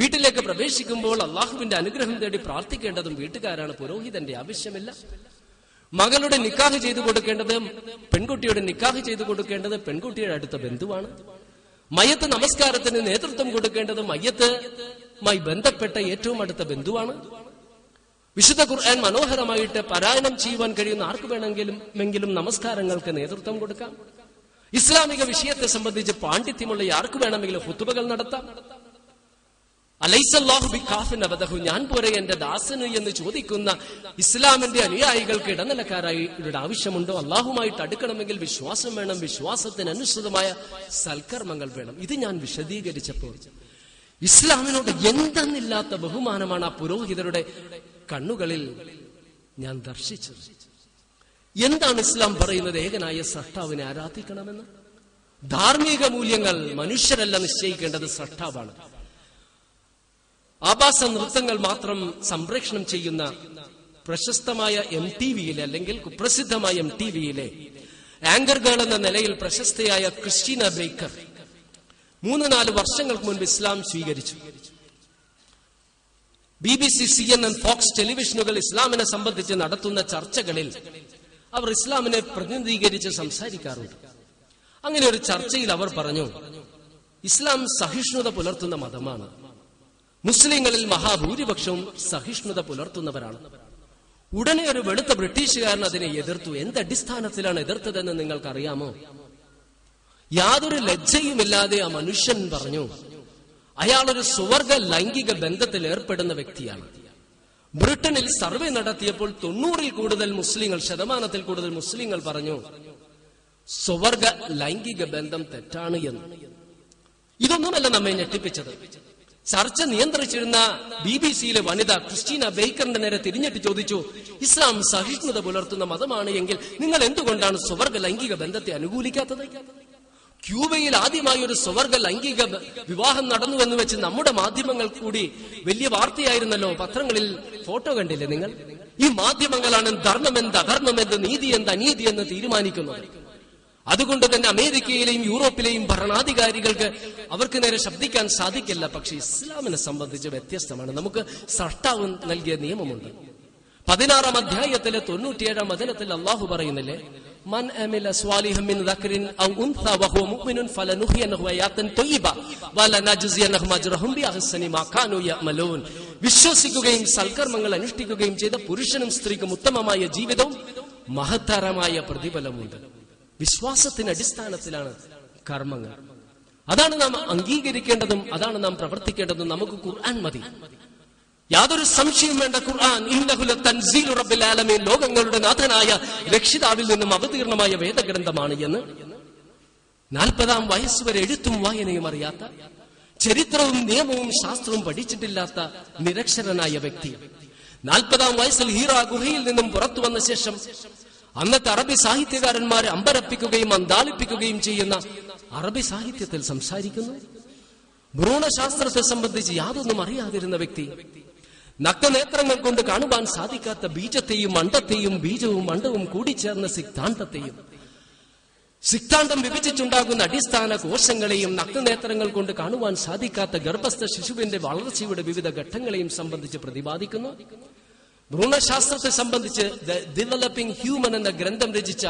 വീട്ടിലേക്ക് പ്രവേശിക്കുമ്പോൾ അള്ളാഹുവിന്റെ അനുഗ്രഹം തേടി പ്രാർത്ഥിക്കേണ്ടതും വീട്ടുകാരാണ്, പുരോഹിതന്റെ ആവശ്യമില്ല. മകളുടെ നിക്കാഹ് ചെയ്തു കൊടുക്കേണ്ടത്, പെൺകുട്ടിയുടെ നിക്കാഹ് ചെയ്തു കൊടുക്കേണ്ടത് പെൺകുട്ടിയുടെ അടുത്ത ബന്ധുവാണ്. മയ്യത്ത് നമസ്കാരത്തിന് നേതൃത്വം കൊടുക്കേണ്ടത് മയ്യത്തുമായി ബന്ധപ്പെട്ട ഏറ്റവും അടുത്ത ബന്ധുവാണ്. വിശുദ്ധ ഖുർആൻ മനോഹരമായിട്ട് പാരായണം ചെയ്യുവാൻ കഴിയുന്ന ആർക്ക് വേണമെങ്കിലും നമസ്കാരങ്ങൾക്ക് നേതൃത്വം കൊടുക്കാം. ഇസ്ലാമിക വിഷയത്തെ സംബന്ധിച്ച് പാണ്ഡിത്യമുള്ള ആർക്ക് വേണമെങ്കിലും ഹുതുബകൾ നടത്താം. അലൈസല്ലാഹു ബിഖാഫിൻ അബദഹു, ഞാൻ പോരെ എന്റെ ദാസന് എന്ന് ചോദിക്കുന്ന ഇസ്ലാമിന്റെ അനുയായികൾക്ക് ഇടനിലക്കാരായി ഇവരുടെ ആവശ്യമുണ്ടോ? അള്ളാഹുമായിട്ട് അടുക്കണമെങ്കിൽ വിശ്വാസം വേണം, വിശ്വാസത്തിന് അനുസൃതമായ സൽക്കർമ്മങ്ങൾ വേണം. ഇത് ഞാൻ വിശദീകരിച്ചപ്പോൾ ഇസ്ലാമിനോട് എന്തെന്നില്ലാത്ത ബഹുമാനമാണ് ആ പുരോഹിതരുടെ കണ്ണുകളിൽ ഞാൻ ദർശിച്ചത്. എന്താണ് ഇസ്ലാം പറയുന്നത്? ഏകനായ സൃഷ്ടാവിനെ ആരാധിക്കണമെന്ന്. ധാർമ്മിക മൂല്യങ്ങൾ മനുഷ്യരല്ല നിശ്ചയിക്കേണ്ടത്, സൃഷ്ടാവാണ്. ആഭാസ നൃത്തങ്ങൾ മാത്രം സംപ്രേഷണം ചെയ്യുന്ന പ്രശസ്തമായ MTV അല്ലെങ്കിൽ കുപ്രസിദ്ധമായ MTV ആങ്കർ ഗേൾ എന്ന നിലയിൽ പ്രശസ്തയായ ക്രിസ്റ്റീന ബേക്കർ 3-4 വർഷങ്ങൾക്ക് മുൻപ് ഇസ്ലാം സ്വീകരിച്ചു. BBC, CNN, ഫോക്സ് ടെലിവിഷനുകൾ ഇസ്ലാമിനെ സംബന്ധിച്ച് നടത്തുന്ന ചർച്ചകളിൽ അവർ ഇസ്ലാമിനെ പ്രതിനിധീകരിച്ച് സംസാരിക്കാറുണ്ട്. അങ്ങനെ ഒരു ചർച്ചയിൽ അവർ പറഞ്ഞു, ഇസ്ലാം സഹിഷ്ണുത പുലർത്തുന്ന മതമാണ്, മുസ്ലിങ്ങളിൽ മഹാഭൂരിപക്ഷവും സഹിഷ്ണുത പുലർത്തുന്നവരാണ്. ഉടനെ ഒരു വെളുത്ത ബ്രിട്ടീഷുകാരൻ അതിനെ എതിർത്തു. എന്തടിസ്ഥാനത്തിലാണ് എതിർത്തതെന്ന് നിങ്ങൾക്കറിയാമോ? യാതൊരു ലജ്ജയുമില്ലാതെ ആ മനുഷ്യൻ പറഞ്ഞു, അയാളൊരു സുവർഗ ലൈംഗിക ബന്ധത്തിൽ ഏർപ്പെടുന്ന വ്യക്തിയാണ്. ബ്രിട്ടനിൽ സർവേ നടത്തിയപ്പോൾ 90% പറഞ്ഞു സുവർഗ ലൈംഗിക ബന്ധം തെറ്റാണ് എന്ന്. ഇതൊന്നുമല്ല നമ്മെ ഞെട്ടിപ്പിച്ചത്. ചർച്ച നിയന്ത്രിച്ചിരുന്ന BBC വനിത ക്രിസ്റ്റീന ബേക്കറിന്റെ നേരെ തിരിഞ്ഞിട്ട് ചോദിച്ചു, ഇസ്ലാം സഹിഷ്ണുത പുലർത്തുന്ന മതമാണ് എങ്കിൽ നിങ്ങൾ എന്തുകൊണ്ടാണ് സുവർഗ ലൈംഗിക ബന്ധത്തെ അനുകൂലിക്കാത്തത്? ക്യൂബയിൽ ആദ്യമായി ഒരു സുവർഗ ലൈംഗിക വിവാഹം നടന്നുവെന്ന് വെച്ച് നമ്മുടെ മാധ്യമങ്ങൾ കൂടി വലിയ വാർത്തയായിരുന്നല്ലോ, പത്രങ്ങളിൽ ഫോട്ടോ കണ്ടില്ലേ നിങ്ങൾ? ഈ മാധ്യമങ്ങളാണ് ധർമ്മമെന്ത് അധർമ്മമെന്ത് നീതി എന്ത് അനീതി എന്ന് തീരുമാനിക്കുന്നത്. അതുകൊണ്ട് തന്നെ അമേരിക്കയിലെയും യൂറോപ്പിലെയും ഭരണാധികാരികൾക്ക് അവർക്ക് നേരെ ശബ്ദിക്കാൻ സാധിക്കില്ല. പക്ഷെ ഇസ്ലാമിനെ സംബന്ധിച്ച് വ്യത്യസ്തമാണ്. നമുക്ക് സൃഷ്ടാവ് നൽകിയ നിയമമുണ്ട്. 16-ാം അധ്യായത്തിലെ 97-ാം വചനത്തിൽ അള്ളാഹു പറയുന്നില്ലേ, മൻ അമില സ്വാലിഹൻ മിൻ ദക്രിൻ ഔ ഉൻസാ വഹുവ മുഅ്മിനുൻ ഫലനുഹ്യനഹു ഹയാതൻ ത്വയിബ വലനജ്സിയനഹും അജ്റഹും ബിഅഹ്സനി മാ കാനൂ യഅ്മലൂൻ. വിശ്വസിക്കുകയും സൽക്കർമ്മങ്ങൾ അനുഷ്ഠിക്കുകയും ചെയ്ത പുരുഷനും സ്ത്രീക്കും ഉത്തമമായ ജീവിതവും മഹത്തരമായ പ്രതിഫലമുണ്ട്. വിശ്വാസത്തിന്റെ അടിസ്ഥാനത്തിലാണ് കർമ്മങ്ങൾ. അതാണ് നാം അംഗീകരിക്കേണ്ടതും അതാണ് നാം പ്രവർത്തിക്കേണ്ടതും. നമുക്ക് ഖുർആൻ മതി, യാതൊരു സംശയം വേണ്ട. ഖുർആൻ ഇന്നഹുല തൻസീലു റബ്ബിൽ ആലമീൻ, ലോകങ്ങളുടെ നാഥനായ രക്ഷിതാവിൽ നിന്നും അവതീർണമായ വേദഗ്രന്ഥമാണ് എന്ന് 40-ാം വയസ്സുവരെ എഴുത്തും വായനയും അറിയാത്ത, ചരിത്രവും നിയമവും ശാസ്ത്രവും പഠിച്ചിട്ടില്ലാത്ത നിരക്ഷരനായ വ്യക്തി 40-ാം വയസ്സിൽ ഹീറ ഗുഹയിൽ നിന്നും പുറത്തു വന്ന ശേഷം അന്നത്തെ അറബി സാഹിത്യകാരന്മാരെ അമ്പരപ്പിക്കുകയും അന്താളിപ്പിക്കുകയും ചെയ്യുന്ന അറബി സാഹിത്യത്തിൽ സംസാരിക്കുന്നു. ഭ്രൂണശാസ്ത്രത്തെ സംബന്ധിച്ച് യാതൊന്നും അറിയാതിരുന്ന വ്യക്തി, നഗ്നനേത്രങ്ങൾ കൊണ്ട് കാണുവാൻ സാധിക്കാത്ത ബീജത്തെയും അണ്ഡത്തെയും ബീജവും അണ്ഡവും കൂടിച്ചേർന്ന സിദ്ധാന്തത്തെയും സിദ്ധാന്തം വിഭജിച്ചുണ്ടാകുന്ന അടിസ്ഥാന കോശങ്ങളെയും നഗ്നനേത്രങ്ങൾ കൊണ്ട് കാണുവാൻ സാധിക്കാത്ത ഗർഭസ്ഥ ശിശുവിന്റെ വളർച്ചയുടെ വിവിധ ഘട്ടങ്ങളെയും സംബന്ധിച്ച് പ്രതിപാദിക്കുന്നു. ഭ്രൂണശാസ്ത്രത്തെ സംബന്ധിച്ച് ഡെവലപ്പിംഗ് ഹ്യൂമൻ എന്ന ഗ്രന്ഥം രചിച്ച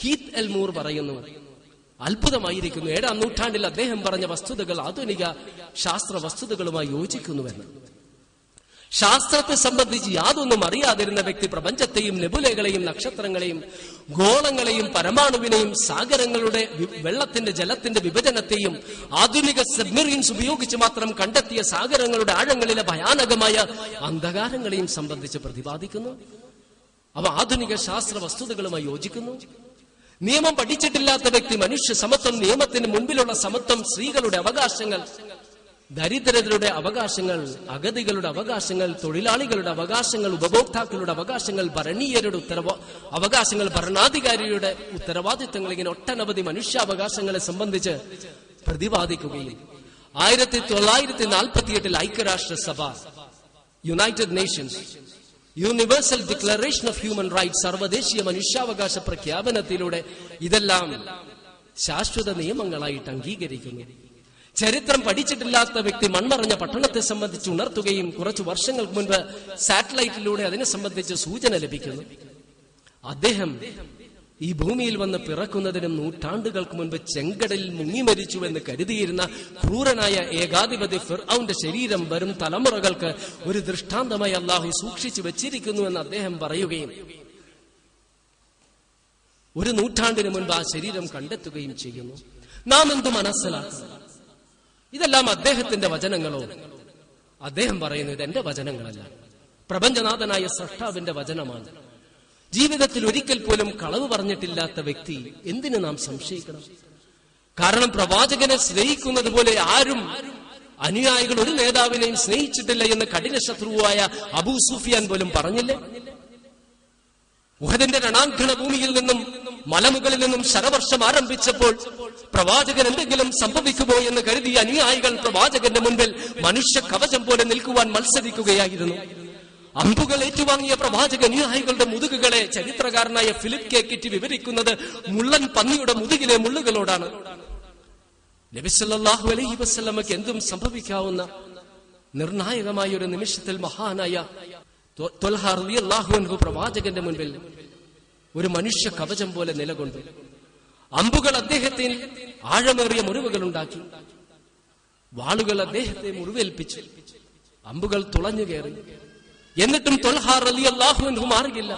കീത്ത് എൽമൂർ പറയുന്നു, അത്ഭുതമായിരിക്കുന്നു 7-ാം നൂറ്റാണ്ടിൽ അദ്ദേഹം പറഞ്ഞ വസ്തുതകൾ ആധുനിക ശാസ്ത്ര വസ്തുതകളുമായി യോജിക്കുന്നുവെന്ന്. ശാസ്ത്രത്തെ സംബന്ധിച്ച് യാതൊന്നും അറിയാതിരുന്ന വ്യക്തി പ്രപഞ്ചത്തെയും നെബുലകളെയും നക്ഷത്രങ്ങളെയും ഗോളങ്ങളെയും പരമാണുവിനെയും സാഗരങ്ങളുടെ വെള്ളത്തിന്റെ ജലത്തിന്റെ വിഭജനത്തെയും ആധുനിക സബ്മറീൻസ് ഉപയോഗിച്ച് മാത്രം കണ്ടെത്തിയ സാഗരങ്ങളുടെ ആഴങ്ങളിലെ ഭയാനകമായ അന്ധകാരങ്ങളെയും സംബന്ധിച്ച് പ്രതിപാദിക്കുന്നു. അവ ആധുനിക ശാസ്ത്ര വസ്തുതകളുമായി യോജിക്കുന്നു. നിയമം പഠിച്ചിട്ടില്ലാത്ത വ്യക്തി മനുഷ്യ സമത്വം, നിയമത്തിന് മുൻപിലുള്ള സമത്വം, സ്ത്രീകളുടെ അവകാശങ്ങൾ, ദരിദ്രരുടെ അവകാശങ്ങൾ, അഗതികളുടെ അവകാശങ്ങൾ, തൊഴിലാളികളുടെ അവകാശങ്ങൾ, ഉപഭോക്താക്കളുടെ അവകാശങ്ങൾ, ഭരണീയരുടെ അവകാശങ്ങൾ, ഭരണാധികാരിയുടെ ഉത്തരവാദിത്തങ്ങൾ, ഇങ്ങനെ ഒട്ടനവധി മനുഷ്യാവകാശങ്ങളെ സംബന്ധിച്ച് പ്രതിപാദിക്കുകയും 1948 ഐക്യരാഷ്ട്രസഭ, United Nations Universal Declaration of Human Rights, സർവ്വദേശീയ മനുഷ്യാവകാശ പ്രഖ്യാപനത്തിലൂടെ ഇതെല്ലാം ശാശ്വത നിയമങ്ങളായിട്ട് അംഗീകരിക്കുന്നു. ചരിത്രം പഠിച്ചിട്ടില്ലാത്ത വ്യക്തി മൺമറഞ്ഞ പട്ടണത്തെ സംബന്ധിച്ച് ഉണർത്തുകയും കുറച്ചു വർഷങ്ങൾക്ക് മുൻപ് സാറ്റലൈറ്റിലൂടെ അതിനെ സംബന്ധിച്ച് സൂചന ലഭിക്കുന്നു. അദ്ദേഹം ഈ ഭൂമിയിൽ വന്ന് പിറക്കുന്നതിനും നൂറ്റാണ്ടുകൾക്ക് മുൻപ് ചെങ്കടലിൽ മുങ്ങി മരിച്ചുവെന്ന് കരുതിയിരുന്ന ക്രൂരനായ ഏകാധിപതി ഫിർഔന്റെ ശരീരം വരും തലമുറകൾക്ക് ഒരു ദൃഷ്ടാന്തമായി അള്ളാഹു സൂക്ഷിച്ചു വെച്ചിരിക്കുന്നുവെന്ന് അദ്ദേഹം പറയുകയും ഒരു നൂറ്റാണ്ടിന് മുൻപ് ആ ശരീരം കണ്ടെത്തുകയും ചെയ്യുന്നു. നാം എന്ത് മനസ്സിലാക്കുന്നു? ഇതെല്ലാം അദ്ദേഹത്തിന്റെ വചനങ്ങളോ? അദ്ദേഹം പറയുന്നു, ഇതെന്റെ വചനങ്ങളല്ല, പ്രപഞ്ചനാഥനായ സ്രഷ്ടാവിന്റെ വചനമാണ്. ജീവിതത്തിൽ ഒരിക്കൽ പോലും കളവ് പറഞ്ഞിട്ടില്ലാത്ത വ്യക്തി എന്തിനു നാം സംശയിക്കണം? കാരണം പ്രവാചകനെ സ്നേഹിക്കുന്നത് പോലെ ആരും അനുയായികൾ ഒരു നേതാവിനെയും സ്നേഹിച്ചിട്ടില്ല എന്ന് കഠിന ശത്രുവായ അബൂ സുഫിയാൻ പോലും പറഞ്ഞില്ലേ? ഉഹദിന്റെ രണാങ്കണ ഭൂമിയിൽ നിന്നും മലമുകളിൽ നിന്നും ശരവർഷം ആരംഭിച്ചപ്പോൾ പ്രവാചകൻ എന്തെങ്കിലും സംഭവിക്കുമോ എന്ന് കരുതിയ അനുയായികൾ പ്രവാചകന്റെ മുൻപിൽ മനുഷ്യ കവചം പോലെ നിൽക്കുവാൻ മത്സരിക്കുകയായിരുന്നു. അമ്പുകൾ ഏറ്റുവാങ്ങിയ പ്രവാചക അനുയായികളുടെ മുതുകുകളെ ചരിത്രകാരനായ ഫിലിപ്പ് കെ കിറ്റി വിവരിക്കുന്നത് മുള്ളൻ പന്നിയുടെ മുതുകിലെ മുള്ളുകളോടാണ്. നബി സല്ലല്ലാഹു അലൈഹി വസല്ലമക്ക് എന്തും സംഭവിക്കാവുന്ന നിർണായകമായ ഒരു നിമിഷത്തിൽ മഹാനായ ത്വൽഹ റളിയല്ലാഹു അൻഹു പ്രവാചകന്റെ മുൻപിൽ ഒരു മനുഷ്യ കവചം പോലെ നിലകൊണ്ടു. അമ്പുകൾ അദ്ദേഹത്തിൽ ആഴമേറിയ മുറിവുകൾ ഉണ്ടാക്കി, വാളുകൾ അദ്ദേഹത്തെ മുറിവേൽപ്പിച്ചു, അമ്പുകൾ തുളഞ്ഞു കയറി. എന്നിട്ടും ത്വൽഹ റളിയല്ലാഹു അൻഹു മാറിയില്ല.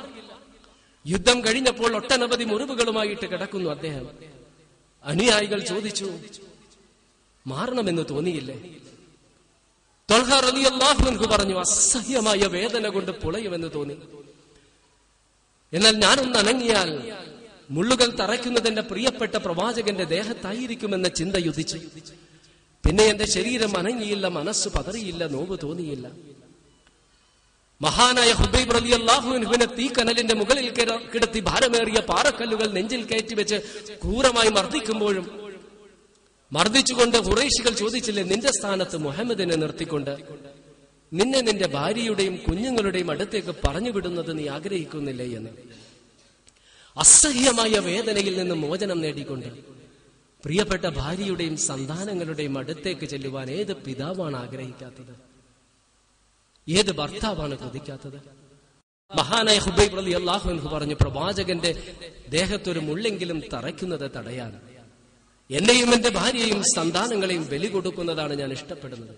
യുദ്ധം കഴിഞ്ഞപ്പോൾ ഒട്ടനവധി മുറിവുകളുമായിട്ട് കിടക്കുന്നു അദ്ദേഹം. അനുയായികൾ ചോദിച്ചു, മാറണമെന്ന് തോന്നിയില്ലേ? ത്വൽഹ റളിയല്ലാഹു അൻഹു പറഞ്ഞു, അസഹ്യമായ വേദന കൊണ്ട് പുളയുമെന്ന് തോന്നി. എന്നാൽ ഞാനൊന്ന് അനങ്ങിയാൽ മുള്ളുകൾ തറയ്ക്കുന്നതെന്റെ പ്രിയപ്പെട്ട പ്രവാചകന്റെ ദേഹത്തായിരിക്കുമെന്ന ചിന്ത യുദിച്ചു. പിന്നെ എന്റെ ശരീരം അനങ്ങിയില്ല, മനസ്സ് പതറിയില്ല, നോവ് തോന്നിയില്ല. മഹാനായ ഹുബൈബ് റളിയല്ലാഹു അൻഹുവിനെ തീക്കനലിന്റെ മുകളിൽ കിടത്തി ഭാരമേറിയ പാറക്കല്ലുകൾ നെഞ്ചിൽ കയറ്റി വെച്ച് ക്രൂരമായി മർദ്ദിക്കുമ്പോഴും മർദ്ദിച്ചുകൊണ്ട് ഖുറൈശികൾ ചോദിച്ചില്ലേ, നിന്റെ സ്ഥാനത്ത് മുഹമ്മദിനെ നിർത്തിക്കൊണ്ട് നിന്നെ നിന്റെ ഭാര്യയുടെയും കുഞ്ഞുങ്ങളുടെയും അടുത്തേക്ക് പറഞ്ഞു വിടുന്നത് നീ ആഗ്രഹിക്കുന്നില്ലേ എന്ന്. അസഹ്യമായ വേദനയിൽ നിന്ന് മോചനം നേടിക്കൊണ്ട് പ്രിയപ്പെട്ട ഭാര്യയുടെയും സന്താനങ്ങളുടെയും അടുത്തേക്ക് ചെല്ലുവാൻ ഏത് പിതാവാണ് ആഗ്രഹിക്കാത്തത്? ഏത് ഭർത്താവാണ് കൊതിക്കാത്തത്? മഹാനായ ഹുബൈബ് റളിയല്ലാഹു അൻഹു പറഞ്ഞു, പ്രവാചകന്റെ ദേഹത്തൊരു മുള്ളെങ്കിലും തറയ്ക്കുന്നത് തടയാൻ എന്നെയും എന്റെ ഭാര്യയെയും സന്താനങ്ങളെയും ബലി കൊടുക്കുന്നതാണ് ഞാൻ ഇഷ്ടപ്പെടുന്നത്.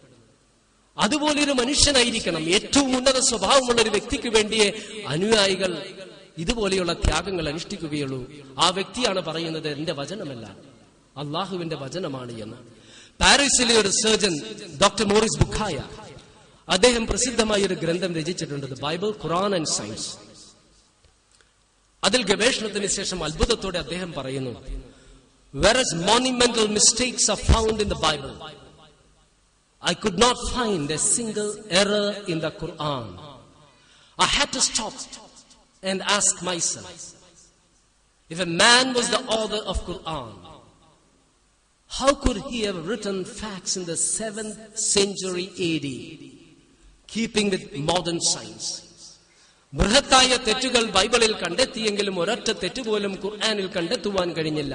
അതുപോലൊരു മനുഷ്യനായിരിക്കണം. ഏറ്റവും ഉന്നത സ്വഭാവമുള്ള ഒരു വ്യക്തിക്ക് വേണ്ടിയേ അനുയായികൾ ഇതുപോലെയുള്ള ത്യാഗങ്ങൾ അനുഷ്ഠിക്കുകയുള്ളൂ. ആ വ്യക്തിയാണ് പറയുന്നത്, എന്റെ വചനമല്ല, അള്ളാഹുവിന്റെ വചനമാണ് എന്ന്. പാരീസിലെ ഒരു സർജൻ ഡോക്ടർ മോറിസ് ബുഖായ, അദ്ദേഹം പ്രസിദ്ധമായ ഒരു ഗ്രന്ഥം രചിച്ചിട്ടുണ്ട്, ബൈബിൾ, ഖുറാൻ ആൻഡ് സയൻസ്. അതിൽ ഗവേഷണത്തിന് ശേഷം അത്ഭുതത്തോടെ അദ്ദേഹം പറയുന്നു, whereas monumental mistakes are found in the Bible, I could not find a single error in the Quran. I had to stop and ask myself, if a man was the author of Quran, how could he have written facts in the 7th century AD, keeping with modern science? ബൃഹത്തായ തെറ്റുകൾ ബൈബിളിൽ കണ്ടെത്തിയെങ്കിലും ഒരൊറ്റ തെറ്റ് പോലും ഖുർആനിൽ കണ്ടെത്തുവാൻ കഴിഞ്ഞില്ല.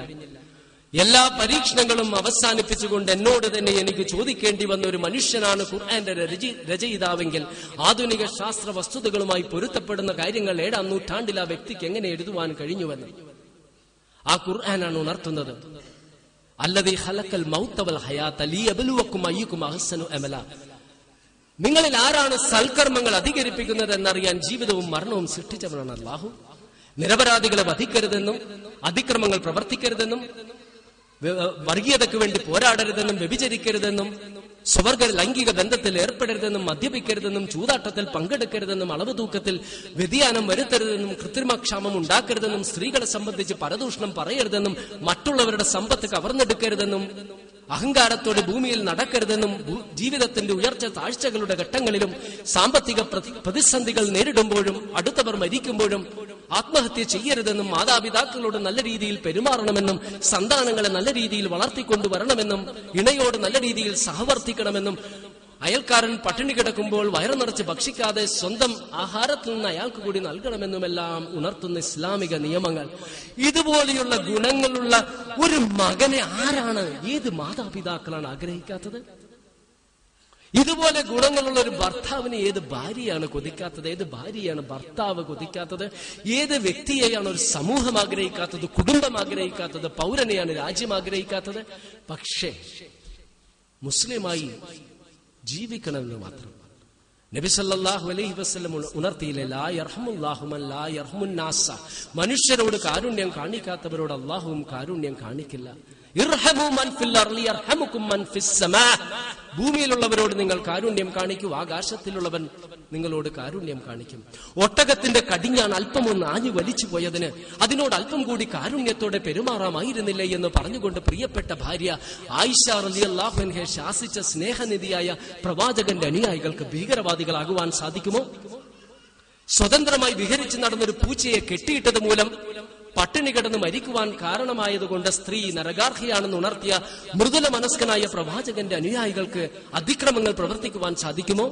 എല്ലാ പരീക്ഷണങ്ങളും അവസാനിപ്പിച്ചുകൊണ്ട് എന്നോട് തന്നെ എനിക്ക് ചോദിക്കേണ്ടി വന്ന ഒരു മനുഷ്യനാണ് ഖുർആന്റെ രചയിതാവെങ്കിൽ ആധുനിക ശാസ്ത്ര വസ്തുതകളുമായി പൊരുത്തപ്പെടുന്ന കാര്യങ്ങൾ 7ാം നൂറ്റാണ്ടിൽ ആ വ്യക്തിക്ക് എങ്ങനെ എഴുതുവാൻ കഴിഞ്ഞുവെന്ന് ആ ഖുർആനാണ് ഉണർത്തുന്നത്. അല്ലദീ ഖലഖൽ മൗത വൽ ഹയാത ലിയബ്ലുവകും അയ്യുകും അഹ്സനു അമല. നിങ്ങളിൽ ആരാണ് സൽക്കർമ്മങ്ങൾ അധികരിപ്പിക്കുന്നത് എന്നറിയാൻ ജീവിതവും മരണവും സൃഷ്ടിച്ചവനാണ് അല്ലാഹു. നിരപരാധികളെ വധിക്കരുതെന്നും അതിക്രമങ്ങൾ പ്രവർത്തിക്കരുതെന്നും വർഗീയതയ്ക്ക് വേണ്ടി പോരാടരുതെന്നും വ്യഭിചരിക്കരുതെന്നും സ്വർഗ ലൈംഗിക ബന്ധത്തിൽ ഏർപ്പെടരുതെന്നും മദ്യപിക്കരുതെന്നും ചൂതാട്ടത്തിൽ പങ്കെടുക്കരുതെന്നും അളവ് തൂക്കത്തിൽ വ്യതിയാനം വരുത്തരുതെന്നും കൃത്രിമക്ഷാമം ഉണ്ടാക്കരുതെന്നും സ്ത്രീകളെ സംബന്ധിച്ച് പരദൂഷണം പറയരുതെന്നും മറ്റുള്ളവരുടെ സമ്പത്ത് കവർന്നെടുക്കരുതെന്നും അഹങ്കാരത്തോടെ ഭൂമിയിൽ നടക്കരുതെന്നും ജീവിതത്തിന്റെ ഉയർച്ച താഴ്ചകളുടെ ഘട്ടങ്ങളിലും സാമ്പത്തിക പ്രതിസന്ധികൾ നേരിടുമ്പോഴും അടുത്തവർ മരിക്കുമ്പോഴും ആത്മഹത്യ ചെയ്യരുതെന്നും മാതാപിതാക്കളോട് നല്ല രീതിയിൽ പെരുമാറണമെന്നും സന്താനങ്ങളെ നല്ല രീതിയിൽ വളർത്തിക്കൊണ്ടുവരണമെന്നും ഇണയോട് നല്ല രീതിയിൽ സഹവർത്തിക്കണമെന്നും അയൽക്കാരൻ പട്ടിണി കിടക്കുമ്പോൾ വയറു നിറച്ച് ഭക്ഷിക്കാതെ സ്വന്തം ആഹാരത്തിൽ നിന്ന് അയാൾക്ക് കൂടി നൽകണമെന്നുമെല്ലാം ഉണർത്തുന്ന ഇസ്ലാമിക നിയമങ്ങൾ. ഇതുപോലെയുള്ള ഗുണങ്ങളുള്ള ഒരു മകനെ ആരാണ്, ഏത് മാതാപിതാക്കളാണ് ആഗ്രഹിക്കാത്തത്? ഇതുപോലെ ഗുണങ്ങളുള്ള ഒരു ഭർത്താവിന് ഏത് ഭാര്യയാണ് കൊതിക്കാത്തത്? ഏത് ഭാര്യയാണ് ഭർത്താവ് കൊതിക്കാത്തത്? ഏത് വ്യക്തിയെയാണ് ഒരു സമൂഹം ആഗ്രഹിക്കാത്തത്, കുടുംബം ആഗ്രഹിക്കാത്തത്, പൗരനെയാണ് രാജ്യം ആഗ്രഹിക്കാത്തത്? പക്ഷേ മുസ്ലിമായി ജീവിക്കണമെന്ന് മാത്രം. നബി സല്ലല്ലാഹു അലൈഹി വസല്ലം ഉണർത്തിയില്ലേ, ലാ യർഹമുല്ലാഹു മൻ ലാ യർഹമുൻ നാസ, മനുഷ്യരോട് കാരുണ്യം കാണിക്കാത്തവരോട് അല്ലാഹുവും കാരുണ്യം കാണിക്കില്ല. ഇർഹമു മൻ ഫിൽ അർളി യർഹമുകും മൻ ഫിസ് സമാ, ഭൂമിയിലുള്ളവരോട് നിങ്ങൾ കാരുണ്യം കാണിക്കൂ, ആകാശത്തിലുള്ളവൻ നിങ്ങളോട് കാരുണ്യം കാണിക്കും. ഒട്ടകത്തിന്റെ കടിഞ്ഞാണ് അല്പം ഒന്ന് ആഞ്ഞു വലിച്ചു പോയതിന് അതിനോട് അല്പം കൂടി കാരുണ്യത്തോടെ പെരുമാറാമായിരുന്നില്ലേ എന്ന് പറഞ്ഞുകൊണ്ട് പ്രിയപ്പെട്ട ഭാര്യ ആയിഷ റളിയല്ലാഹു അൻഹയെ ശാസിച്ച സ്നേഹനിധിയായ പ്രവാചകന്റെ അനുയായികൾക്ക് ഭീകരവാദികളാകുവാൻ സാധിക്കുമോ? സ്വതന്ത്രമായി വിഹരിച്ച് നടന്നൊരു പൂച്ചയെ കെട്ടിയിട്ടത് മൂലം പട്ടിണി കിടന്ന് മരിക്കുവാൻ കാരണമായതുകൊണ്ട് സ്ത്രീ നരകാർഹിയാണെന്ന് ഉണർത്തിയ മൃദുല മനസ്കനായ പ്രവാചകന്റെ അനുയായികൾക്ക് അതിക്രമങ്ങൾ പ്രവർത്തിക്കുവാൻ സാധിക്കുമോ?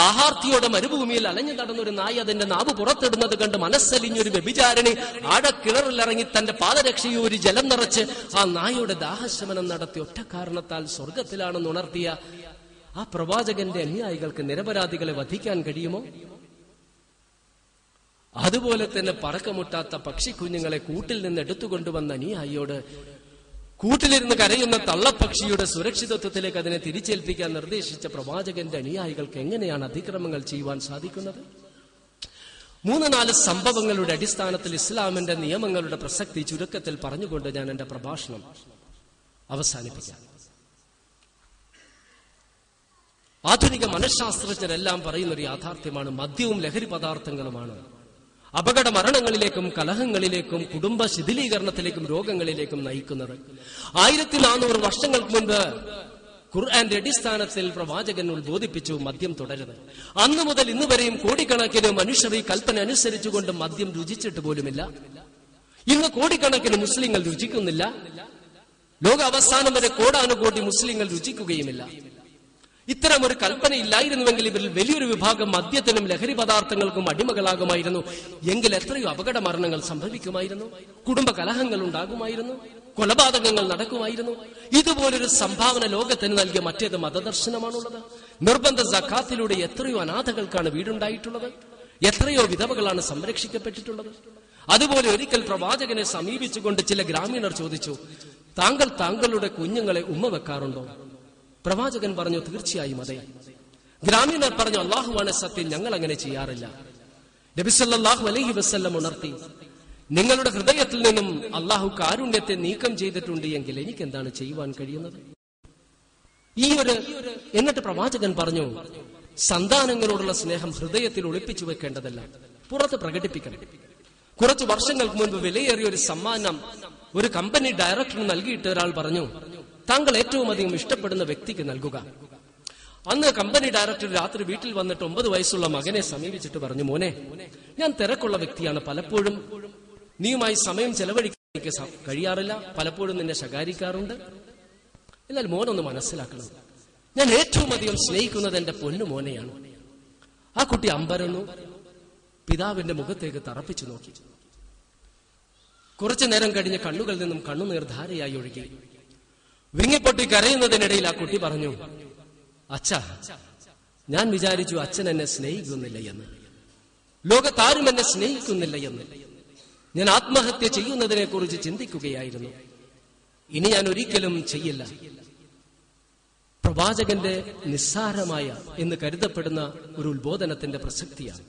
ദാഹാർത്തിയോടെ മരുഭൂമിയിൽ അലഞ്ഞു നടന്നൊരു നായ അതിന്റെ നാവ് പുറത്തിടുന്നത് കണ്ട് മനസ്സലിഞ്ഞൊരു വ്യഭിചാരിണി ആഴക്കിണറിലിറങ്ങി തന്റെ പാദരക്ഷയൂരി ജലം നിറച്ച് ആ നായയുടെ ദാഹശമനം നടത്തി ഒറ്റ കാരണത്താൽ സ്വർഗത്തിലാണെന്ന് ഉണർത്തിയ ആ പ്രവാചകന്റെ അനുയായികൾക്ക് നിരപരാധികളെ വധിക്കാൻ കഴിയുമോ? അതുപോലെ തന്നെ പറക്കമുട്ടാത്ത പക്ഷിക്കുഞ്ഞുങ്ങളെ കൂട്ടിൽ നിന്ന് എടുത്തുകൊണ്ടുവന്ന അനുയായിയോട് കൂട്ടിലിരുന്ന് കരയുന്ന തള്ളപ്പക്ഷിയുടെ സുരക്ഷിതത്വത്തിലേക്ക് അതിനെ തിരിച്ചേൽപ്പിക്കാൻ നിർദ്ദേശിച്ച പ്രവാചകന്റെ അനുയായികൾക്ക് എങ്ങനെയാണ് അതിക്രമങ്ങൾ ചെയ്യുവാൻ സാധിക്കുന്നത്? 3-4 സംഭവങ്ങളുടെ അടിസ്ഥാനത്തിൽ ഇസ്ലാമിന്റെ നിയമങ്ങളുടെ പ്രസക്തി ചുരുക്കത്തിൽ പറഞ്ഞുകൊണ്ട് ഞാൻ എന്റെ പ്രഭാഷണം അവസാനിപ്പിക്കാം. ആധുനിക മനഃശാസ്ത്രജ്ഞരെല്ലാം പറയുന്നൊരു യാഥാർത്ഥ്യമാണ്, മദ്യവും ലഹരി പദാർത്ഥങ്ങളുമാണ് അപകട മരണങ്ങളിലേക്കും കലഹങ്ങളിലേക്കും കുടുംബ ശിഥിലീകരണത്തിലേക്കും രോഗങ്ങളിലേക്കും നയിക്കുന്നത്. 1400 വർഷങ്ങൾക്ക് മുൻപ് ഖുർആന്റെ അടിസ്ഥാനത്തിൽ പ്രവാചകൻ ഉദ്ബോധിപ്പിച്ചു, മദ്യം തുടരുത്. അന്നു മുതൽ ഇന്നു വരെയും കോടിക്കണക്കിന് മനുഷ്യർ ഈ കൽപ്പന അനുസരിച്ചുകൊണ്ട് മദ്യം രുചിച്ചിട്ട് പോലുമില്ല. ഇന്ന് കോടിക്കണക്കിന് മുസ്ലിങ്ങൾ രുചിക്കുന്നില്ല. ലോക അവസാനം വരെ കോടാനുകോടി മുസ്ലിങ്ങൾ രുചിക്കുകയുമില്ല. ഇത്തരം ഒരു കൽപ്പന ഇല്ലായിരുന്നുവെങ്കിൽ ഇവരിൽ വലിയൊരു വിഭാഗം മദ്യത്തിനും ലഹരി പദാർത്ഥങ്ങൾക്കും അടിമകളാകുമായിരുന്നു. എങ്കിൽ എത്രയോ അപകട മരണങ്ങൾ സംഭവിക്കുമായിരുന്നു, കുടുംബ കലഹങ്ങൾ ഉണ്ടാകുമായിരുന്നു, കൊലപാതകങ്ങൾ നടക്കുമായിരുന്നു. ഇതുപോലൊരു സംഭാവന ലോകത്തിന് നൽകിയ മറ്റേത് മതദർശനമാണുള്ളത്? നിർബന്ധ സക്കാത്തിലൂടെ എത്രയോ അനാഥകൾക്കാണ് വീടുണ്ടായിട്ടുള്ളത്, എത്രയോ വിധവകളാണ് സംരക്ഷിക്കപ്പെട്ടിട്ടുള്ളത്. അതുപോലെ ഒരിക്കൽ പ്രവാചകനെ സമീപിച്ചുകൊണ്ട് ചില ഗ്രാമീണർ ചോദിച്ചു, താങ്കൾ താങ്കളുടെ കുഞ്ഞുങ്ങളെ ഉമ്മ വെക്കാറുണ്ടോ? പ്രവാചകൻ പറഞ്ഞു, തീർച്ചയായും അതെ. ഗ്രാമീണർ പറഞ്ഞു, അല്ലാഹുവാണ് സത്യം, ഞങ്ങൾ അങ്ങനെ ചെയ്യാറില്ല. നബി സല്ലല്ലാഹു അലൈഹി വസല്ലം ഉണർത്തി, നിങ്ങളുടെ ഹൃദയത്തിൽ നിന്നും അല്ലാഹു കാരുണ്യത്തെ നീക്കം ചെയ്തിട്ടുണ്ട് എങ്കിൽ എനിക്ക് എന്താണ് ചെയ്യുവാൻ കഴിയുന്നത്? എന്നിട്ട് പ്രവാചകൻ പറഞ്ഞു, സന്താനങ്ങളോടുള്ള സ്നേഹം ഹൃദയത്തിൽ ഒളിപ്പിച്ചു വെക്കേണ്ടതല്ല, പുറത്ത് പ്രകടിപ്പിക്കണം. കുറച്ചു വർഷങ്ങൾക്ക് മുൻപ് വിലയേറിയ ഒരു സമ്മാനം ഒരു കമ്പനി ഡയറക്ടറിന് നൽകിയിട്ട് ഒരാൾ പറഞ്ഞു, താങ്കൾ ഏറ്റവും അധികം ഇഷ്ടപ്പെടുന്ന വ്യക്തിക്ക് നൽകുക. അന്ന് കമ്പനി ഡയറക്ടർ രാത്രി വീട്ടിൽ വന്നിട്ട് 9 വയസ്സുള്ള മകനെ സമീപിച്ചിട്ട് പറഞ്ഞു, മോനെ, ഞാൻ തിരക്കുള്ള വ്യക്തിയാണ്, പലപ്പോഴും നീയുമായി സമയം ചെലവഴിക്കാൻ എനിക്ക് കഴിയാറില്ല, പലപ്പോഴും നിന്നെ ശകാരിക്കാറുണ്ട്. എന്നാൽ മോനൊന്ന് മനസ്സിലാക്കണം, ഞാൻ ഏറ്റവും അധികം സ്നേഹിക്കുന്നത് എന്റെ പൊന്നു മോനെയാണ്. ആ കുട്ടി അമ്പരന്നു പിതാവിന്റെ മുഖത്തേക്ക് തറപ്പിച്ചു നോക്കി. കുറച്ചു നേരം കഴിഞ്ഞ് കണ്ണുകളിൽ നിന്നും കണ്ണുനീർ ധാരയായി ഒഴുകി. വിങ്ങിപ്പൊട്ടി കരയുന്നതിനിടയിൽ ആ കുട്ടി പറഞ്ഞു, അച്ഛാ, ഞാൻ വിചാരിച്ചു അച്ഛൻ എന്നെ സ്നേഹിക്കുന്നില്ല എന്ന്, ലോകത്താരും എന്നെ സ്നേഹിക്കുന്നില്ല എന്ന്. ഞാൻ ആത്മഹത്യ ചെയ്യുന്നതിനെ കുറിച്ച് ചിന്തിക്കുകയായിരുന്നു. ഇനി ഞാൻ ഒരിക്കലും ചെയ്യില്ല. പ്രവാചകന്റെ നിസ്സാരമായ എന്ന് കരുതപ്പെടുന്ന ഒരു ഉത്ബോധനത്തിന്റെ പ്രസക്തിയാണ്.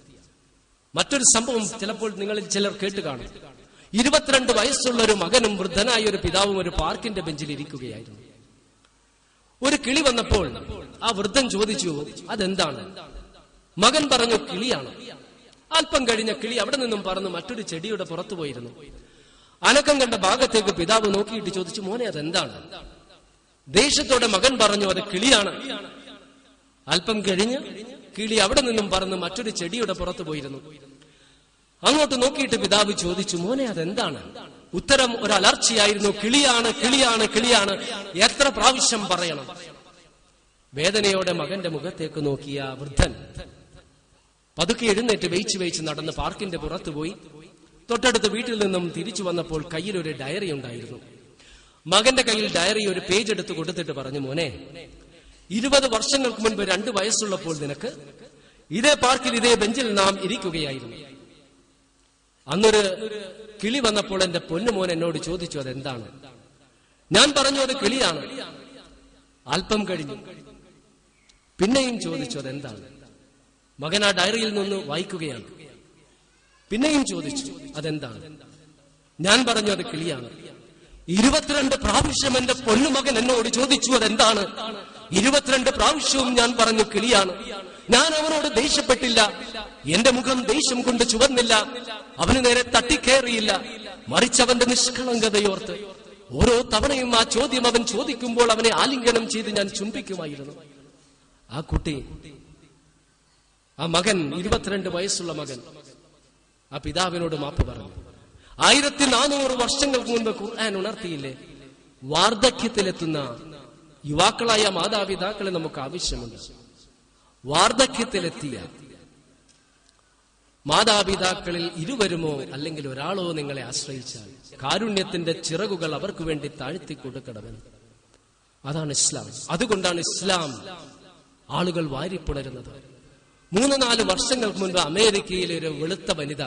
മറ്റൊരു സംഭവം ചിലപ്പോൾ നിങ്ങളിൽ ചിലർ കേട്ടുകാണും. 22 വയസ്സുള്ള ഒരു മകനും വൃദ്ധനായ ഒരു പിതാവും ഒരു പാർക്കിന്റെ ബെഞ്ചിൽ ഇരിക്കുകയായിരുന്നു. ഒരു കിളി വന്നപ്പോൾ ആ വൃദ്ധൻ ചോദിച്ചു, അതെന്താണ്? മകൻ പറഞ്ഞു, കിളിയാണ്. അല്പം കഴിഞ്ഞ കിളി അവിടെ നിന്നും പറന്ന് മറ്റൊരു ചെടിയുടെ പുറത്തു പോയിരുന്നു. അനക്കം കണ്ട ഭാഗത്തേക്ക് പിതാവ് നോക്കിയിട്ട് ചോദിച്ചു, മോനെ അതെന്താണ്? ദേഷ്യത്തോടെ മകൻ പറഞ്ഞു, അത് കിളിയാണ്. അല്പം കഴിഞ്ഞ് കിളി അവിടെ നിന്നും പറന്ന് മറ്റൊരു ചെടിയുടെ പുറത്തു പോയിരുന്നു. അങ്ങോട്ട് നോക്കിയിട്ട് പിതാവ് ചോദിച്ചു, മോനെ അതെന്താണ്? ഉത്തരം ഒരു അലർച്ചയായിരുന്നു, കിളിയാണ്, കിളിയാണ്, കിളിയാണ്. എത്ര പ്രാവശ്യം പറയണം? വേദനയോടെ മകന്റെ മുഖത്തേക്ക് നോക്കിയ വൃദ്ധൻ പതുക്കെ എഴുന്നേറ്റ് വെയിച്ച് നടന്ന് പാർക്കിന്റെ പുറത്തു പോയി. തൊട്ടടുത്ത് വീട്ടിൽ നിന്നും തിരിച്ചു വന്നപ്പോൾ കയ്യിൽ ഒരു ഡയറി ഉണ്ടായിരുന്നു. മകന്റെ കയ്യിൽ ഡയറി ഒരു പേജ് എടുത്ത് കൊടുത്തിട്ട് പറഞ്ഞു, മോനെ, 20 വർഷങ്ങൾക്ക് മുൻപ് 2 വയസ്സുള്ളപ്പോൾ നിനക്ക് ഇതേ പാർക്കിൽ ഇതേ ബെഞ്ചിൽ നാം ഇരിക്കുകയായിരുന്നു. അന്നൊരു കിളി വന്നപ്പോൾ എന്റെ പൊന്നുമോൻ എന്നോട് ചോദിച്ചു, അതെന്താണ്? ഞാൻ പറഞ്ഞു, അത് കിളിയാണ്. അല്പം കഴിഞ്ഞു പിന്നെയും ചോദിച്ചു, അതെന്താണ്? മകൻ ആ ഡയറിയിൽ നിന്ന് വായിക്കുകയാണ്. പിന്നെയും ചോദിച്ചു, അതെന്താണ്? ഞാൻ പറഞ്ഞു, അത് കിളിയാണ്. 22 പ്രാവശ്യം എന്റെ പൊന്നുമകൻ എന്നോട് ചോദിച്ചു, അതെന്താണ്? 22 പ്രാവശ്യവും ഞാൻ പറഞ്ഞു, കിളിയാണ്. ഞാൻ അവനോട് ദേഷ്യപ്പെട്ടില്ല, എന്റെ മുഖം ദേഷ്യം കൊണ്ട് ചുവന്നില്ല, അവന് നേരെ തട്ടിക്കേറിയില്ല. മറിച്ച് അവന്റെ നിഷ്കളങ്കതയോർത്ത് ഓരോ തവണയും ആ ചോദ്യം അവൻ ചോദിക്കുമ്പോൾ അവനെ ആലിംഗനം ചെയ്ത് ഞാൻ ചുംബിക്കുമായിരുന്നു. ആ മകൻ 22 വയസ്സുള്ള മകൻ ആ പിതാവിനോട് മാപ്പ് പറഞ്ഞു. 1400 വർഷങ്ങൾക്ക് മുൻപ് ഖുർആൻ ഉണർത്തിയില്ലേ? വാർദ്ധക്യത്തിലെത്തുന്ന യുവാക്കളായ മാതാപിതാക്കളെ നമുക്ക് ആവശ്യമുണ്ട്. വാർദ്ധക്യത്തിലെത്തിയ മാതാപിതാക്കളിൽ ഇരുവരുമോ അല്ലെങ്കിൽ ഒരാളോ നിങ്ങളെ ആശ്രയിച്ചാൽ കാരുണ്യത്തിന്റെ ചിറകുകൾ അവർക്ക് വേണ്ടി താഴ്ത്തി കൊടുക്കണമെന്ന്. അതാണ് ഇസ്ലാം. അതുകൊണ്ടാണ് ഇസ്ലാം ആളുകൾ വാരിപ്പുണരുന്നത്. 3-4 വർഷങ്ങൾക്ക് മുൻപ് അമേരിക്കയിലെ ഒരു വെളുത്ത വനിത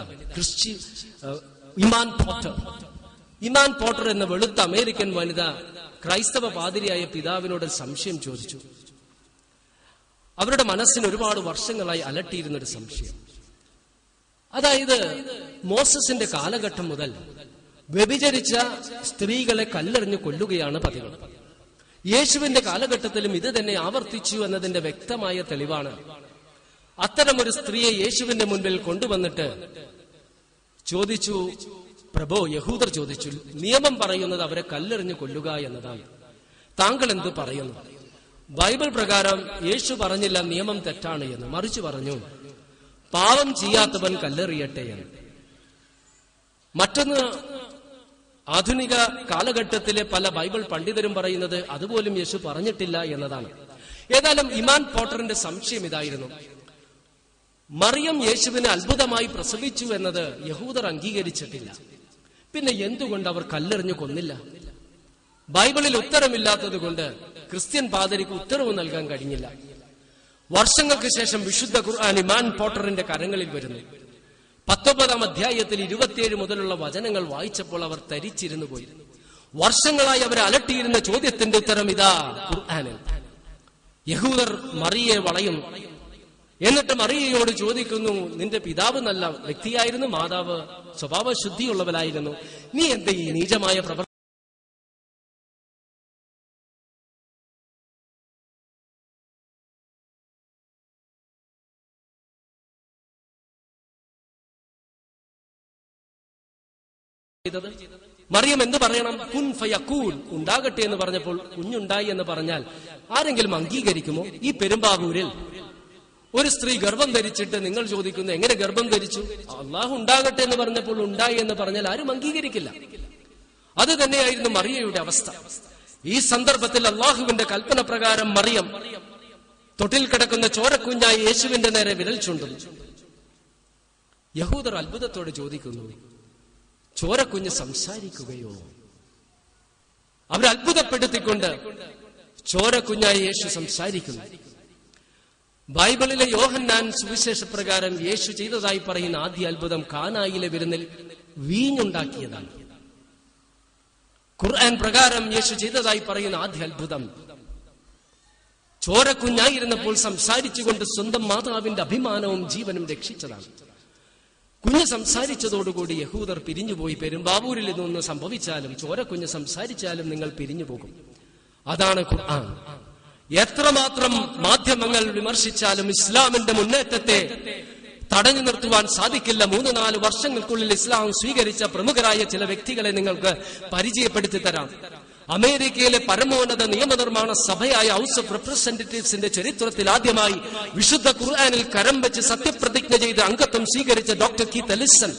ഇമാൻ പോട്ടർ എന്ന വെളുത്ത അമേരിക്കൻ വനിത ക്രൈസ്തവ പാതിരിയായ പിതാവിനോട് സംശയം ചോദിച്ചു. അവരുടെ മനസ്സിന് ഒരുപാട് വർഷങ്ങളായി അലട്ടിയിരുന്ന ഒരു സംശയം. അതായത്, മോസസിന്റെ കാലഘട്ടം മുതൽ വ്യഭിചരിച്ച സ്ത്രീകളെ കല്ലെറിഞ്ഞു കൊല്ലുകയാണ് പതിവ്. യേശുവിന്റെ കാലഘട്ടത്തിലും ഇത് തന്നെ ആവർത്തിച്ചു എന്നതിന്റെ വ്യക്തമായ തെളിവാണ്. അത്തരമൊരു സ്ത്രീയെ യേശുവിന്റെ മുൻപിൽ കൊണ്ടുവന്നിട്ട് ചോദിച്ചു, പ്രഭോ, യഹൂദർ ചോദിച്ചു, നിയമം പറയുന്നത് അവരെ കല്ലെറിഞ്ഞു കൊല്ലുക എന്നതാണ്, താങ്കൾ എന്ത് പറയുന്നു? ബൈബിൾ പ്രകാരം യേശു പറഞ്ഞില്ല നിയമം തെറ്റാണ് എന്ന്, മറിച്ച് പറഞ്ഞു പാവം ചെയ്യാത്തവൻ കല്ലെറിയട്ടെ എന്ന്. മറ്റൊന്ന്, ആധുനിക കാലഘട്ടത്തിലെ പല ബൈബിൾ പണ്ഡിതരും പറയുന്നത് അതുപോലും യേശു പറഞ്ഞിട്ടില്ല എന്നതാണ്. ഏതായാലും ഇമാൻ പോട്ടറിന്റെ സംശയം ഇതായിരുന്നു, മറിയം യേശുവിനെ അത്ഭുതമായി പ്രസവിച്ചു എന്നത് യഹൂദർ അംഗീകരിച്ചിട്ടില്ല, പിന്നെ എന്തുകൊണ്ട് അവർ കല്ലെറിഞ്ഞു കൊന്നില്ല? ബൈബിളിൽ ഉത്തരമില്ലാത്തത് കൊണ്ട് ക്രിസ്ത്യൻ പാതിരിക്ക് ഉത്തരവ് നൽകാൻ കഴിഞ്ഞില്ല. വർഷങ്ങൾക്ക് ശേഷം വിശുദ്ധ ഖുർആൻ ഇമാൻ പോട്ടറിന്റെ കരങ്ങളിൽ വരുന്നു. 19-ാം അധ്യായത്തിൽ 27 മുതലുള്ള വചനങ്ങൾ വായിച്ചപ്പോൾ അവർ തരിച്ചിരുന്നു പോയി. വർഷങ്ങളായി അവരെ അലട്ടിയിരുന്ന ചോദ്യത്തിന്റെ ഉത്തരം ഇതാ ഖുർആനിൽ. യഹൂദർ മറിയെ വളയും, എന്നിട്ട് മറിയയോട് ചോദിക്കുന്നു, നിന്റെ പിതാവ് നല്ല വ്യക്തിയായിരുന്നു, മാതാവ് സ്വഭാവ ശുദ്ധിയുള്ളവരായിരുന്നു, നീ എന്റെ ഈ നീചമായ പ്രവർത്തനം ചെയ്തത്? മറിയം എന്ത് പറയണം? കുൻ ഫയക്കൂൻ, ഉണ്ടാകട്ടെ എന്ന് പറഞ്ഞപ്പോൾ കുഞ്ഞുണ്ടായി എന്ന് പറഞ്ഞാൽ ആരെങ്കിലും അംഗീകരിക്കുമോ? ഈ പെരുമ്പാവൂരിൽ ഒരു സ്ത്രീ ഗർഭം ധരിച്ചിട്ട് നിങ്ങൾ ചോദിക്കുന്നു എങ്ങനെ ഗർഭം ധരിച്ചു? അള്ളാഹു ഉണ്ടാകട്ടെ എന്ന് പറഞ്ഞപ്പോൾ ഉണ്ടായി എന്ന് പറഞ്ഞാൽ ആരും അംഗീകരിക്കില്ല. അത് തന്നെയായിരുന്നു മറിയയുടെ അവസ്ഥ. ഈ സന്ദർഭത്തിൽ അള്ളാഹുവിന്റെ കൽപ്പന പ്രകാരം മറിയം തൊട്ടിൽ കിടക്കുന്ന ചോരക്കുഞ്ഞായി യേശുവിന്റെ നേരെ വിരൽ ചൂണ്ടുന്നു. യഹൂദർ അത്ഭുതത്തോടെ ചോദിക്കുന്നു, ചോരക്കുഞ്ഞ് സംസാരിക്കുകയോ? അവരത്ഭുതപ്പെടുത്തിക്കൊണ്ട് ചോരക്കുഞ്ഞായി യേശു സംസാരിക്കുന്നു. ബൈബിളിലെ യോഹന്നാൻ സുവിശേഷ പ്രകാരം യേശു ചെയ്തതായി പറയുന്ന ആദ്യ അത്ഭുതം കാനായിലെ വിരുന്നിൽ വീഞ്ഞുണ്ടാക്കിയതാണ്. ഖുർആൻ പ്രകാരം യേശു ചെയ്തതായി പറയുന്ന ആദ്യ അത്ഭുതം ചോരക്കുഞ്ഞായിരുന്നപ്പോൾ സംസാരിച്ചുകൊണ്ട് സ്വന്തം മാതാവിന്റെ അഭിമാനവും ജീവനും രക്ഷിച്ചതാണ്. കുഞ്ഞ് സംസാരിച്ചതോടുകൂടി യഹൂദർ പിരിഞ്ഞുപോയി. പെരുമ്പാവൂരിൽ നിന്നൊന്ന് സംഭവിച്ചാലും ചോരക്കുഞ്ഞ് സംസാരിച്ചാലും നിങ്ങൾ പിരിഞ്ഞുപോകും. അതാണ് ഖുർആൻ. എത്രമാത്രം മാധ്യമങ്ങൾ വിമർശിച്ചാലും ഇസ്ലാമിന്റെ മുന്നേറ്റത്തെ തടഞ്ഞു നിർത്തുവാൻ സാധിക്കില്ല. 3-4 വർഷങ്ങൾക്കുള്ളിൽ ഇസ്ലാം സ്വീകരിച്ച പ്രമുഖരായ ചില വ്യക്തികളെ നിങ്ങൾക്ക് പരിചയപ്പെടുത്തി തരാം. അമേരിക്കയിലെ പരമോന്നത നിയമനിർമ്മാണ സഭയായ ഹൌസ് ഓഫ് റെപ്രസെന്റേറ്റീവ്സിന്റെ ചരിത്രത്തിൽ ആദ്യമായി വിശുദ്ധ ഖുർആനിൽ കരം വെച്ച് സത്യപ്രതിജ്ഞ ചെയ്ത് അംഗത്വം സ്വീകരിച്ച ഡോക്ടർ കീത്ത് എല്ലിസൺ,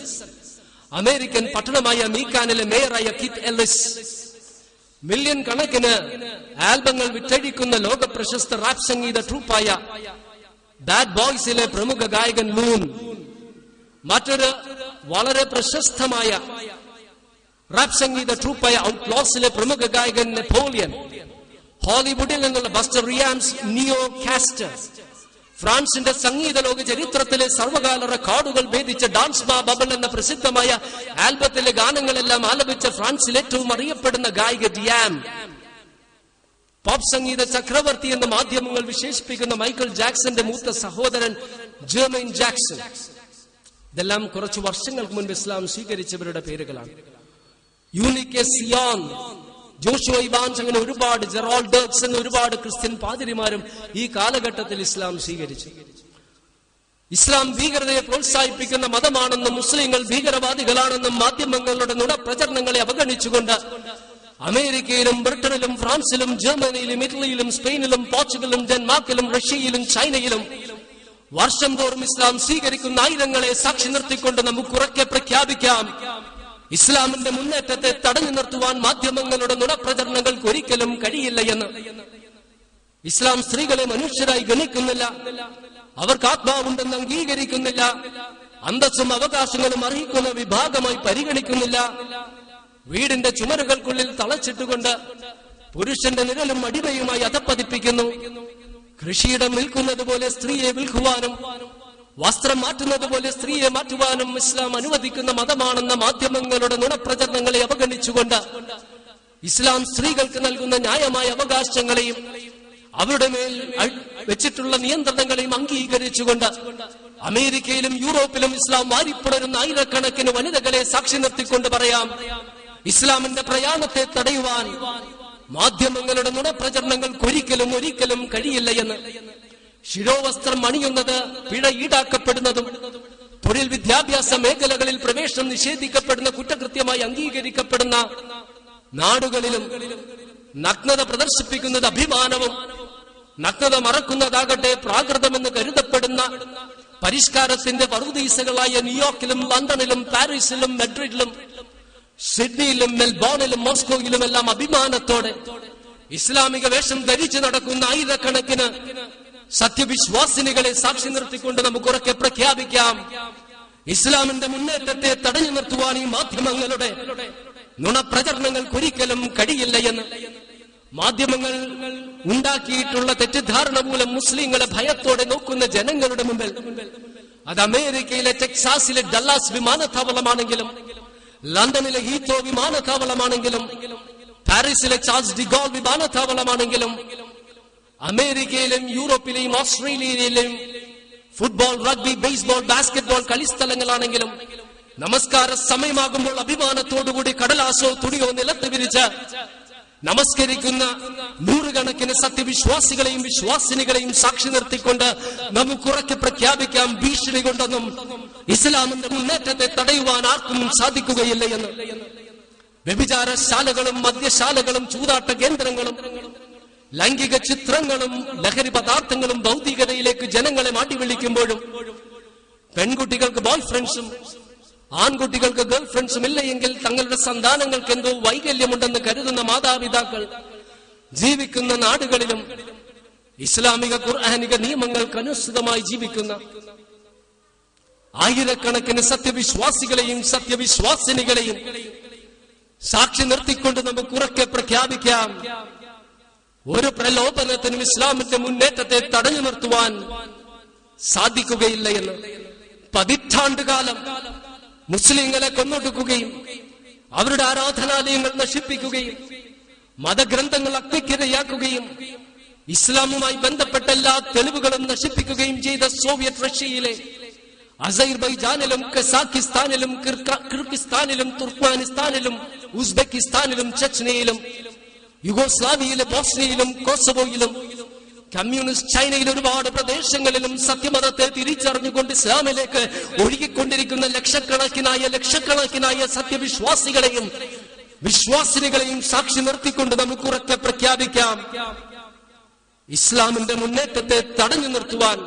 അമേരിക്കൻ പട്ടണമായ മീക്കാനിലെ മേയറായ കീത്ത് എല്ലിസ്, മില്യൺ കണക്കിന് ആൽബങ്ങൾ വിറ്റഴിക്കുന്ന ലോക പ്രശസ്ത റാപ്പ് സംഗീത ട്രൂപ്പായ ബാഡ് ബോയ്സിലെ പ്രമുഖ ഗായകൻ മൂൺ, മറ്റൊരു വളരെ പ്രശസ്തമായ റാപ്പ് സംഗീത ട്രൂപ്പായ ഔട്ട്ലോസിലെ പ്രമുഖ ഗായകൻ നെപ്പോളിയൻ, ഹോളിവുഡിൽ നിന്നുള്ള ബസ്റ്റർ റിയാംസ് നിയോ കാസ്റ്റർ, ഫ്രാൻസിന്റെ സംഗീത ലോക ചരിത്രത്തിലെ സർവകാല റെക്കോർഡുകൾ ഭേദിച്ച ഡാൻസ് ബാ ബബിൾ എന്ന പ്രസിദ്ധമായ ആൽബത്തിലെ ഗാനങ്ങളെല്ലാം ആലപിച്ച ഫ്രാൻസിൽ ഏറ്റവും അറിയപ്പെടുന്ന ഗായിക ഡിയാം, പോപ്പ് സംഗീത ചക്രവർത്തി എന്ന് മാധ്യമങ്ങൾ വിശേഷിപ്പിക്കുന്ന മൈക്കിൾ ജാക്സന്റെ മൂത്ത സഹോദരൻ ജെർമൈൻ ജാക്സൺ. ഇതെല്ലാം കുറച്ചു വർഷങ്ങൾക്ക് മുൻപ് ഇസ്ലാം സ്വീകരിച്ചവരുടെ പേരുകളാണ്. യൂനിക് സിയോൺ, ജോഷുവ ഇവാൻസ്, അങ്ങനെ ഒരുപാട്, ജെറാൾഡ് ഡേക്സ് എന്ന ഒരുപാട് ക്രിസ്ത്യൻ പാതിരിമാരും ഈ കാലഘട്ടത്തിൽ ഇസ്ലാം സ്വീകരിച്ചു. ഇസ്ലാം ഭീകരതയെ പ്രോത്സാഹിപ്പിക്കുന്ന മതമാണെന്നും മുസ്ലിങ്ങൾ ഭീകരവാദികളാണെന്നും മാധ്യമങ്ങളുടെ നുണ പ്രചരണങ്ങളെ അവഗണിച്ചുകൊണ്ട് അമേരിക്കയിലും ബ്രിട്ടനിലും ഫ്രാൻസിലും ജർമ്മനിയിലും ഇറ്റലിയിലും സ്പെയിനിലും പോർച്ചുഗലിലും ഡെൻമാർക്കിലും റഷ്യയിലും ചൈനയിലും വർഷം തോറും ഇസ്ലാം സ്വീകരിക്കുന്ന ആയിരങ്ങളെ സാക്ഷി നിർത്തിക്കൊണ്ട് നമുക്ക് ഉറക്കെ പ്രഖ്യാപിക്കാം, ഇസ്ലാമിന്റെ മുന്നേറ്റത്തെ തടഞ്ഞു നിർത്തുവാൻ മാധ്യമങ്ങളുടെ നുണപ്രചരണങ്ങൾക്ക് ഒരിക്കലും കഴിയില്ല എന്ന്. ഇസ്ലാം സ്ത്രീകളെ മനുഷ്യരായി ഗണിക്കുന്നില്ല, അവർക്ക് ആത്മാവുണ്ടെന്ന് അംഗീകരിക്കുന്നില്ല, അന്തസ്സും അവകാശങ്ങളും അർഹിക്കുന്ന വിഭാഗമായി പരിഗണിക്കുന്നില്ല. വീടിന്റെ ചുമരുകൾക്കുള്ളിൽ തളച്ചിട്ടുകൊണ്ട് പുരുഷന്റെ നിഴലും അടിമയുമായി അധപ്പതിപ്പിക്കുന്നു. കൃഷിയിടം വിൽക്കുന്നത് പോലെ സ്ത്രീയെ വിൽക്കുവാനും വസ്ത്രം മാറ്റുന്നത് പോലെ സ്ത്രീയെ മാറ്റുവാനും ഇസ്ലാം അനുവദിക്കുന്ന മതമാണെന്ന മാധ്യമങ്ങളുടെ നുണപ്രചരണങ്ങളെ അവഗണിച്ചുകൊണ്ട് ഇസ്ലാം സ്ത്രീകൾക്ക് നൽകുന്ന ന്യായമായ അവകാശങ്ങളെയും അവരുടെ മേൽ വെച്ചിട്ടുള്ള നിയന്ത്രണങ്ങളെയും അംഗീകരിച്ചുകൊണ്ട് അമേരിക്കയിലും യൂറോപ്പിലും ഇസ്ലാം വാരിപ്പുണരുന്ന ആയിരക്കണക്കിന് വനിതകളെ സാക്ഷി നിർത്തിക്കൊണ്ട് പറയാം, ഇസ്ലാമിന്റെ പ്രയാണത്തെ തടയുവാൻ മാധ്യമങ്ങളുടെ നുണപ്രചരണങ്ങൾക്കൊരിക്കലും കഴിയില്ല എന്ന്. ശിരോവസ്ത്രം അണിയുന്നത് പിഴ ഈടാക്കപ്പെടുന്നതും തൊഴിൽ വിദ്യാഭ്യാസ മേഖലകളിൽ പ്രവേശനം നിഷേധിക്കപ്പെടുന്ന കുറ്റകൃത്യമായി അംഗീകരിക്കപ്പെടുന്ന നാടുകളിലും നഗ്നത പ്രദർശിപ്പിക്കുന്നത് അഭിമാനവും നഗ്നത മറക്കുന്നതാകട്ടെ പ്രാകൃതമെന്ന് കരുതപ്പെടുന്ന പരിഷ്കാരത്തിന്റെ പറുദീസകളായ ന്യൂയോർക്കിലും ലണ്ടനിലും പാരീസിലും മഡ്രിഡിലും സിഡ്നിയിലും മെൽബോണിലും മോസ്കോയിലും എല്ലാം അഭിമാനത്തോടെ ഇസ്ലാമിക വേഷം ധരിച്ചു നടക്കുന്ന ആയിരക്കണക്കിന് സത്യവിശ്വാസിനികളെ സാക്ഷി നിർത്തിക്കൊണ്ട് നമുക്ക് ഉറക്കെ പ്രഖ്യാപിക്കാം, ഇസ്ലാമിന്റെ മുന്നേറ്റത്തെ തടഞ്ഞു നിർത്തുവാൻ ഈ മാധ്യമങ്ങളുടെ നുണപ്രചരണങ്ങൾക്കൊരിക്കലും കഴിയില്ല എന്ന്. മാധ്യമങ്ങൾ ഉണ്ടാക്കിയിട്ടുള്ള തെറ്റിദ്ധാരണ മൂലം മുസ്ലിങ്ങളെ ഭയത്തോടെ നോക്കുന്ന ജനങ്ങളുടെ മുമ്പിൽ, അത് അമേരിക്കയിലെ ടെക്സാസിലെ ഡല്ലാസ് വിമാനത്താവളമാണെങ്കിലും ലണ്ടനിലെ ഹീത്രോ വിമാനത്താവളമാണെങ്കിലും പാരീസിലെ ചാൾസ് ഡി ഗോൾ വിമാനത്താവളമാണെങ്കിലും അമേരിക്കയിലും യൂറോപ്പിലെയും ഓസ്ട്രേലിയയിലെയും ഫുട്ബോൾ, റഗ്ബി, ബേസ്ബോൾ, ബാസ്കറ്റ്ബോൾ കളിസ്ഥലങ്ങളാണെങ്കിലും നമസ്കാര സമയമാകുമ്പോൾ അഭിമാനത്തോടുകൂടി കടലാസോ തുണിയോ നിലത്ത് വിരിച്ച് നമസ്കരിക്കുന്ന നൂറുകണക്കിന് സത്യവിശ്വാസികളെയും വിശ്വാസിനികളെയും സാക്ഷി നിർത്തിക്കൊണ്ട് നമുക്കുറക്കെ പ്രഖ്യാപിക്കാം, ഭീഷണി കൊണ്ടൊന്നും ഇസ്ലാമിന്റെ മുന്നേറ്റത്തെ തടയുവാൻ ആർക്കും സാധിക്കുകയില്ല എന്ന്. വ്യഭിചാരശാലകളും മദ്യശാലകളും ചൂതാട്ട കേന്ദ്രങ്ങളും ലൈംഗിക ചിത്രങ്ങളും ലഹരി പദാർത്ഥങ്ങളും ഭൗതികതയിലേക്ക് ജനങ്ങളെ മാറ്റി വിളിക്കുമ്പോഴും പെൺകുട്ടികൾക്ക് ബോയ് ഫ്രണ്ട്സും ആൺകുട്ടികൾക്ക് ഗേൾ ഫ്രണ്ട്സും ഇല്ലയെങ്കിൽ തങ്ങളുടെ സന്താനങ്ങൾക്ക് എന്തോ വൈകല്യമുണ്ടെന്ന് കരുതുന്ന മാതാപിതാക്കൾ ജീവിക്കുന്ന നാടുകളിലും ഇസ്ലാമിക ഖുർആനിക നിയമങ്ങൾക്ക് അനുസൃതമായി ജീവിക്കുന്ന ആയിരക്കണക്കിന് സത്യവിശ്വാസികളെയും സത്യവിശ്വാസിനികളെയും സാക്ഷി നിർത്തിക്കൊണ്ട് നമുക്ക് ഉറക്കെ പ്രഖ്യാപിക്കാം, ഒരു പ്രലോഭനത്തിനും ഇസ്ലാമിന്റെ മുന്നേറ്റത്തെ തടഞ്ഞു നിർത്തുവാൻ സാധിക്കുകയില്ല എന്ന്. പതിറ്റാണ്ടുകാലം മുസ്ലിങ്ങളെ കൊന്നൊടുക്കുകയും അവരുടെ ആരാധനാലയങ്ങൾ നശിപ്പിക്കുകയും മതഗ്രന്ഥങ്ങൾ അഗ്നിക്കിരയാക്കുകയും ഇസ്ലാമുമായി ബന്ധപ്പെട്ട എല്ലാ തെളിവുകളും നശിപ്പിക്കുകയും ചെയ്ത സോവിയറ്റ് റഷ്യയിലെ അസൈർബൈജാനിലും കസാഖിസ്ഥാനിലും കിർഗിസ്ഥാനിലും തുർക്ക്മാനിസ്ഥാനിലും ഉസ്ബെക്കിസ്ഥാനിലും ചെച്നിയയിലും യുഗോസ്ലാവിയയിലെ ബോസ്നിയയിലും കോസവോയിലും കമ്മ്യൂണിസ്റ്റ് ചൈനയിലെ ഒരുപാട് പ്രദേശങ്ങളിലും സത്യമതത്തെ തിരിച്ചറിഞ്ഞുകൊണ്ട് ഇസ്ലാമിലേക്ക് ഒഴുകിക്കൊണ്ടിരിക്കുന്ന ലക്ഷക്കണക്കിനായ സത്യവിശ്വാസികളെയും വിശ്വാസിനികളെയും സാക്ഷി നിർത്തിക്കൊണ്ട് നമുക്ക് ഉറക്കെ പ്രഖ്യാപിക്കാം, ഇസ്ലാമിന്റെ മുന്നേറ്റത്തെ തടഞ്ഞു നിർത്തുവാൻ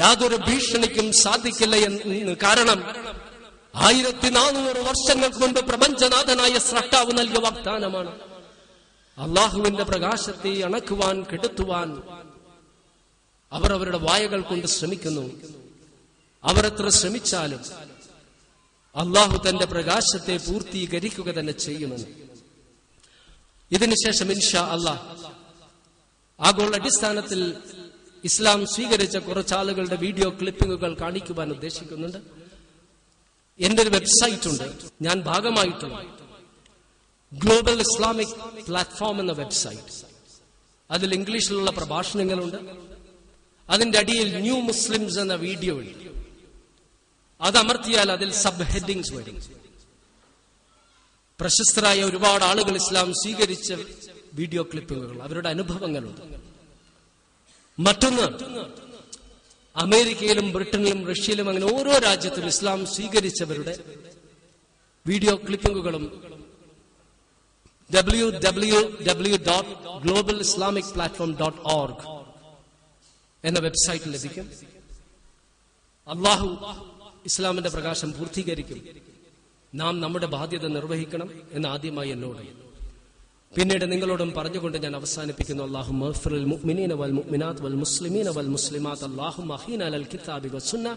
യാതൊരു ഭീഷണിക്കും സാധിക്കില്ല എന്ന്. കാരണം 1400 വർഷങ്ങൾക്ക് മുൻപ് പ്രപഞ്ചനാഥനായ സ്രഷ്ടാവ് നൽകിയ വാഗ്ദാനമാണ്. അള്ളാഹുവിന്റെ പ്രകാശത്തെ അണക്കുവാൻ, കെടുത്തുവാൻ അവർ അവരുടെ വായകൾ കൊണ്ട് ശ്രമിക്കുന്നു. അവർ എത്ര ശ്രമിച്ചാലും അള്ളാഹു തന്റെ പ്രകാശത്തെ പൂർത്തീകരിക്കുക തന്നെ ചെയ്യുമെന്ന്. ഇതിനുശേഷം ഇൻഷാ അള്ളാഹ് ആഗോള അടിസ്ഥാനത്തിൽ ഇസ്ലാം സ്വീകരിച്ച കുറച്ചാളുകളുടെ വീഡിയോ ക്ലിപ്പിങ്ങുകൾ കാണിക്കുവാൻ ഉദ്ദേശിക്കുന്നുണ്ട്. എന്റെ ഒരു വെബ്സൈറ്റ് ഉണ്ട്, ഞാൻ ഭാഗമായിട്ടുള്ള ഗ്ലോബൽ ഇസ്ലാമിക് പ്ലാറ്റ്ഫോം എന്ന വെബ്സൈറ്റ്. അതിൽ ഇംഗ്ലീഷിലുള്ള പ്രഭാഷണങ്ങളുണ്ട്. അതിന്റെ അടിയിൽ ന്യൂ മുസ്ലിംസ് എന്ന വീഡിയോ ഉണ്ട്. അത് അമർത്തിയാൽ അതിൽ സബ് ഹെഡിങ്സ് വരും. പ്രശസ്തരായ ഒരുപാട് ആളുകൾ ഇസ്ലാം സ്വീകരിച്ച വീഡിയോ ക്ലിപ്പുകൾ, അവരുടെ അനുഭവങ്ങളുണ്ട്. മറ്റൊന്ന്, അമേരിക്കയിലും ബ്രിട്ടനിലും റഷ്യയിലും അങ്ങനെ ഓരോ രാജ്യത്തും ഇസ്ലാം സ്വീകരിച്ചവരുടെ വീഡിയോ ക്ലിപ്പിങ്ങുകളും www.globalislaamicplatform.org എന്ന വെബ്സൈറ്റിൽ ലഭിക്കും. അള്ളാഹു ഇസ്ലാമിന്റെ പ്രകാശം പൂർത്തീകരിക്കും. നാം നമ്മുടെ ബാധ്യത നിർവഹിക്കണം എന്ന് ആദ്യമായി എന്നോട്, പിന്നീട് നിങ്ങളോടും പറഞ്ഞുകൊണ്ട് ഞാൻ അവസാനിപ്പിക്കുന്നു. അല്ലാഹുമ്മ ഗ്ഫിറിൽ മുഅ്മിനീന വൽ മുഅ്മിനാത്ത് വൽ മുസ്ലിമീന വൽ മുസ്ലിമാത്ത് അല്ലാഹുമ്മ അഹ്യിനാ അലൽ കിതാബി വസ്സുന്ന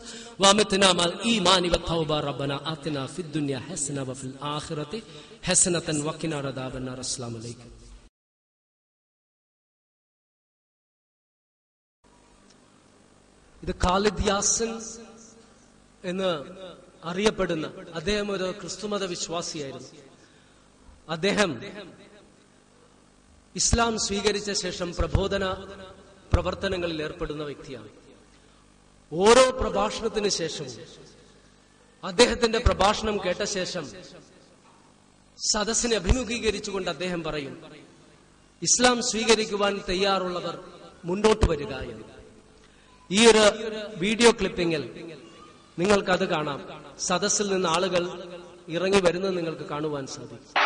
വഅമിത്നാ മഅൽ ഈമാനി വത്തൗബ റബ്ബനാ ആതിനാ ഫിദ് ദുനിയാ ഹസന വഫിൽ ആഖിറതി ഹസനതൻ വഖിനാ അദാബന്നാർ. അസ്സലാമു അലൈക്കും. ഇത് ഖാലിദ് യാസിൻ എന്ന് അറിയപ്പെടുന്ന അദ്ദേഹം ഒരു ക്രിസ്തുമത വിശ്വാസിയായിരുന്നു. അദ്ദേഹം ഇസ്ലാം സ്വീകരിച്ച ശേഷം പ്രബോധന പ്രവർത്തനങ്ങളിൽ ഏർപ്പെടുന്ന വ്യക്തിയാണ്. ഓരോ പ്രഭാഷണത്തിന് ശേഷവും അദ്ദേഹത്തിന്റെ പ്രഭാഷണം കേട്ട ശേഷം സദസ്സിനെ അഭിമുഖീകരിച്ചുകൊണ്ട് അദ്ദേഹം പറയും, ഇസ്ലാം സ്വീകരിക്കുവാൻ തയ്യാറുള്ളവർ മുന്നോട്ട് വരിക എന്ന്. ഈ ഒരു വീഡിയോ ക്ലിപ്പിങ്ങിൽ നിങ്ങൾക്കത് കാണാം. സദസ്സിൽ നിന്ന് ആളുകൾ ഇറങ്ങി വരുന്നത് നിങ്ങൾക്ക് കാണുവാൻ സാധിക്കും.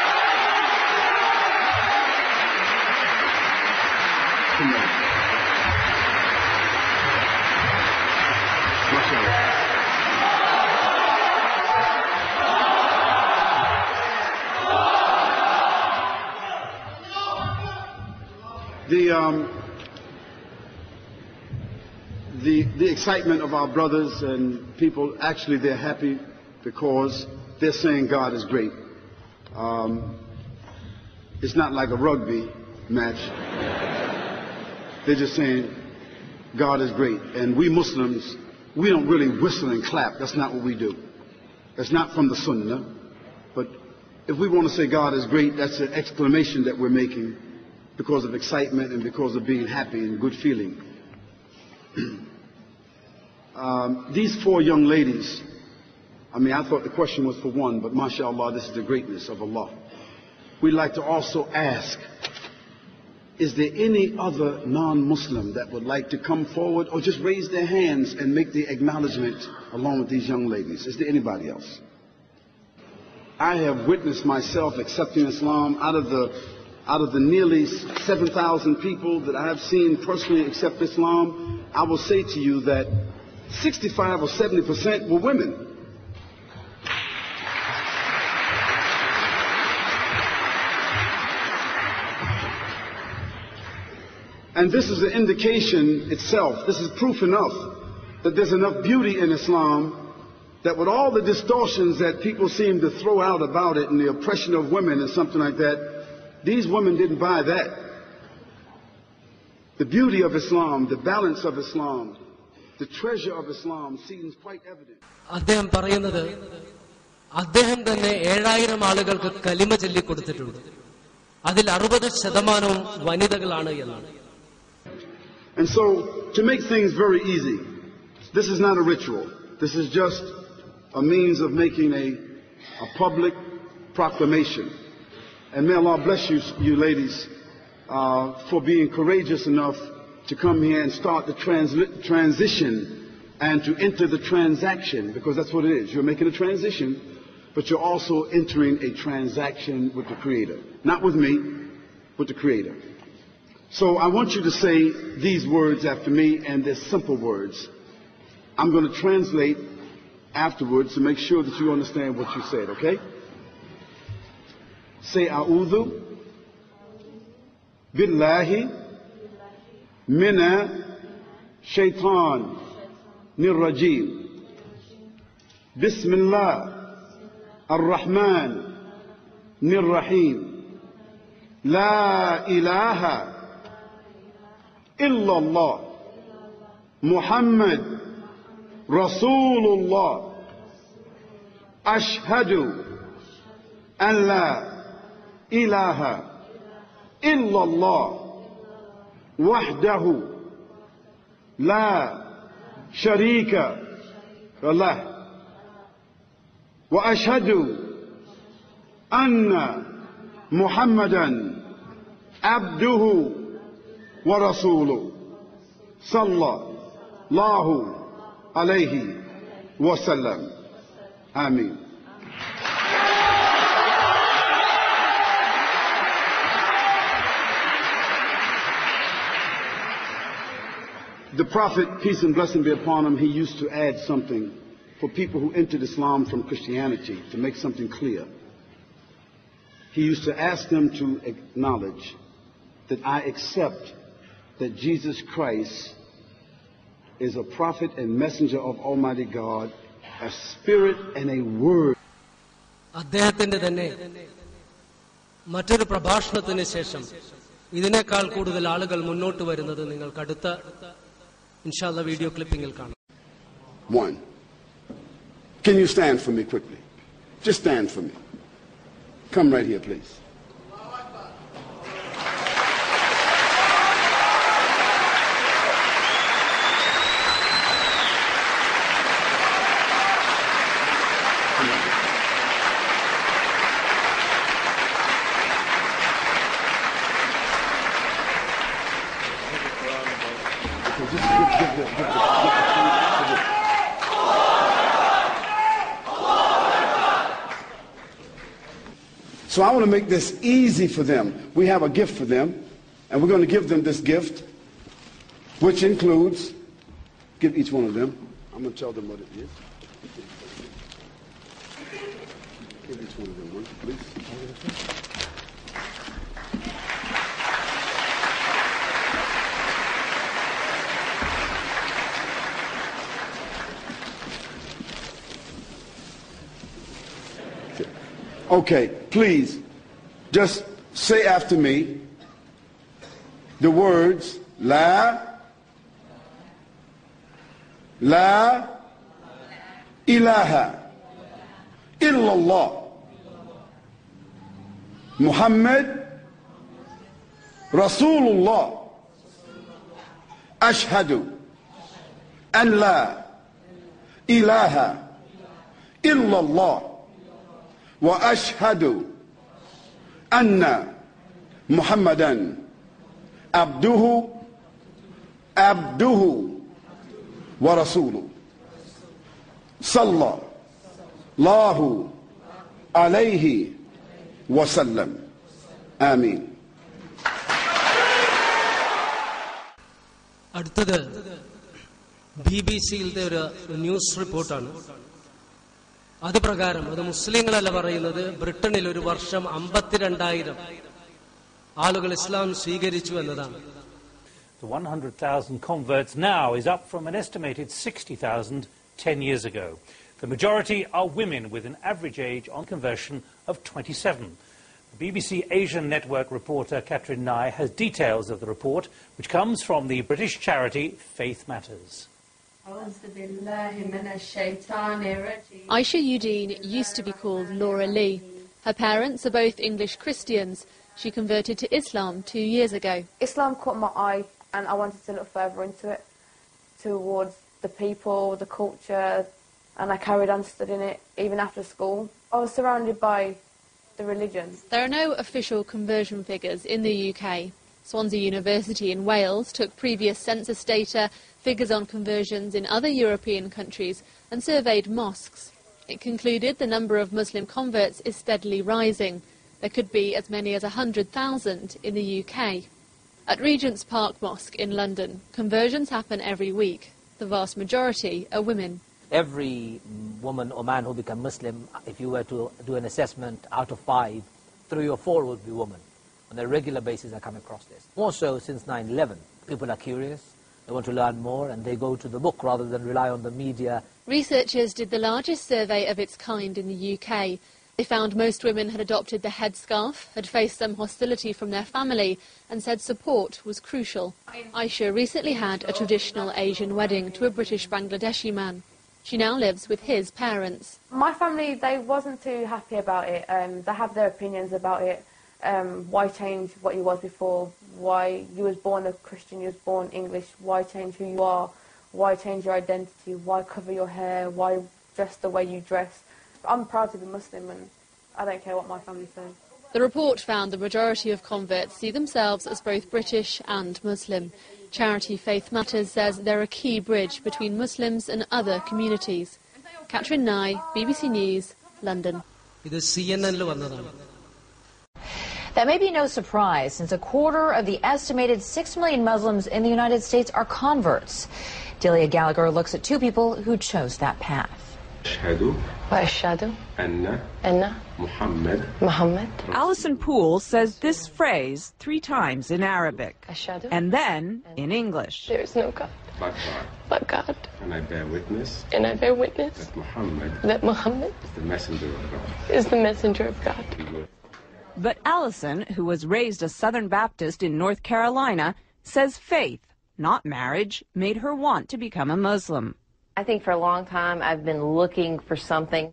The excitement of our brothers and people, actually they're happy because they're saying God is great. It's not like a rugby match. They're just saying God is great. And we Muslims, we don't really whistle and clap. That's not what we do. That's not from the Sunnah. But if we want to say God is great, that's an exclamation that we're making because of excitement and because of being happy and good feeling. These four young ladies, I thought the question was for one, but mashallah, this is the greatness of Allah. We'd like to also ask, is there any other non-Muslim that would like to come forward or just raise their hands and make the acknowledgement along with these young ladies? Is there anybody else? I have witnessed myself accepting Islam out of the nearly 7,000 people that I have seen personally accept Islam. I will say to you that 65 or 70% were women. And this is an indication itself, this is proof enough that there's enough beauty in Islam that with all the distortions that people seem to throw out about it and the oppression of women and something like that, these women didn't buy that. The beauty of Islam, the balance of Islam, the treasure of Islam seems quite evident. അദ്ദേഹം പറയുന്നത്, അദ്ദേഹം തന്നെ 7000 ആളുകൾക്ക് കലിമ ചൊല്ലി കൊടുത്തിട്ടുണ്ട്. അതിൽ 60% വനിതകളാണ് എന്നാണ്. And so, to make things very easy, this is not a ritual. This is just a means of making a public proclamation. And may Allah bless you ladies, for being courageous enough to come here and start the transition and to enter the transaction, because that's what it is. You're making a transition, but you're also entering a transaction with the Creator. Not with me, with the Creator. So I want you to say these words after me, and they're simple words. I'm going to translate afterwards to make sure that you understand what you said, okay? Say, A'udhu Billahi Mina Shaitan Nirrajim. Bismillah Ar-Rahman Nirrahim. La ilaha illallah Muhammad Rasulullah. Ashhadu an la ilaha illallah وحده لا شريك له وأشهد أن محمدا عبده ورسوله صلى الله عليه وسلم آمين. The Prophet, peace and blessing be upon him, he used to add something for people who entered Islam from Christianity to make something clear. He used to ask them to acknowledge that I accept that Jesus Christ is a prophet and messenger of Almighty God, a spirit and a word. അദ്ദേഹത്തിന്റെ തന്നെ മറ്റൊരു പ്രഭാഷണത്തിന് ശേഷം ഇതിനേക്കാൾ കൂടുതൽ ആളുകൾ മുന്നോട്ട് വരുന്നത് നിങ്ങൾക്ക് അടുത്ത Inshallah, video clipping will come. One. Can you stand for me quickly? Just stand for me. Come right here, please. So I want to make this easy for them. We have a gift for them, and we're going to give them this gift, which includes, give each one of them. I'm going to tell them what it is. Give each one of them one, please. Okay. Please, just say after me the words La ilaha illallah Muhammad Rasulullah. Ashhadu an la ilaha illallah وأشهد أن محمدا عبده ورسوله صلى الله عليه وسلم آمين. അടുത്തത് ബിബിസിയിലെ ഒരു news റിപ്പോർട്ടാണ്. അത് പ്രകാരം, അത് മുസ്ലിങ്ങളല്ല പറയുന്നത്, ബ്രിട്ടനിൽ ഒരു വർഷം 52,000 ആളുകൾ ഇസ്ലാം സ്വീകരിച്ചു എന്നതാണ്. The 100,000 converts now is up from an estimated 60,000 10 years ago. The majority are women with an average age on conversion of 27. The BBC Asian Network reporter Katrin Nye has details of the report, which comes from the British charity Faith Matters. Aisha Uddin used to be called Laura Lee. Her parents are both English Christians. She converted to Islam 2 years ago. Islam caught my eye and I wanted to look further into it, towards the people, the culture, and I carried on studying it even after school. I was surrounded by the religion. There are no official conversion figures in the UK. Swansea University in Wales took previous census data, figures on conversions in other European countries, and surveyed mosques. It concluded the number of Muslim converts is steadily rising. There could be as many as 100,000 in the UK. At Regent's Park Mosque in London, conversions happen every week. The vast majority are women. Every woman or man who becomes Muslim, if you were to do an assessment out of 5, 3 or 4 would be women. On a regular basis, I come across this. More so since 9/11. People are curious, they want to learn more, and they go to the book rather than rely on the media. Researchers did the largest survey of its kind in the UK. They found most women had adopted the headscarf, had faced some hostility from their family, and said support was crucial. Aisha recently had a traditional Asian wedding to a British Bangladeshi man. She now lives with his parents. My family, they wasn't too happy about it. They have their opinions about it. Why change what you was before? Why you was born a Christian, you was born English? Why change who you are? Why change your identity? Why cover your hair? Why dress the way you dress? I'm proud to be Muslim, and I don't care what my family says. The report found the majority of converts see themselves as both British and Muslim. Charity Faith Matters says they're a key bridge between Muslims and other communities. Catherine Nye, BBC News, London. That may be no surprise, since a quarter of the estimated 6 million Muslims in the United States are converts. Delia Gallagher looks at two people who chose that path. Allison Poole says this phrase 3 times in Arabic and then in English. There is no God but God. And I bear witness. And I bear witness that Muhammad is the messenger of God. But Allison, who was raised a Southern Baptist in North Carolina, says faith, not marriage, made her want to become a Muslim. I think for a long time I've been looking for something.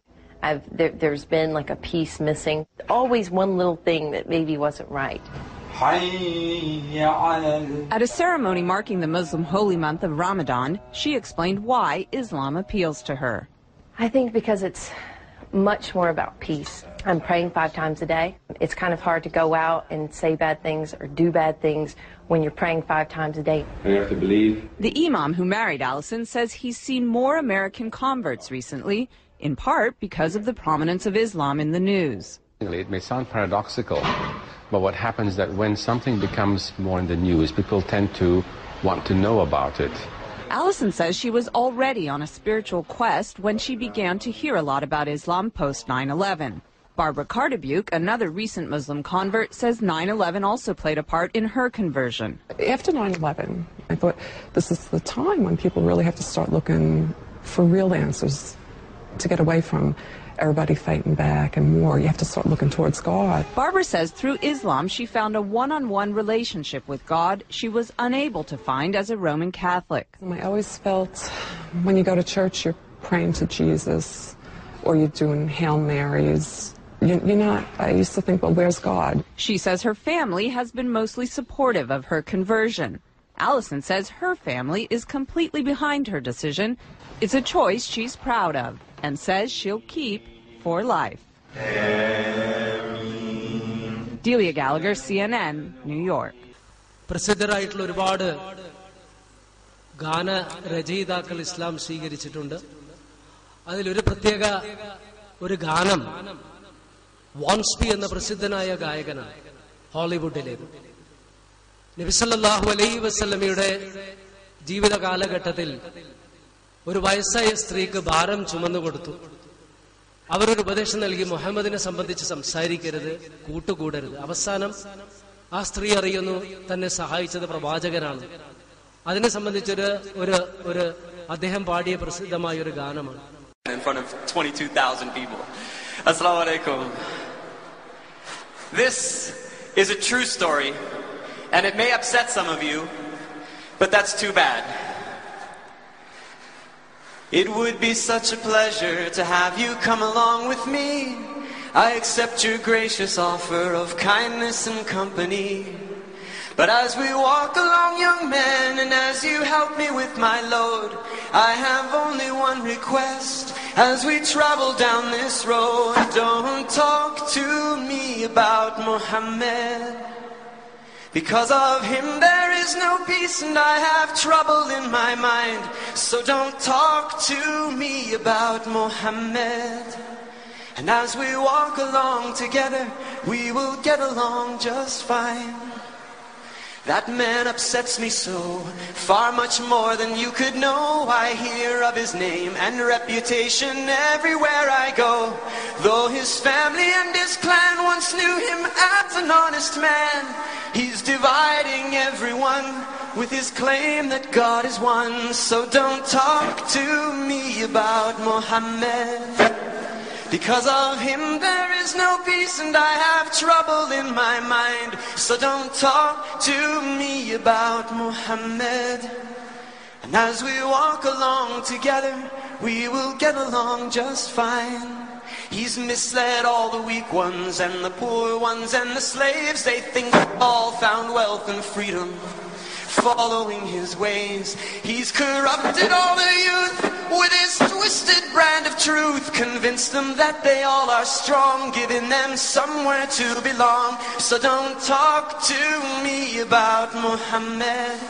There's been like a piece missing. Always one little thing that maybe wasn't right. At a ceremony marking the Muslim holy month of Ramadan, she explained why Islam appeals to her. I think because it's much more about peace. I'm praying 5 times a day. It's kind of hard to go out and say bad things or do bad things when you're praying 5 times a day. And you have to believe. The imam who married Allison says he's seen more American converts recently, in part because of the prominence of Islam in the news. It may sound paradoxical, but what happens is that when something becomes more in the news, people tend to want to know about it. Allison says she was already on a spiritual quest when she began to hear a lot about Islam post 9/11. Barbara Cardebuke, another recent Muslim convert, says 9/11 also played a part in her conversion. After 9/11, I thought this is the time when people really have to start looking for real answers to get away from everybody fighting back and war. You have to start looking towards God. Barbara says through Islam she found a one-on-one relationship with God she was unable to find as a Roman Catholic. I always felt when you go to church you're praying to Jesus or you're doing Hail Marys. You're not. I used to think, well, where's God? She says her family has been mostly supportive of her conversion. Allison says her family is completely behind her decision. It's a choice she's proud of and says she'll keep for life. Delia Gallagher, CNN, New York. പ്രസിദ്ധരായിട്ടുള്ള ഒരുപാട് ഗാന രചയിതാക്കൾ ഇസ്ലാം സ്വീകരിച്ചിട്ടുണ്ട്. അതിലൊരു പ്രത്യേക ഒരു ഗാനം വോൺസ്പി എന്ന പ്രസിദ്ധനായ ഗായകനാണ്, ഹോളിവുഡിലേത്. നബി സല്ലല്ലാഹു അലൈഹി വസല്ലമയുടെ ജീവിത കാലഘട്ടത്തിൽ ഒരു വയസ്സായ സ്ത്രീക്ക് ഭാരം ചുമന്നു കൊടുത്തു. അവരൊരു ഉപദേശം നൽകി, മുഹമ്മദിനെ സംബന്ധിച്ച് സംസാരിക്കരുത്, കൂട്ടുകൂടരുത്. അവസാനം ആ സ്ത്രീ അറിയുന്നു തന്നെ സഹായിച്ചത് പ്രവാചകനാണ്. അതിനെ സംബന്ധിച്ചൊരു ഒരു ഒരു അദ്ദേഹം പാടിയ പ്രസിദ്ധമായ ഒരു ഗാനമാണ്. Assalamu alaikum. This is a true story, and it may upset some of you, but that's too bad. It would be such a pleasure to have you come along with me. I accept your gracious offer of kindness and company. But as we walk along, young man, and as you help me with my load, I have only one request. As we travel down this road, don't talk to me about Muhammad, because of him there is no peace, and I have trouble in my mind. So don't talk to me about Muhammad. And as we walk along together, we will get along just fine. That man upsets me so, far much more than you could know. I hear of his name and reputation everywhere I go, though his family and his clan once knew him as an honest man. He's dividing everyone with his claim that God is one. So don't talk to me about Muhammad, because of him there is no peace, and I have trouble in my mind. So don't talk to me about Muhammad. And as we walk along together, we will get along just fine. He's misled all the weak ones and the poor ones and the slaves. They think all found wealth and freedom following his ways. He's corrupted all the youth with his twisted brand of truth, convinced them that they all are strong, giving them somewhere to belong. So don't talk to me about Muhammad,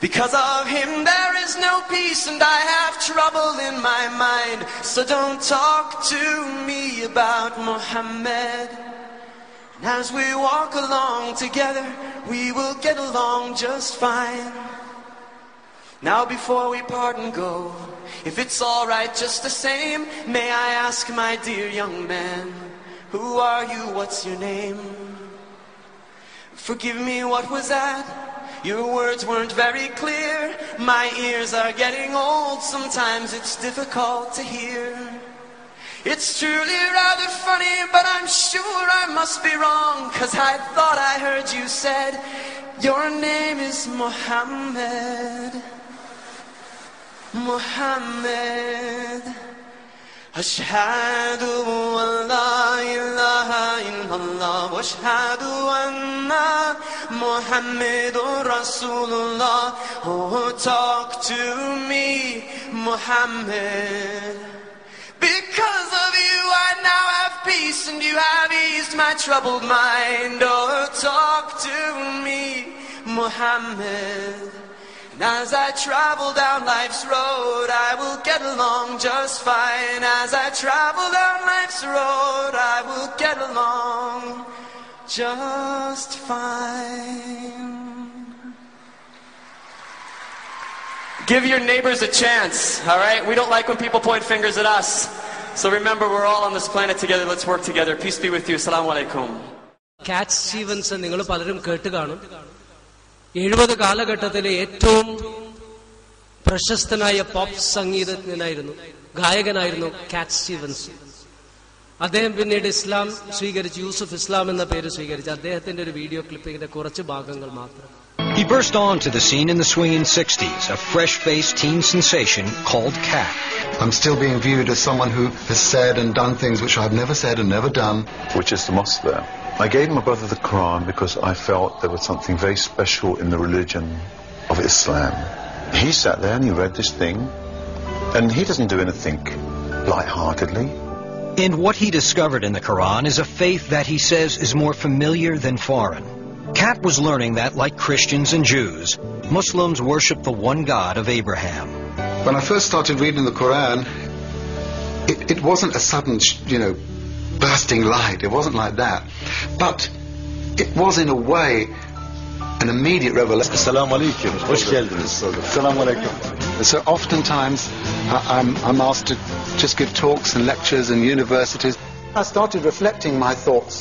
because of him there is no peace, and I have trouble in my mind. So don't talk to me about Muhammad. And as we walk along together, we will get along just fine. Now before we part and go, if it's all right just the same, may I ask, my dear young man, who are you, what's your name? Forgive me, what was that? Your words weren't very clear. My ears are getting old, sometimes it's difficult to hear. It's truly rather funny, but I'm sure I must be wrong, 'cause I thought I heard you said your name is Muhammad. Muhammad. Ashhadu an la ilaha illallah wa ashhadu anna Muhammadur Rasulullah. Oh, talk to me, Muhammad. Because of you I now have peace, and you have eased my troubled mind. Oh, talk to me, Muhammad. And as I travel down life's road, I will get along just fine. As I travel down life's road, I will get along just fine. Give your neighbors a chance, all right? We don't like when people point fingers at us. So remember, we're all on this planet together. Let's work together. Peace be with you. Assalamu alaikum. Cat Stevens, നിങ്ങൾ പലരും കേട്ട് കാണും. 70 കാലഘട്ടത്തിലെ ഏറ്റവും പ്രശസ്തനായ pop സംഗീതജ്ഞനായിരുന്നു, ഗായകനായിരുന്നു കാറ്റ് Stevens. അദ്ദേഹം പിന്നീട് ഇസ്ലാം സ്വീകരിച്ച്, യൂസുഫ് ഇസ്ലാം എന്ന പേര് സ്വീകരിച്ച്. അദ്ദേഹത്തിന്റെ ഒരു വീഡിയോ ക്ലിപ്പിങ്ങിന്റെ കുറച്ച് ഭാഗങ്ങൾ മാത്രം. He burst onto the scene in the swinging 60s, a fresh-faced teen sensation called Cat. I'm still being viewed as someone who has said and done things which I've never said and never done. Which is the mosque there. I gave my brother the Quran because I felt there was something very special in the religion of Islam. He sat there and he read this thing, and he doesn't do anything lightheartedly. And what he discovered in the Quran is a faith that he says is more familiar than foreign. Cat was learning that, like Christians and Jews, Muslims worship the one God of Abraham. When I first started reading the Quran, it wasn't a sudden, bursting light. It wasn't like that. But it was, in a way, an immediate revelation. Assalamu alaikum. Hoş geldiniz. Assalamu alaikum. So oftentimes I'm asked to just give talks and lectures in universities. I started reflecting my thoughts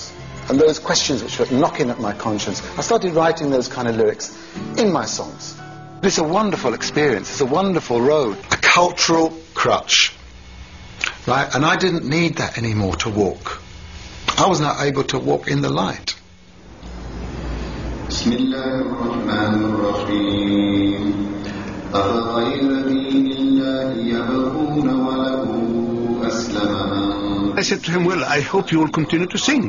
and those questions which were knocking at my conscience. I started writing those kind of lyrics in my songs. It's a wonderful experience. It's a wonderful road. A cultural crutch. Right? And I didn't need that anymore to walk. I was now able to walk in the light. I said to him, well, I hope you will continue to sing.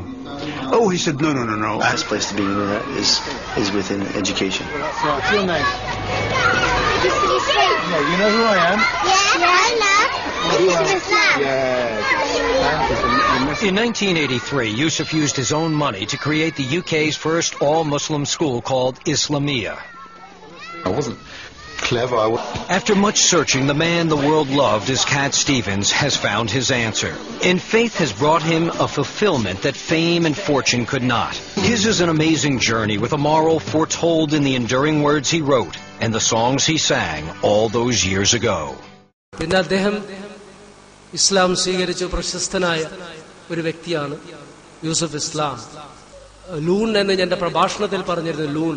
Oh, he said, no. The best place to be is within education. What's your name? Yeah, you know who I am? Yeah. In 1983, Yusuf used his own money to create the UK's first all-Muslim school called Islamia. I wasn't clever. After much searching, the man the world loved as Cat Stevens has found his answer. And faith has brought him a fulfillment that fame and fortune could not. His is an amazing journey with a moral foretold in the enduring words he wrote and the songs he sang all those years ago. പിന്നെ അദ്ദേഹം ഇസ്ലാം സ്വീകരിച്ച പ്രശസ്തനായ ഒരു വ്യക്തിയാണ് യൂസഫ് ഇസ്ലാം. Loon എന്ന് എൻ്റെ പ്രഭാഷണത്തിൽ പറഞ്ഞിരുന്നു. ലൂൺ,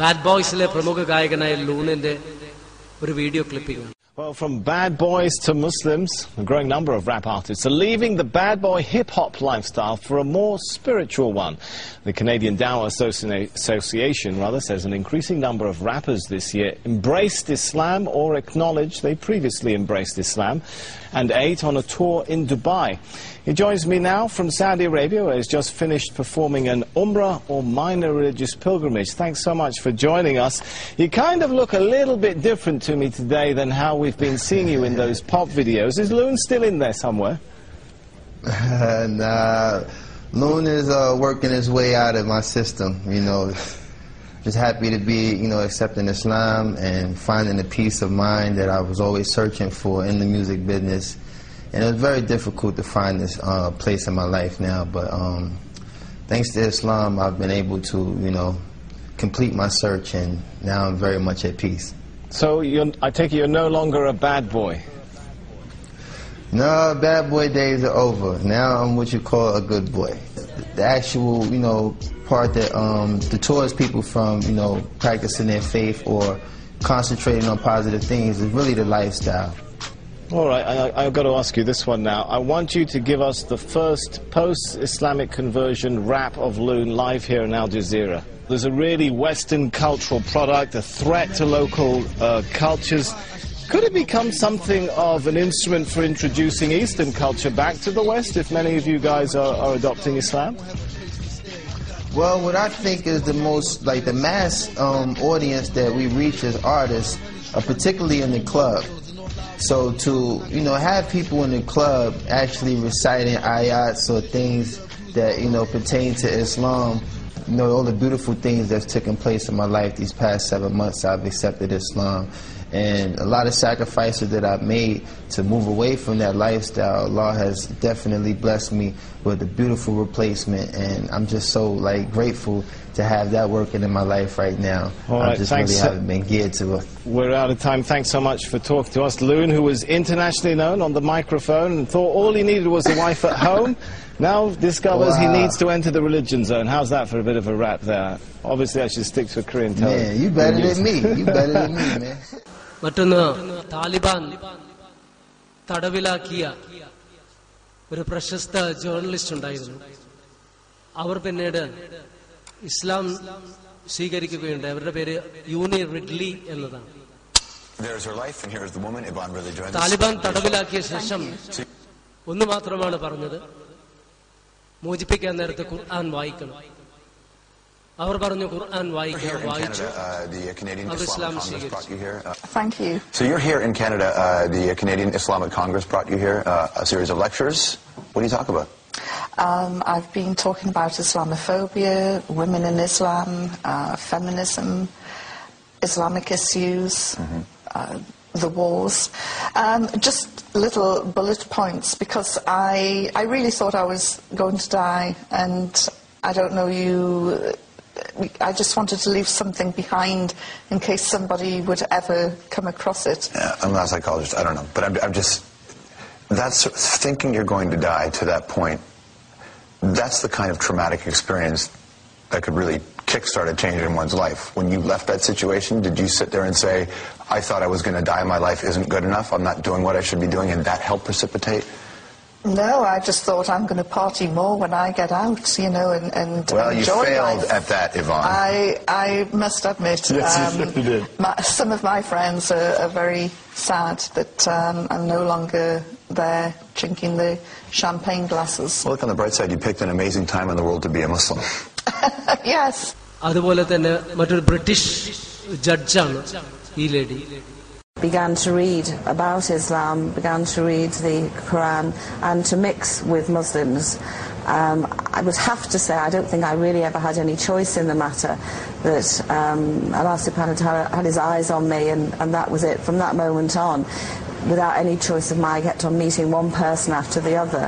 ബാഡ് ബോയ്സിലെ പ്രമുഖ ഗായകനായ ലൂണിന്റെ ഒരു വീഡിയോ ക്ലിപ്പിംഗ് ആണ്. Well, from bad boys to Muslims, a growing number of rap artists are leaving the bad boy hip-hop lifestyle for a more spiritual one. The Canadian Dawah Association says an increasing number of rappers this year embraced Islam or acknowledged they previously embraced Islam, and 8 on a tour in Dubai. He joins me now from Saudi Arabia, where he's just finished performing an Umrah or minor religious pilgrimage. Thanks so much for joining us. You kind of look a little bit different to me today than how we've been seeing you in those pop videos. Is Loon still in there somewhere? Nah, Loon is working his way out of my system, you know. Just happy to be, you know, accepting Islam and finding the peace of mind that I was always searching for in the music business. And it was very difficult to find this place in my life now, but thanks to Islam, I've been able to, you know, complete my search, and now I'm very much at peace. So I take it you're no longer a bad boy? No, bad boy days are over. Now I'm what you call a good boy. The actual, you know, part that deters people from, you know, practicing their faith or concentrating on positive things is really the lifestyle. All right, I've got to ask you this one now. I want you to give us the first post-Islamic conversion rap of Loon live here in Al Jazeera. There's a really Western cultural product, a threat to local cultures. Could it become something of an instrument for introducing Eastern culture back to the West if many of you guys are adopting Islam? Well, what I think is the most, like, the mass audience that we reach as artists, particularly in the club. So to, you know, have people in the club actually reciting ayats or things that, you know, pertain to Islam. You know, all the beautiful things that's taken place in my life these past 7 months, I've accepted Islam. And a lot of sacrifices that I've made to move away from that lifestyle, Allah has definitely blessed me with a beautiful replacement. And I'm just so, like, grateful to have that working in my life right now. All right, I just really haven't been geared to it. We're out of time. Thanks so much for talking to us. Loon, who was internationally known on the microphone and thought all he needed was a wife at home, now discovers he needs to enter the religion zone. How's that for a bit of a rap there? Obviously, I should stick to a Korean tone. Yeah, you better than me. You better than me, man. മറ്റൊന്ന്, താലിബാൻ തടവിലാക്കിയ ഒരു പ്രശസ്ത journalist ഉണ്ടായിരുന്നു. അവർ പിന്നീട് ഇസ്ലാം സ്വീകരിക്കുകയുണ്ട്. അവരുടെ പേര് യൂനി Ridley എന്നതാണ്. താലിബാൻ തടവിലാക്കിയ ശേഷം ഒന്ന് മാത്രമാണ് പറഞ്ഞത്, മോചിപ്പിക്കാൻ നേരത്തെ ഖുർആൻ വായിക്കണം. അവർ പറഞ്ഞു ഖുർആൻ വായിക്കണം. വായിച്ചു അവർ ഇസ്ലാം സ്വീകരിച്ചു. So you're here in Canada. The Canadian Islamic Congress brought you here, a series of lectures. What do you talk about? I've been talking about Islamophobia, women in Islam, feminism, Islamic issues, the wars. Just little bullet points, because I really thought I was going to die, and I don't know you. I just wanted to leave something behind in case somebody would ever come across it. Yeah, I'm not a psychologist, I don't know, but I'm just... That's thinking you're going to die to that point. That's the kind of traumatic experience that could really kickstart a change in one's life. When you left that situation, did you sit there and say, I thought I was going to die, my life isn't good enough, I'm not doing what I should be doing, and that helped precipitate? No, I just thought I'm going to party more when I get out, you know, and well, enjoy life. Well, you failed at that, Yvonne. I must admit, yes, you did. Some of my friends are very sad that I'm no longer there drinking the champagne glasses. Well, look on the bright side, you picked an amazing time in the world to be a Muslim. Yes. അതുപോലെ തന്നെ മറ്റൊരു British ജഡ്ജാണ് ഈ lady. Began to read about Islam, began to read the Quran and to mix with Muslims. I would have to say I don't think I really ever had any choice in the matter, that Allah subhanahu wa ta'ala had his eyes on me and that was it. From that moment on, without any choice of mine, I kept on meeting one person after the other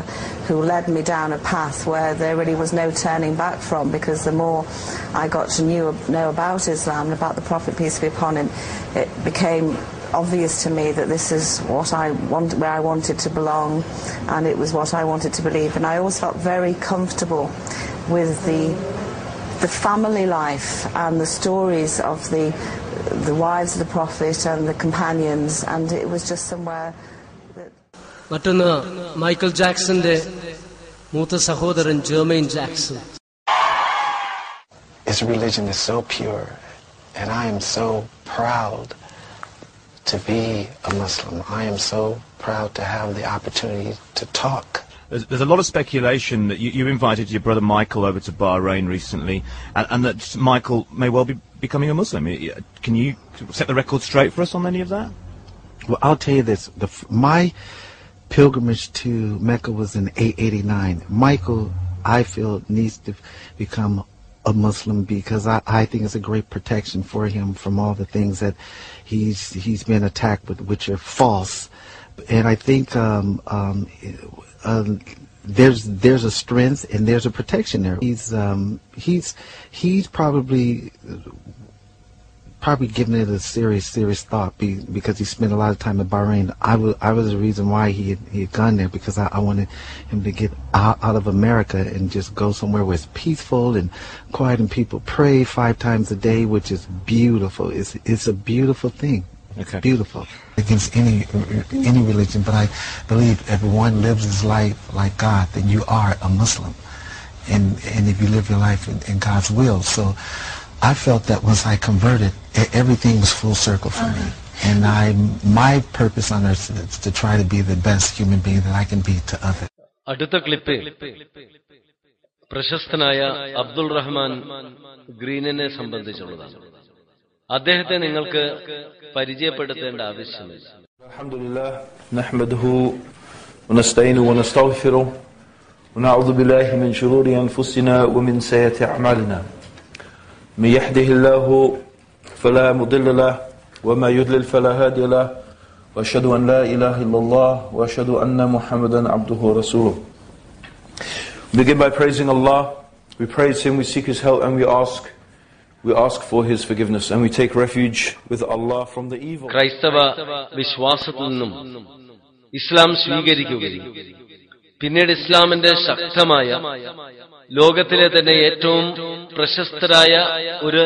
who led me down a path where there really was no turning back from, because the more I got to know about Islam and about the Prophet, peace be upon him, it became obvious to me that this is what I want, where I wanted to belong, and it was what I wanted to believe. And I always felt very comfortable with the family life and the stories of the wives of the Prophet and the companions, and it was just somewhere that... മറ്റൊന്ന് Michael ജാക്സന്റെ മൂത്ത സഹോദരൻ Jermaine Jackson. His religion is so pure and I am so proud to be a Muslim. I am so proud to have the opportunity to talk. There's a lot of speculation that you invited your brother Michael over to Bahrain recently, and that Michael may well be becoming a Muslim. Can you set the record straight for us on any of that? Well, I'll tell you this. My pilgrimage to Mecca was in 889. Michael, I feel, needs to become a Muslim, because I think it's a great protection for him from all the things that he's been attacked with, which are false. And I think there's a strength and there's a protection there. He's probably given it a serious thought, because he spent a lot of time in Bahrain. I was the reason why he had gone there, because I wanted him to get out of America and just go somewhere where it's peaceful and quiet and people pray 5 times a day, which is beautiful. It's a beautiful thing. Okay. It's beautiful. Against any religion, but I believe if one lives his life like God, then you are a Muslim. And if you live your life in God's will, so I felt that once I converted, everything was full circle for me. And my purpose on earth is to try to be the best human being that I can be to others. അടുത്ത clip പ്രശസ്തനായ അബ്ദുൾ റഹ്മാൻ ഗ്രീനിനെ സംബന്ധിച്ചുള്ളതാണ്. അദ്ദേഹത്തെ നിങ്ങൾക്ക് പരിചയപ്പെടുത്തേണ്ട ആവശ്യമില്ല. അൽഹംദുലില്ലാഹ് നഹ്മദുഹു വനസ്തഈനു വനസ്തഗ്ഫിറു വനഊദു ബില്ലാഹി മിൻ ശുറൂരി അൻഫുസിനാ വമിൻ സയ്യിഅത്തി അഅ്മാലിനാ. من يهده الله فلا مضل له وما يضلل فلا هادي له وأشهد أن لا إله إلا الله وأشهد أن محمدا عبده ورسوله. We begin by praising Allah. We praise Him, we seek His help, and we ask for His forgiveness, and we take refuge with Allah from the evil. ക്രൈസ്തവ വിശ്വാസത്തിൽ നിന്നും ഇസ്ലാം സ്വീകരിക്കുകയും പിന്നീട് ഇസ്ലാമിന്റെ ശക്തമായ ലോകത്തിലെ തന്നെ ഏറ്റവും പ്രശസ്തരായ ഒരു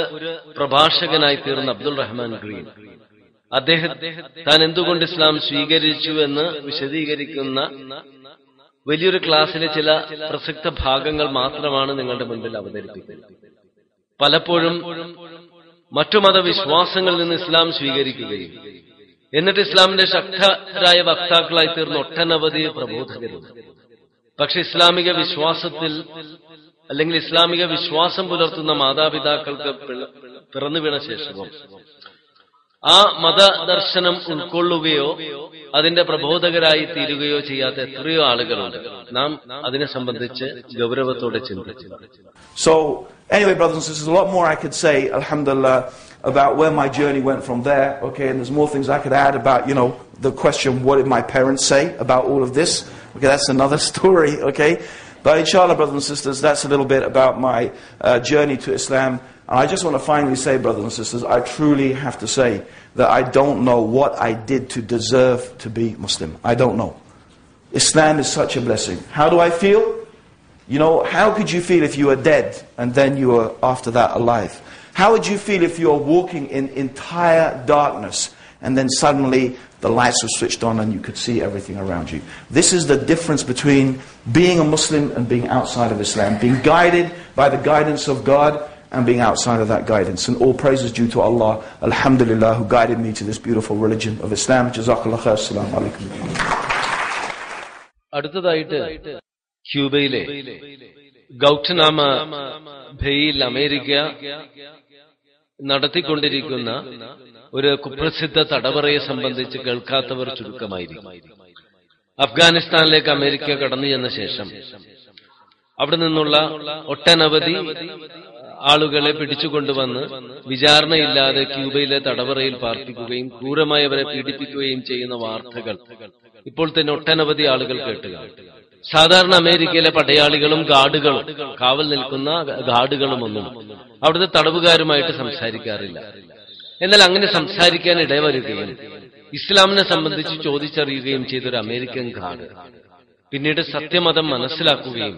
പ്രഭാഷകനായി തീർന്ന അബ്ദുൾ റഹ്മാൻ ഗ്രീൻ അദ്ദേഹം താൻ എന്തുകൊണ്ട് ഇസ്ലാം സ്വീകരിച്ചു എന്ന് വിശദീകരിക്കുന്ന വലിയൊരു ക്ലാസ്സിലെ ചില പ്രസക്ത ഭാഗങ്ങൾ മാത്രമാണ് നിങ്ങളുടെ മുൻപിൽ അവതരിപ്പിക്കുന്നത്. പലപ്പോഴും മറ്റു മതവിശ്വാസങ്ങളിൽ നിന്ന് ഇസ്ലാം സ്വീകരിക്കുകയും എന്നിട്ട് ഇസ്ലാമിന്റെ ശക്തരായ വക്താക്കളായി തീർന്ന ഒട്ടനവധി പ്രബോധകരുണ്ട്. പക്ഷെ ഇസ്ലാമിക വിശ്വാസത്തിൽ അല്ലെങ്കിൽ ഇസ്ലാമിക വിശ്വാസം പുലർത്തുന്ന മാതാപിതാക്കൾക്ക് പിറന്നുവീണ ശേഷവും ആ മതദർശനം ഉൾക്കൊള്ളുകയോ അതിന്റെ പ്രബോധകരായി തീരുകയോ ചെയ്യാത്ത എത്രയോ ആളുകളുണ്ട്. നാം അതിനെ സംബന്ധിച്ച് ഗൗരവത്തോടെ ചിന്തിച്ചു. So anyway, brothers and sisters, a lot more I could say, alhamdulillah, about where my journey went from there, okay, and there's more things I could add about, you know, the question, what did my parents say about all of this? Okay, that's another story, okay? But inshallah, brothers and sisters, that's a little bit about my journey to Islam. And I just want to finally say, brothers and sisters, I truly have to say that I don't know what I did to deserve to be Muslim. I don't know. Islam is such a blessing. How do I feel? You know, how could you feel if you were dead and then you were after that alive? How would you feel if you were walking in entire darkness and then suddenly the lights were switched on and you could see everything around you? This is the difference between being a Muslim and being outside of Islam, being guided by the guidance of God and being outside of that guidance. And all praise is due to Allah, alhamdulillah, who guided me to this beautiful religion of Islam. Jazakallah khair. Assalamu alaikum. അടുത്തതായിട്ട് ക്യൂബയിലെ ഗൗട്ടനാമ ഭേയിൽ America നടത്തിക്കൊണ്ടിരിക്കുന്ന ഒരു കുപ്രസിദ്ധ തടവറയെ സംബന്ധിച്ച് കേൾക്കാത്തവർ ചുരുക്കമായിരിക്കും. അഫ്ഗാനിസ്ഥാനിലേക്ക് America കടന്നു ചെന്ന ശേഷം അവിടെ നിന്നുള്ള ഒട്ടനവധി ആളുകളെ പിടിച്ചുകൊണ്ടുവന്ന് വിചാരണയില്ലാതെ ക്യൂബയിലെ തടവറയിൽ പാർപ്പിക്കുകയും ക്രൂരമായവരെ പീഡിപ്പിക്കുകയും ചെയ്യുന്ന വാർത്തകൾ ഇപ്പോൾ തന്നെ ഒട്ടനവധി ആളുകൾ കേട്ടുകയാണ്. സാധാരണ അമേരിക്കയിലെ പടയാളികളും ഗാർഡുകളും കാവൽ നിൽക്കുന്ന ഗാർഡുകളുമൊന്നും അവിടുത്തെ തടവുകാരുമായിട്ട് സംസാരിക്കാറില്ല. എന്നാൽ അങ്ങനെ സംസാരിക്കാൻ ഇടവരുകയും ഇസ്ലാമിനെ സംബന്ധിച്ച് ചോദിച്ചറിയുകയും ചെയ്തൊരു അമേരിക്കൻ ഗാർഡ് പിന്നീട് സത്യമതം മനസ്സിലാക്കുകയും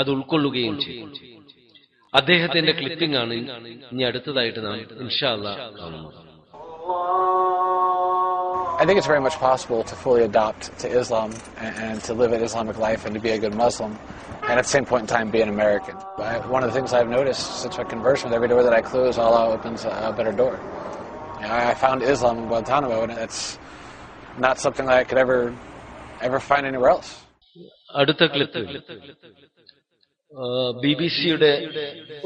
അത് ഉൾക്കൊള്ളുകയും ചെയ്യും. അദ്ദേഹത്തിന്റെ ക്ലിപ്പിംഗ് ആണ് ഇനി അടുത്തതായിട്ട് നാം ഇൻഷാ അല്ലാഹ് കാണുന്നത്. I think it's very much possible to fully adopt to Islam and to live an Islamic life and to be a good Muslim and at the same point in time be an American. One of the things I've noticed since my conversion, with every door that I close, Allah opens a better door. I found Islam in Guantanamo and it's not something that I could ever find anywhere else. അടുത്ത clip ബിബിസിയുടെ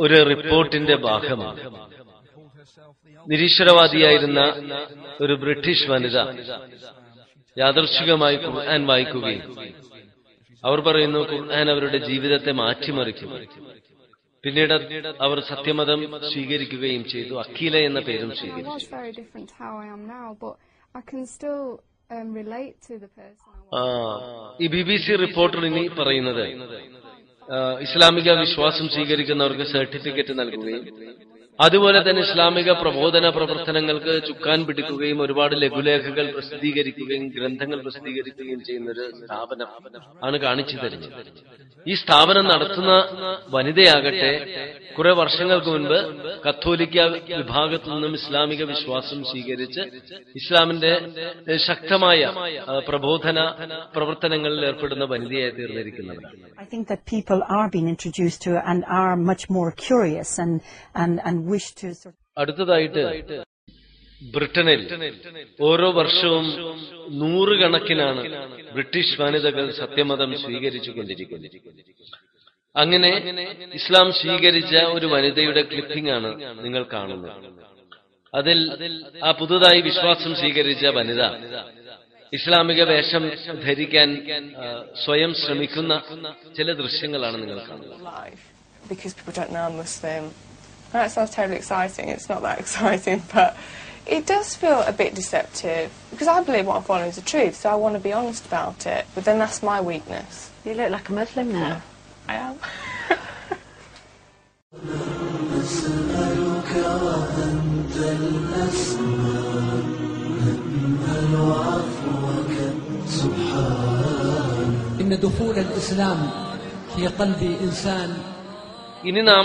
ഒരു റിപ്പോർട്ടിന്റെ ഭാഗമാണ്. നിരീശ്വരവാദിയായിരുന്ന ഒരു British വനിത യാദർശികമായി ഖുർആൻ വായിക്കുകയും അവർ പറയുന്നു ഖുർആൻ അവരുടെ ജീവിതത്തെ മാറ്റിമറിക്കും. പിന്നീട് അവർ സത്യമതം സ്വീകരിക്കുകയും ചെയ്തു. അഖീല എന്ന പേരും സ്വീകരിച്ചു. ഈ ബിബിസി റിപ്പോർട്ടർ ഇനി പറയുന്നത് ഇസ്ലാമിക വിശ്വാസം സ്വീകരിക്കുന്നവർക്ക് സർട്ടിഫിക്കറ്റ് നൽകുകയും അതുപോലെ തന്നെ ഇസ്ലാമിക പ്രബോധന പ്രവർത്തനങ്ങൾക്ക് ചുക്കാൻ പിടിക്കുകയും ഒരുപാട് ലഘുലേഖകൾ പ്രസിദ്ധീകരിക്കുകയും ഗ്രന്ഥങ്ങൾ പ്രസിദ്ധീകരിക്കുകയും ചെയ്യുന്ന ഒരു സ്ഥാപനം ആണ് കാണിച്ചു തരുന്നത്. ഈ സ്ഥാപനം നടത്തുന്ന വനിതയാകട്ടെ കുറെ വർഷങ്ങൾക്ക് മുൻപ് കത്തോലിക്ക വിഭാഗത്തിൽ നിന്നും ഇസ്ലാമിക വിശ്വാസം സ്വീകരിച്ച് ഇസ്ലാമിന്റെ ശക്തമായ പ്രബോധന പ്രവർത്തനങ്ങളിൽ ഏർപ്പെടുന്ന വനിതയായി തീർന്നിരിക്കുന്നവരാണ്. I think that people are being introduced to and are much more curious and wish to sort. അടുത്തതായിട്ട് ബ്രിട്ടനിൽ ഓരോ വർഷവും നൂറുകണക്കിനാണ് ബ്രിട്ടീഷ് വനിതകൾ സത്യമതം സ്വീകരിച്ചുകൊണ്ടിരിക്കുന്നത്. അങ്ങനെ ഇസ്ലാം സ്വീകരിച്ച ഒരു വനിതയുടെ ക്ലിപ്പിംഗ് ആണ് നിങ്ങൾ കാണുന്നത്. അതിൽ ആ പുതുതായി വിശ്വാസം സ്വീകരിച്ച വനിത ഇസ്ലാമിക വേഷം ധരിക്കാൻ സ്വയം ശ്രമിക്കുന്ന ചില ദൃശ്യങ്ങളാണ് നിങ്ങൾ കാണുന്നത്. It does feel a bit deceptive because I believe what I'm following is the truth, so I want to be honest about it, but then that's my weakness. You look like a Muslim now. I am. إن دخول الإسلام في قلب إنسان إني നാം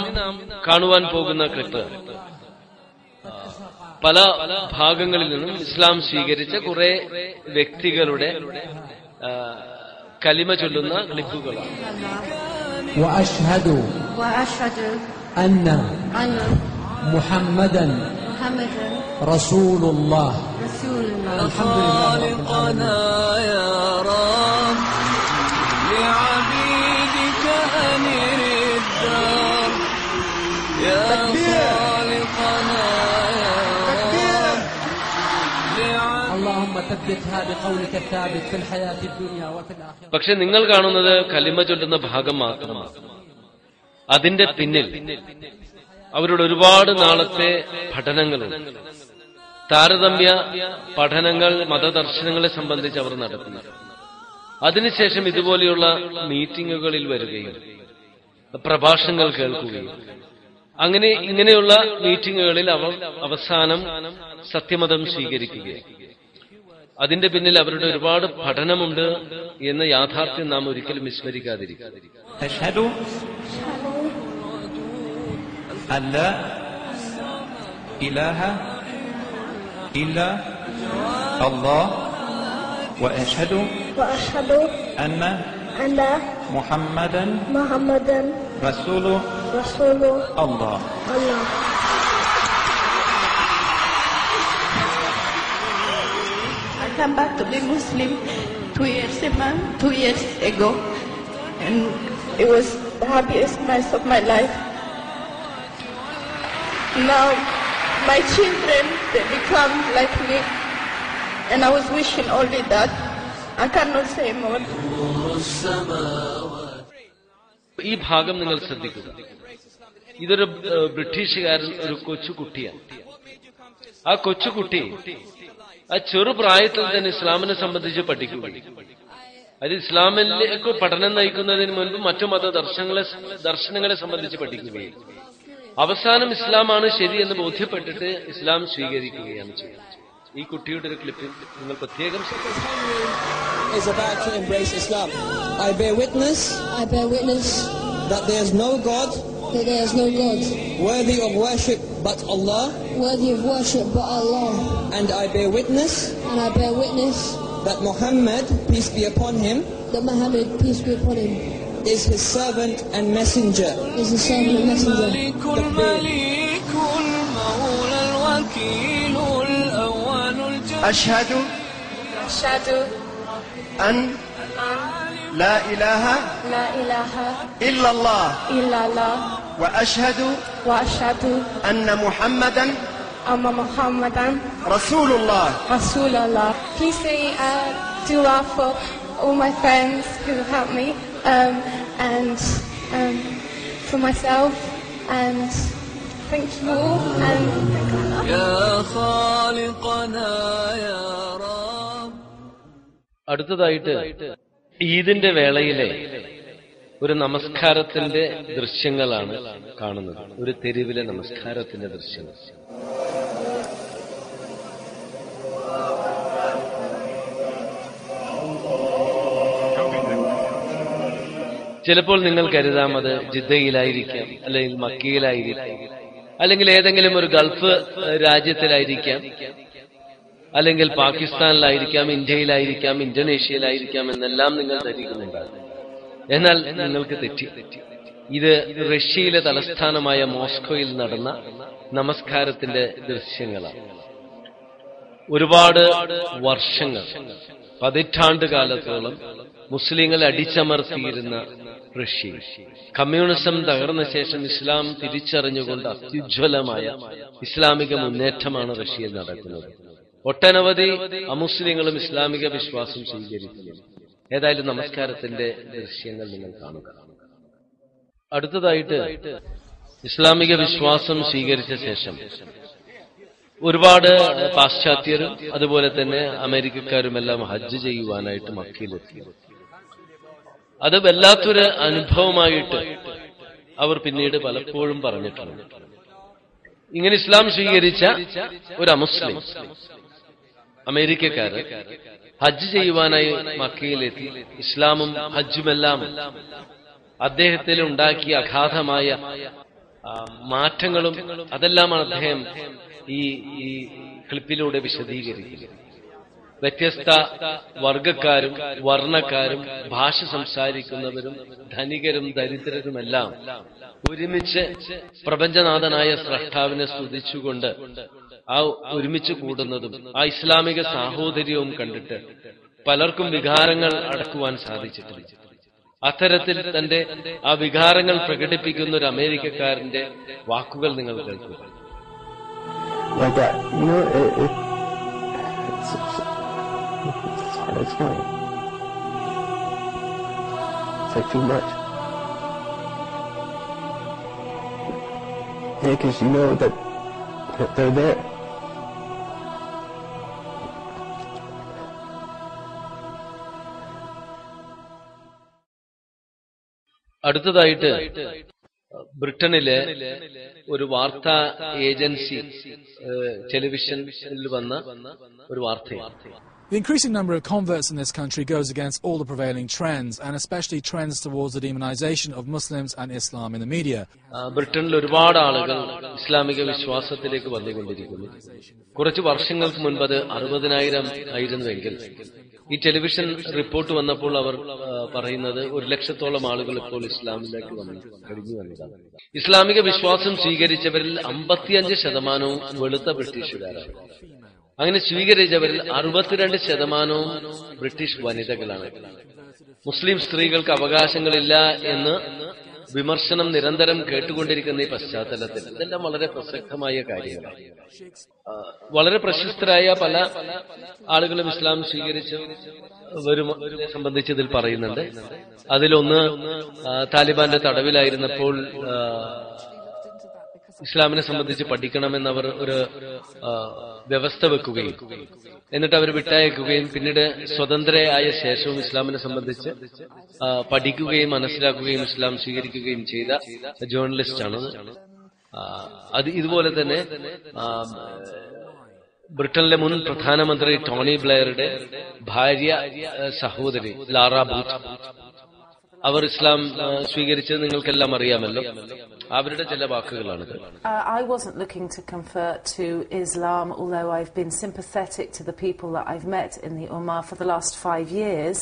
കാണുവാൻ പോകുന്ന clip പല ഭാഗങ്ങളിൽ നിന്നും ഇസ്ലാം സ്വീകരിച്ച കുറെ വ്യക്തികളുടെ കലിമ ചൊല്ലുന്ന ക്ലിപ്പുകളാണ്. പക്ഷെ നിങ്ങൾ കാണുന്നത് കലിമ ചൊല്ലുന്ന ഭാഗം മാത്രമാണ്. അതിന്റെ പിന്നിൽ അവരുടെ ഒരുപാട് നാളത്തെ പഠനങ്ങളുണ്ട്. താരതമ്യ പഠനങ്ങൾ മതദർശനങ്ങളെ സംബന്ധിച്ച് അവർ നടത്തുന്നു. അതിനുശേഷം ഇതുപോലെയുള്ള മീറ്റിങ്ങുകളിൽ വരികയും പ്രഭാഷണങ്ങൾ കേൾക്കുകയും അങ്ങനെ ഇങ്ങനെയുള്ള മീറ്റിങ്ങുകളിൽ അവർ അവസാനം സത്യമതം സ്വീകരിക്കുകയും അതിന്റെ പിന്നിൽ അവരുടെ ഒരുപാട് പഠനമുണ്ട് എന്ന യാഥാർത്ഥ്യം നാം ഒരിക്കലും വിസ്മരിക്കാതിരിക്കുക. come back to be Muslim 2 years ago, and it was the happiest month of my life. Now my children, they become like me, and I was wishing only that. I cannot say more. ഈ ഭാഗം നിങ്ങൾ ശ്രദ്ധിക്കുക. ഇതൊരു ബ്രിട്ടീഷുകാരൻ, ഒരു കൊച്ചുകുട്ടിയാണ്. ആ കൊച്ചുകുട്ടി ആ ചെറുപ്രായത്തിൽ തന്നെ ഇസ്ലാമിനെ സംബന്ധിച്ച് പഠിക്കുകയാണ്. അത് ഇസ്ലാമിലേക്ക് പഠനം നയിക്കുന്നതിന് മുൻപ് മറ്റു മത ദർശനങ്ങളെ സംബന്ധിച്ച് പഠിക്കുകയാണ്. അവസാനം ഇസ്ലാമാണ് ശരിയെന്ന് ബോധ്യപ്പെട്ടിട്ട് ഇസ്ലാം സ്വീകരിക്കുകയാണ് ചെയ്യുന്നത്. ഈ കുട്ടിയുടെ ഒരു ക്ലിപ്പിൽ നിങ്ങൾ പ്രത്യേകം worthy of worship but Allah, and I bear witness that Muhammad, peace be upon him, is his servant and messenger. Ashhadu an la ilaha illallah وأشهد أن محمدا رسول الله. Please say dua for all my friends who helped me, and for myself, and thank you all, and يا خالقنا يا رب. അടുത്തതായിട്ട് ഈദിന്റെ വേളയിലെ ഒരു നമസ്കാരത്തിന്റെ ദൃശ്യങ്ങളാണ് കാണുന്നത്. ഒരു തെരുവിലെ നമസ്കാരത്തിന്റെ ദൃശ്യങ്ങൾ. ചിലപ്പോൾ നിങ്ങൾ കരുതാം അത് ജിദ്ദയിലായിരിക്കാം, അല്ലെങ്കിൽ മക്കയിലായിരിക്കാം, അല്ലെങ്കിൽ ഏതെങ്കിലും ഒരു ഗൾഫ് രാജ്യത്തിലായിരിക്കാം, അല്ലെങ്കിൽ പാകിസ്ഥാനിലായിരിക്കാം, ഇന്ത്യയിലായിരിക്കാം, ഇന്തോനേഷ്യയിലായിരിക്കാം എന്നെല്ലാം നിങ്ങൾ ധരിക്കുന്നുണ്ടാകും. എന്നാൽ നിങ്ങൾക്ക് തെറ്റി. ഇത് റഷ്യയിലെ തലസ്ഥാനമായ മോസ്കോയിൽ നടന്ന നമസ്കാരത്തിന്റെ ദൃശ്യങ്ങളാണ്. ഒരുപാട് വർഷങ്ങൾ, പതിറ്റാണ്ട് കാലത്തോളം മുസ്ലിങ്ങളെ അടിച്ചമർത്തിയിരുന്ന റഷ്യ, കമ്മ്യൂണിസം തകർന്ന ശേഷം ഇസ്ലാം തിരിച്ചറിഞ്ഞുകൊണ്ട് അത്യുജ്വലമായ ഇസ്ലാമിക മുന്നേറ്റമാണ് റഷ്യയിൽ നടക്കുന്നത്. ഒട്ടനവധി അമുസ്ലിങ്ങളും ഇസ്ലാമിക വിശ്വാസം സ്വീകരിക്കുന്നു. ഏതായാലും നമസ്കാരത്തിന്റെ ദൃശ്യങ്ങൾ നിങ്ങൾ കാണുക. അടുത്തതായിട്ട് ഇസ്ലാമിക വിശ്വാസം സ്വീകരിച്ച ശേഷം ഒരുപാട് പാശ്ചാത്യരും അതുപോലെ തന്നെ അമേരിക്കക്കാരുമെല്ലാം ഹജ്ജ് ചെയ്യുവാനായിട്ട് മക്കയിലെത്തി. അത് വല്ലാത്തൊരു അനുഭവമായിട്ട് അവർ പിന്നീട് പലപ്പോഴും പറഞ്ഞിട്ടുണ്ട്. ഇങ്ങനെ ഇസ്ലാം സ്വീകരിച്ച ഒരു അമുസ്ലിം അമേരിക്കക്കാര് ഹജ്ജ് ചെയ്യുവാനായി മക്കയിലെത്തി. ഇസ്ലാമും ഹജ്ജുമെല്ലാം അദ്ദേഹത്തിൽ ഉണ്ടാക്കിയ അഗാധമായ മാറ്റങ്ങളും അതെല്ലാമാണ് അദ്ദേഹം ഈ ക്ലിപ്പിലൂടെ വിശദീകരിക്കുന്നത്. വ്യത്യസ്ത വർഗക്കാരും വർണ്ണക്കാരും ഭാഷ സംസാരിക്കുന്നവരും ധനികരും ദരിദ്രരുമെല്ലാം ഒരുമിച്ച് പ്രപഞ്ചനാഥനായ സ്രഷ്ടാവിനെ സ്തുതിച്ചുകൊണ്ട് ആ ഒരുമിച്ച് കൂടുന്നതും ആ ഇസ്ലാമിക സാഹോദര്യവും കണ്ടിട്ട് പലർക്കും വികാരങ്ങൾ അടക്കുവാൻ സാധിച്ചിട്ടുണ്ട്. അത്തരത്തിൽ തന്റെ ആ വികാരങ്ങൾ പ്രകടിപ്പിക്കുന്ന ഒരു അമേരിക്കക്കാരന്റെ വാക്കുകൾ നിങ്ങൾ കേൾക്കുക. That they're there. അടുത്തതായിട്ട് ബ്രിട്ടനിലെ ഒരു വാർത്താ ഏജൻസി ടെലിവിഷനിൽ വന്ന ഒരു വാർത്തയാണ്. The increasing number of converts in this country goes against all the prevailing trends, and especially trends towards the demonization of Muslims and Islam in the media. ബ്രിട്ടനിൽ ഒരുപാട് ആളുകൾ ഇസ്ലാമിക വിശ്വാസത്തിലേക്ക് വന്നുകൊണ്ടിരിക്കുന്നു. കുറച്ച് വർഷങ്ങൾക്ക് മുൻപ് അത് 60,000 ആയിരുന്നുവെങ്കിൽ ഈ ടെലിവിഷൻ റിപ്പോർട്ട് വന്നപ്പോൾ അവർ പറയുന്നത് 100,000-ഓളം ആളുകൾ ഇപ്പോൾ ഇസ്ലാമിലേക്ക് കഴിഞ്ഞു വന്നതാണ്. ഇസ്ലാമിക വിശ്വാസം സ്വീകരിച്ചവരിൽ 55% വെളുത്ത ബ്രിട്ടീഷുകാരാണ്. അങ്ങനെ സ്വീകരിച്ചവരിൽ 62% ബ്രിട്ടീഷ് വനിതകളാണ്. മുസ്ലിം സ്ത്രീകൾക്ക് അവകാശങ്ങളില്ല എന്ന് വിമർശനം നിരന്തരം കേട്ടുകൊണ്ടിരിക്കുന്ന ഈ പശ്ചാത്തലത്തിൽ ഇതെല്ലാം വളരെ പ്രസക്തമായ കാര്യങ്ങളാണ്. വളരെ പ്രശസ്തരായ പല ആളുകളും ഇസ്ലാം സ്വീകരിച്ച് സംബന്ധിച്ച് ഇതിൽ പറയുന്നുണ്ട്. അതിലൊന്ന് താലിബാന്റെ തടവിലായിരുന്നപ്പോൾ ഇസ്ലാമിനെ സംബന്ധിച്ച് പഠിക്കണമെന്നവർ ഒരു വ്യവസ്ഥ വെക്കുകയും എന്നിട്ട് അവർ വിട്ടയക്കുകയും പിന്നീട് സ്വതന്ത്രയായ ശേഷവും ഇസ്ലാമിനെ സംബന്ധിച്ച് പഠിക്കുകയും മനസ്സിലാക്കുകയും ഇസ്ലാം സ്വീകരിക്കുകയും ചെയ്ത ജേർണലിസ്റ്റാണ് അത്. ഇതുപോലെ തന്നെ ബ്രിട്ടനിലെ മുൻ പ്രധാനമന്ത്രി ടോണി ബ്ലെയറുടെ ഭാര്യ സഹോദരി ലാറ ബൂത്ത്, അവർ ഇസ്ലാം സ്വീകരിച്ചത് നിങ്ങൾക്കെല്ലാം അറിയാമല്ലോ. അവരുടെ ചില വാക്കുകളാണ്. I wasn't looking to convert to Islam, although I've been sympathetic to the people that I've met in the Ummah for the last 5 years.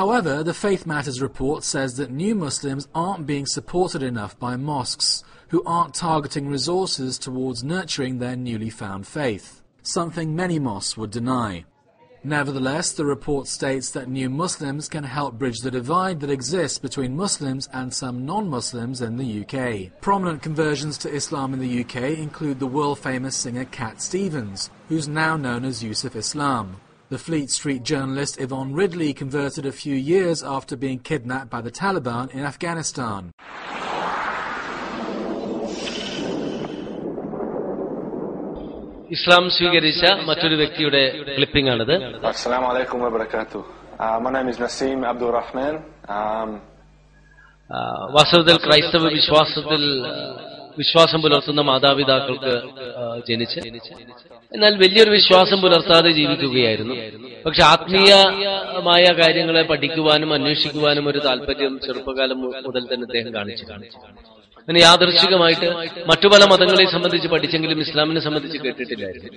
However, the Faith Matters report says that new Muslims aren't being supported enough by mosques who aren't targeting resources towards nurturing their newly found faith, something many mosques would deny. Nevertheless, the report states that new Muslims can help bridge the divide that exists between Muslims and some non-Muslims in the UK. Prominent conversions to Islam in the UK include the world-famous singer Cat Stevens, who's now known as Yusuf Islam. The Fleet Street journalist Yvonne Ridley converted a few years after being kidnapped by the Taliban in Afghanistan. ഇസ്ലാം സ്വീകരിച്ച മറ്റൊരു വ്യക്തിയുടെ clipping ആണിത്. അസ്സലാമു അലൈക്കും വബറകാതുഹു. My name is Naseem Abdul Rahman. വാസ്തവത്തിൽ ക്രൈസ്തവ വിശ്വാസം പുലർത്തുന്ന മാതാപിതാക്കൾക്ക് ജനിച്ച് എന്നാൽ വലിയൊരു വിശ്വാസം പുലർത്താതെ ജീവിക്കുകയായിരുന്നു. പക്ഷെ ആത്മീയമായ കാര്യങ്ങളെ പഠിക്കുവാനും അന്വേഷിക്കുവാനും ഒരു താല്പര്യം ചെറുപ്പകാലം മുതൽ തന്നെ അദ്ദേഹം കാണിച്ചു. അങ്ങനെ യാദൃശ്ചികമായിട്ട് മറ്റു പല മതങ്ങളെ സംബന്ധിച്ച് പഠിച്ചെങ്കിലും ഇസ്ലാമിനെ സംബന്ധിച്ച് കേട്ടിട്ടില്ലായിരുന്നു.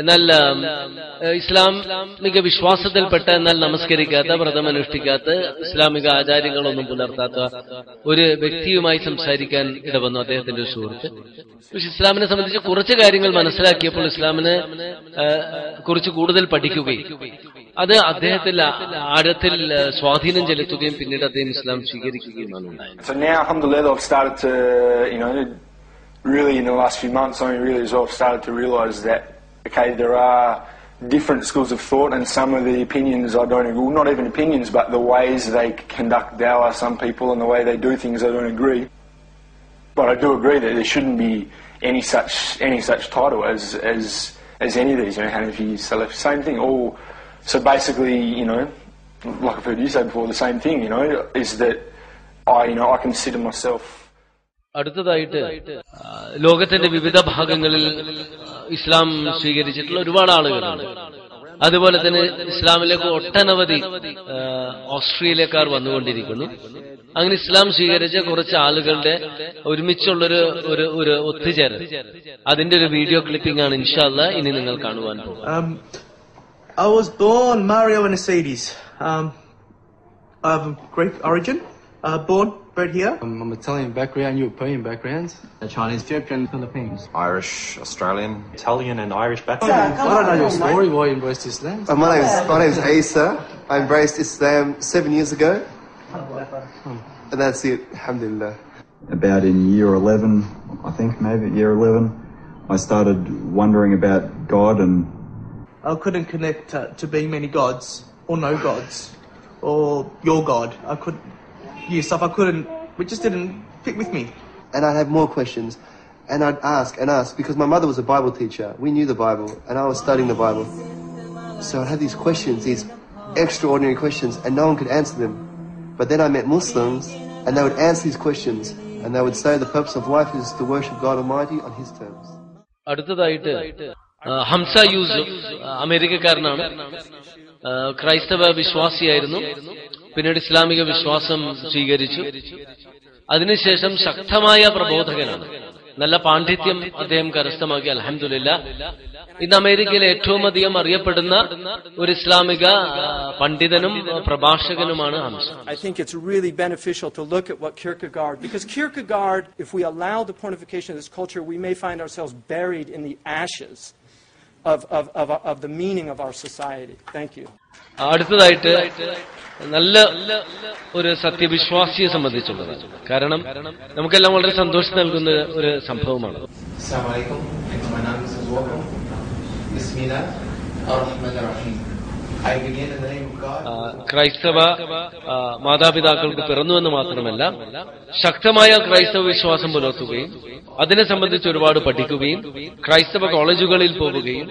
എന്നാൽ ഇസ്ലാമിക വിശ്വാസത്തിൽപ്പെട്ട എന്നാൽ നമസ്കരിക്കാത്ത, വ്രതമനുഷ്ഠിക്കാത്ത, ഇസ്ലാമിക ആചാരങ്ങളൊന്നും പുലർത്താത്ത ഒരു വ്യക്തിയുമായി സംസാരിക്കാൻ ഇടവന്നു അദ്ദേഹത്തിന്റെ ഒരു സുഹൃത്ത്. പക്ഷെ ഇസ്ലാമിനെ സംബന്ധിച്ച് കുറച്ച് കാര്യങ്ങൾ മനസ്സിലാക്കിയപ്പോൾ ഇസ്ലാമിനെ കുറിച്ച് കൂടുതൽ പഠിക്കുകയും അത് അദ്ദേഹത്തിൽ ആഴത്തിൽ സ്വാധീനം ചെലുത്തുകയും പിന്നീട് അദ്ദേഹം ഇസ്ലാം സ്വീകരിക്കുകയുമാണ് ഉണ്ടായത്. Really in the last few months I really as well started to realise that okay there are different schools of thought and some of the opinions I don't agree, well not even opinions but the ways they conduct dawah some people and the way they do things I don't agree. But I do agree that there shouldn't be any such title as any of these, you know, Hanafi, Salaf, same thing all. So basically, you know, like I've heard you say before, the same thing, you know, is that I consider myself. അടുത്തതായിട്ട് ലോകത്തിന്റെ വിവിധ ഭാഗങ്ങളിൽ ഇസ്ലാം സ്വീകരിച്ചിട്ടുള്ള ഒരുപാട് ആളുകളാണ്. അതുപോലെ തന്നെ ഇസ്ലാമിലേക്ക് ഒട്ടനവധി ഓസ്ട്രേലിയക്കാർ വന്നുകൊണ്ടിരിക്കുന്നു. അങ്ങനെ ഇസ്ലാം സ്വീകരിച്ച കുറച്ച് ആളുകളുടെ ഒരുമിച്ചുള്ളൊരു ഒരു ഒത്തുചേരൽ, അതിന്റെ ഒരു വീഡിയോ ക്ലിപ്പിംഗ് ആണ് ഇൻഷാ അല്ലാഹ് ഇനി നിങ്ങൾ കാണുവാൻ പോകും. Right here. I'm Italian background, European backgrounds. Chinese, Egyptian, Philippines. Irish, Australian, Italian and Irish background. I don't know your story, why you embraced Islam. My name is Asa. I embraced Islam 7 years ago. And that's it, alhamdulillah. About in year 11, I think maybe year 11, I started wondering about God and... I couldn't connect to being many gods, or no gods, or your God. I couldn't. You stuff I couldn't, which just didn't fit with me. And I'd have more questions, and I'd ask and ask, because my mother was a Bible teacher. We knew the Bible, and I was studying the Bible. So I'd have these questions, these extraordinary questions, and no one could answer them. But then I met Muslims, and they would answer these questions, and they would say the purpose of life is to worship God Almighty on His terms. അടുത്തതായിട്ട് ഹംസ യൂസഫ് അമേരിക്കക്കാരനാണ്. ക്രൈസ്തവ വിശ്വാസിയായിരുന്നു. പിന്നീട് ഇസ്ലാമിക വിശ്വാസം സ്വീകരിച്ചു. അതിനുശേഷം ശക്തമായ പ്രബോധകനാണ്. നല്ല പാണ്ഡിത്യം അദ്ദേഹം കരസ്ഥമാക്കി അൽഹംദുലില്ലാഹ്. ഇന്ന് അമേരിക്കയിലെ ഏറ്റവും അധികം അറിയപ്പെടുന്ന ഒരു ഇസ്ലാമിക പണ്ഡിതനും പ്രഭാഷകനുമാണ് Hamza. I think it's really beneficial to look at what Kierkegaard, because Kierkegaard, if we allow the pornification of this culture, we may find ourselves buried in the ashes of the meaning of our society. Thank you. അടുത്തതായിട്ട് നല്ല ഒരു സത്യവിശ്വാസിയെ സംബന്ധിച്ചുള്ളത്, കാരണം നമുക്കെല്ലാം വളരെ സന്തോഷം നൽകുന്ന ഒരു സംഭവമാണ്. ക്രൈസ്തവ മാതാപിതാക്കൾക്ക് പിറന്നുവെന്ന് മാത്രമല്ല, ശക്തമായ ക്രൈസ്തവ വിശ്വാസം പുലർത്തുകയും അതിനെ സംബന്ധിച്ച് ഒരുപാട് പഠിക്കുകയും ക്രൈസ്തവ കോളേജുകളിൽ പോവുകയും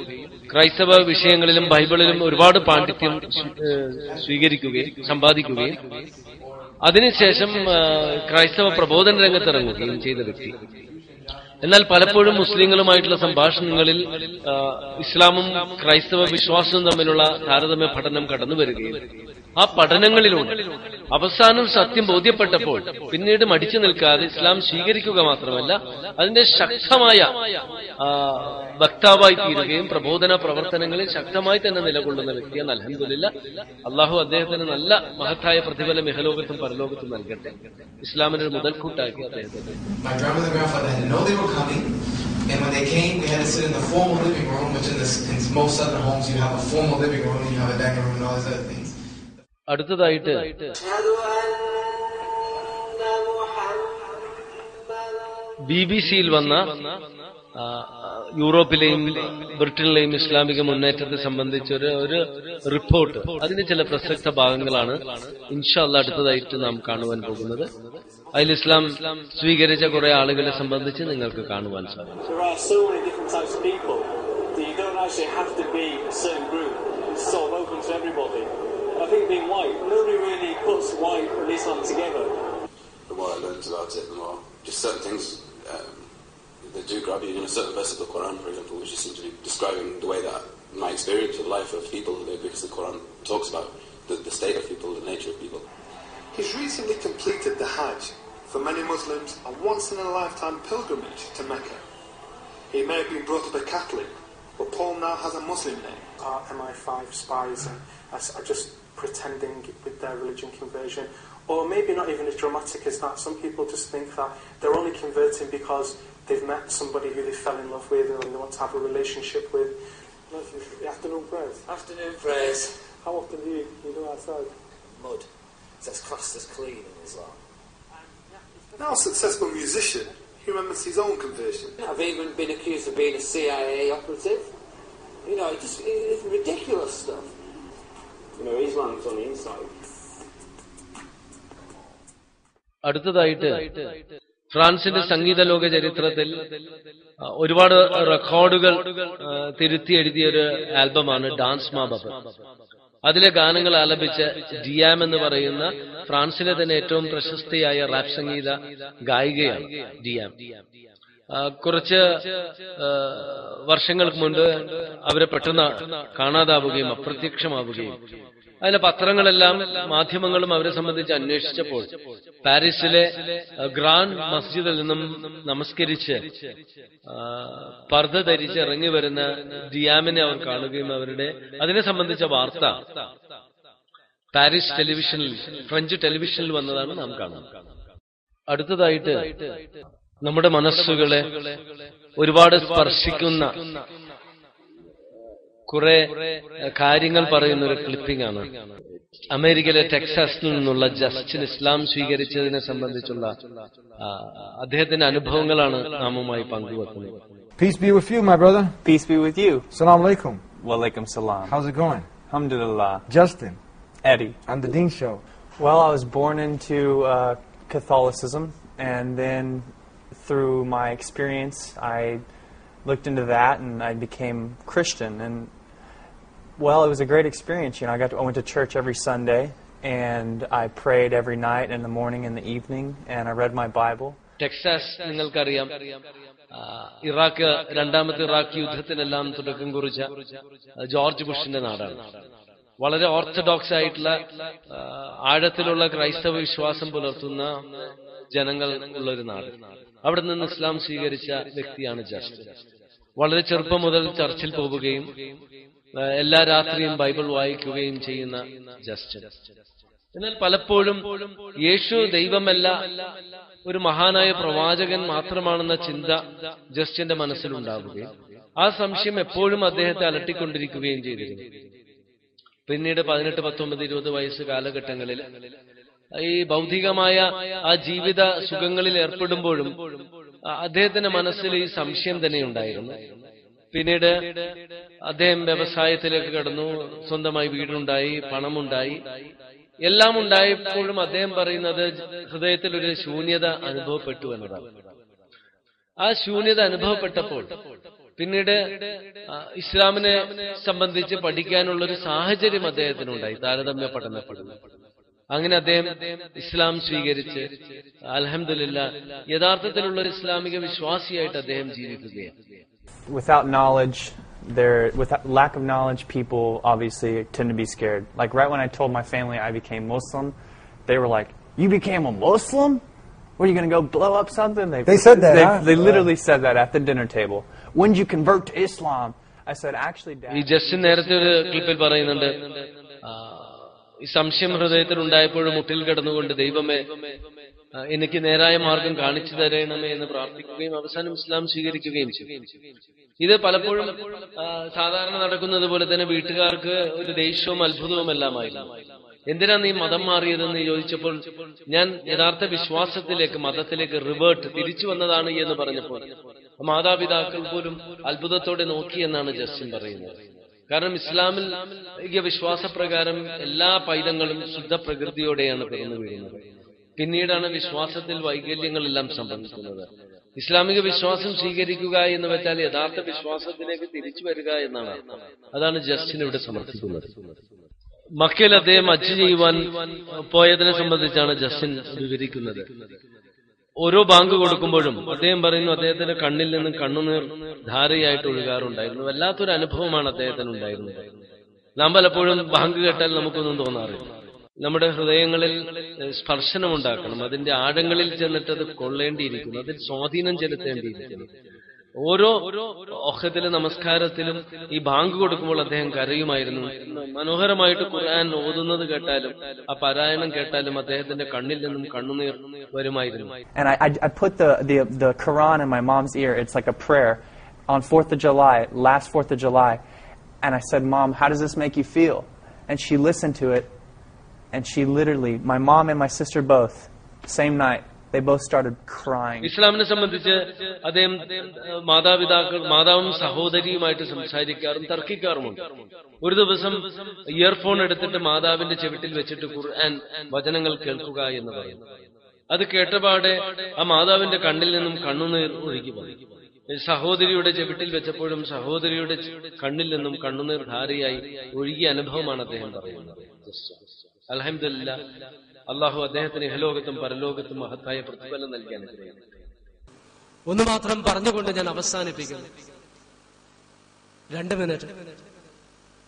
ക്രൈസ്തവ വിഷയങ്ങളിലും ബൈബിളിലും ഒരുപാട് പാണ്ഡിത്യം സ്വീകരിക്കുകയും സമ്പാദിക്കുകയും അതിനുശേഷം ക്രൈസ്തവ പ്രബോധന രംഗത്തിറങ്ങുകയും ചെയ്ത വ്യക്തി. എന്നാൽ പലപ്പോഴും മുസ്ലിങ്ങളുമായിട്ടുള്ള സംഭാഷണങ്ങളിൽ ഇസ്ലാമും ക്രൈസ്തവ വിശ്വാസവും തമ്മിലുള്ള താരതമ്യ പഠനം കടന്നു വരികയും ആ പഠനങ്ങളിലൂടെ അവസാനം സത്യം ബോധ്യപ്പെട്ടപ്പോൾ പിന്നീട് മടിച്ചു നിൽക്കാതെ ഇസ്ലാം സ്വീകരിക്കുക മാത്രമല്ല അതിന്റെ ശക്തമായ വക്താവായി തീരുകയും പ്രബോധന പ്രവർത്തനങ്ങളിൽ ശക്തമായി തന്നെ നിലകൊള്ളുന്ന വ്യക്തിയാണ്. അൽഹംദുലില്ലാ, അള്ളാഹു അദ്ദേഹത്തിന് നല്ല മഹത്തായ പ്രതിഫലം ഇഹലോകത്തും പരലോകത്തും നൽകട്ടെ. ഇസ്ലാമിന്റെ ഒരു മുതൽക്കൂട്ടാക്കി അദ്ദേഹത്തെ. Coming, and when they came, we had to sit in the formal living room, which in most southern homes you have a formal living room, you have a dining room and all these other things. അടുത്തതായിട്ട് ബിബിസിയിൽ വന്ന യൂറോപ്പിലെയും ബ്രിട്ടനിലെയും ഇസ്ലാമിക മുന്നേറ്റത്തെ സംബന്ധിച്ച് ഒരു report, അതിന്റെ ചില പ്രസക്ത ഭാഗങ്ങളാണ് ഇൻഷാ അല്ലാഹ് അടുത്തതായിട്ട് നാം കാണുവാൻ പോകുന്നത്. അതിൽ ഇസ്ലാം സ്വീകരിച്ച കുറെ ആളുകളെ സംബന്ധിച്ച് നിങ്ങൾക്ക് കാണുവാൻ സാധിക്കും. They do grab you in a certain verse of the Quran, for example, which you seem to be describing the way that my experience of the life of people, because the Quran talks about the state of people, the nature of people. He's recently completed the Hajj, for many Muslims, a once-in-a-lifetime pilgrimage to Mecca. He may have been brought up a Catholic, but Paul now has a Muslim name. Our MI5 spies are just pretending with their religion conversion, or maybe not even as dramatic as that. Some people just think that they're only converting because they've met somebody who they fell in love with and they want to have a relationship with. Afternoon prayers. Afternoon prayers. How often do you go outside? Mud. That's classed as clean in Islam. Now a successful musician, he remembers his own conversion. I've even been accused of being a CIA operative. You know, it's ridiculous stuff. You know, Islam's on the inside. അടുത്തതായിട്ട് ഫ്രാൻസിന്റെ സംഗീത ലോക ചരിത്രത്തിൽ ഒരുപാട് റെക്കോർഡുകൾ തിരുത്തി എഴുതിയ ഒരു ആൽബമാണ് dance മാബബ്. അതിലെ ഗാനങ്ങൾ ആലപിച്ച ഡിയാം എന്ന് പറയുന്ന ഫ്രാൻസിലെ തന്നെ ഏറ്റവും പ്രശസ്തിയായ റാപ്പ് സംഗീത ഗായികയാണ് ഡിയാം. കുറച്ച് വർഷങ്ങൾക്ക് മുൻപ് അവരെ പെട്ടെന്ന് കാണാതാവുകയും അപ്രത്യക്ഷമാവുകയും അതിലെ പത്രങ്ങളെല്ലാം മാധ്യമങ്ങളും അവരെ സംബന്ധിച്ച് അന്വേഷിച്ചപ്പോൾ പാരീസിലെ ഗ്രാൻഡ് മസ്ജിദിൽ നിന്നും നമസ്കരിച്ച് പർദ്ദ ധരിച്ച് ഇറങ്ങി വരുന്ന ഡിയാമിനെ അവർ കാണുകയും അവരുടെ അതിനെ സംബന്ധിച്ച വാർത്ത പാരീസ് ടെലിവിഷനിൽ, ഫ്രഞ്ച് ടെലിവിഷനിൽ വന്നതാണ് നാം കാണുന്നത്. അടുത്തതായിട്ട് നമ്മുടെ മനസ്സുകളെ ഒരുപാട് സ്പർശിക്കുന്ന കുറെ കാര്യങ്ങൾ പറയുന്ന ഒരു ക്ലിപ്പിംഗ് ആണ് അമേരിക്കയിലെ ടെക്സാസിൽ നിന്നുള്ള ജസ്റ്റിൻ ഇസ്ലാം സ്വീകരിച്ചതിനെ സംബന്ധിച്ചുള്ള അദ്ദേഹത്തിന്റെ അനുഭവങ്ങളാണ് നാമുമായി പങ്കുവെക്കുന്നത്. Peace be with you, my brother. Peace be with you. Assalamu alaikum. Wa alaikum salam. How's it going? Alhamdulillah. Justin. Eddie. On the Dean Show. Well, I was born into Catholicism, and then through my experience I looked into that and I became Christian, and well, it was a great experience. You know, I went to church every Sunday and I prayed every night, in the morning and the evening, and I read my Bible. Texas, ningalkariyam Iraq randamathe Iraq yudhathinellam thudakkam kuricha George Bushinte naadana. വളരെ orthodox ആയിട്ടുള്ള ആഴത്തിലുള്ള ക്രൈസ്തവ വിശ്വാസം പുലർത്തുന്ന ജനങ്ങൾ ഉള്ളൊരു നാട്. അവിടെ നിന്ന് ഇസ്ലാം സ്വീകരിച്ച വ്യക്തിയാണ് ജസ്റ്റിൻ. വളരെ ചെറുപ്പം മുതൽ ചർച്ചിൽ പോവുകയും എല്ലാ രാത്രിയും ബൈബിൾ വായിക്കുകയും ചെയ്യുന്ന ജസ്റ്റിൻ. എന്നാൽ പലപ്പോഴും യേശു ദൈവമല്ല, ഒരു മഹാനായ പ്രവാചകൻ മാത്രമാണെന്ന ചിന്ത ജസ്റ്റിന്റെ മനസ്സിലുണ്ടാവുകയും ആ സംശയം എപ്പോഴും അദ്ദേഹത്തെ അലട്ടിക്കൊണ്ടിരിക്കുകയും ചെയ്തിരുന്നു. പിന്നീട് 18, 19, 20 വയസ്സ് കാലഘട്ടങ്ങളിൽ ഈ ഭൗതികമായ ആ ജീവിത സുഖങ്ങളിൽ ഏർപ്പെടുമ്പോഴും അദ്ദേഹത്തിന്റെ മനസ്സിൽ ഈ സംശയം തന്നെ ഉണ്ടായിരുന്നു. പിന്നീട് അദ്ദേഹം വ്യവസായത്തിലേക്ക് കടന്നു, സ്വന്തമായി വീടുണ്ടായി, പണമുണ്ടായി, എല്ലാം ഉണ്ടായപ്പോഴും അദ്ദേഹം പറയുന്നത് ഹൃദയത്തിൽ ഒരു ശൂന്യത അനുഭവപ്പെട്ടു എന്നതാണ്. ആ ശൂന്യത അനുഭവപ്പെട്ടപ്പോൾ പിന്നീട് ഇസ്ലാമിനെ സംബന്ധിച്ച് പഠിക്കാനുള്ളൊരു സാഹചര്യം അദ്ദേഹത്തിനുണ്ടായി, താരതമ്യ പഠനപ്പെടുന്നു. അങ്ങനെ അദ്ദേഹം ഇസ്ലാം സ്വീകരിച്ച് അൽഹംദുലില്ലാഹ് യഥാർത്ഥത്തിലുള്ള ഒരു ഇസ്ലാമിക വിശ്വാസിയായിട്ട് അദ്ദേഹം ജീവിക്കുകയാണ്. Without lack of knowledge people obviously tend to be scared. Like right when I told my family I became Muslim, they were like, "You became a Muslim? What are you going to go blow up something?" They said that. They literally said that at the dinner table. "When did you convert to Islam?" I said, "Actually, Dad." He just നേരത്തെ ഒരു ക്ലിപ്പിൽ പറയുന്നുണ്ട്, ഈ സംശയം ഹൃദയത്തിൽ ഉണ്ടായപ്പോഴും മുട്ടിൽ കിടന്നുകൊണ്ട് ദൈവമേ എനിക്ക് നേരായ മാർഗം കാണിച്ചു തരണമേ എന്ന് പ്രാർത്ഥിക്കുകയും അവസാനം ഇസ്ലാം സ്വീകരിക്കുകയും ചെയ്യും. ഇത് പലപ്പോഴും സാധാരണ നടക്കുന്നത് പോലെ തന്നെ വീട്ടുകാർക്ക് ഒരു ദേഷ്യവും അത്ഭുതവും എല്ലാമായിരുന്നു. എന്തിനാ നീ മതം മാറിയതെന്ന് ചോദിച്ചപ്പോൾ ഞാൻ യഥാർത്ഥ വിശ്വാസത്തിലേക്ക്, മതത്തിലേക്ക് റിവേർട്ട് തിരിച്ചു വന്നതാണ് എന്ന് പറഞ്ഞപ്പോൾ മാതാപിതാക്കൾ പോലും അത്ഭുതത്തോടെ നോക്കി എന്നാണ് ജസ്റ്റിൻ പറയുന്നത്. കാരണം ഇസ്ലാമിൽ വിശ്വാസ പ്രകാരം എല്ലാ പൈതങ്ങളും ശുദ്ധ പ്രകൃതിയോടെയാണ് പിറന്നു വീഴുന്നത്. പിന്നീടാണ് വിശ്വാസത്തിൽ വൈകല്യങ്ങളെല്ലാം സംഭവിക്കുന്നത്. ഇസ്ലാമിക വിശ്വാസം സ്വീകരിക്കുക എന്ന് വെച്ചാൽ യഥാർത്ഥ വിശ്വാസത്തിലേക്ക് തിരിച്ചു വരിക എന്നാണ്. അതാണ് ജസ്റ്റിൻ ഇവിടെ സമർത്ഥിക്കുന്നത്. മക്കയിൽ അദ്ദേഹം ഹജ്ജ് ചെയ്യുവാൻ പോയതിനെ സംബന്ധിച്ചാണ് ജസ്റ്റിൻ വിവരിക്കുന്നത്. ഓരോ ബാങ്ക് കൊടുക്കുമ്പോഴും അദ്ദേഹം പറയുന്നു അദ്ദേഹത്തിന്റെ കണ്ണിൽ നിന്നും കണ്ണുനീർ ധാരയായിട്ട് ഒഴുകാറുണ്ടായിരുന്നു. വല്ലാത്തൊരു അനുഭവമാണ് അദ്ദേഹത്തിന് ഉണ്ടായിരുന്നത്. നാം പലപ്പോഴും ബാങ്ക് കേട്ടാൽ നമുക്കൊന്നും തോന്നാറില്ല. നമ്മുടെ ഹൃദയങ്ങളിൽ സ്പർശനമുണ്ടാക്കണം, അതിന്റെ ആഴങ്ങളിൽ ചെന്നിട്ട് അത് കൊള്ളേണ്ടിയിരിക്കുന്നു, അതിൽ സ്വാധീനം ചെലുത്തേണ്ടിയിരിക്കുന്നു. ഓരോ ഒഹദിലെ നമസ്കാരത്തിലും ഈ ബാങ്ക് കൊടുക്കുമ്പോൾ അദ്ദേഹം കരയുമായിരുന്നു. മനോഹരമായിട്ട് ഖുർആൻ ഓതുന്നത് കേട്ടാലും ആ പാരായണം കേട്ടാലും അദ്ദേഹത്തിന്റെ കണ്ണിൽ നിന്നും കണ്ണുനീർ വരുമായിരുന്നു. And I put the Quran in my mom's ear. It's like a prayer on 4th of July, and I said, "Mom, how does this make you feel?" And she listened to it, and she literally, my mom and my sister both, same night, they both started crying. ഇസ്ലാമിനെ സംബന്ധിച്ച് അദ്ദേഹം മാതാവും സഹോദരിയുമായിട്ട് സംസാരിക്കാറും തർക്കിക്കാറുമുണ്ട്. ഒരു ദിവസം earphone എടുത്തിട്ട് മാതാവിന്റെ ചെവിട്ടിൽ വെച്ചിട്ട് ഖുർആൻ വചനങ്ങൾ കേൾക്കുക എന്ന് പറയും. അത് കേട്ടപാടെ ആ മാതാവിന്റെ കണ്ണിൽ നിന്നും കണ്ണുനീർ ഒഴുകി പോയി. സഹോദരിയുടെ ചെവിട്ടിൽ വെച്ചപ്പോഴും സഹോദരിയുടെ കണ്ണിൽ നിന്നും കണ്ണുനീർ ധാരയായി ഒഴുകിയ അനുഭവമാണ് അദ്ദേഹം പറയുന്നത്. അൽഹംദുലില്ലാഹ്, അല്ലാഹു അദ്ദേഹത്തിന് ഇഹലോകത്തും പരലോകത്തും മഹത്തായ പ്രതിഫലം നൽകാൻ ആഗ്രഹിക്കുന്നു. ഒന്ന് മാത്രം പറഞ്ഞുകൊണ്ട് ഞാൻ അവസാനിപ്പിക്കുന്നു. 2 മിനിറ്റ്.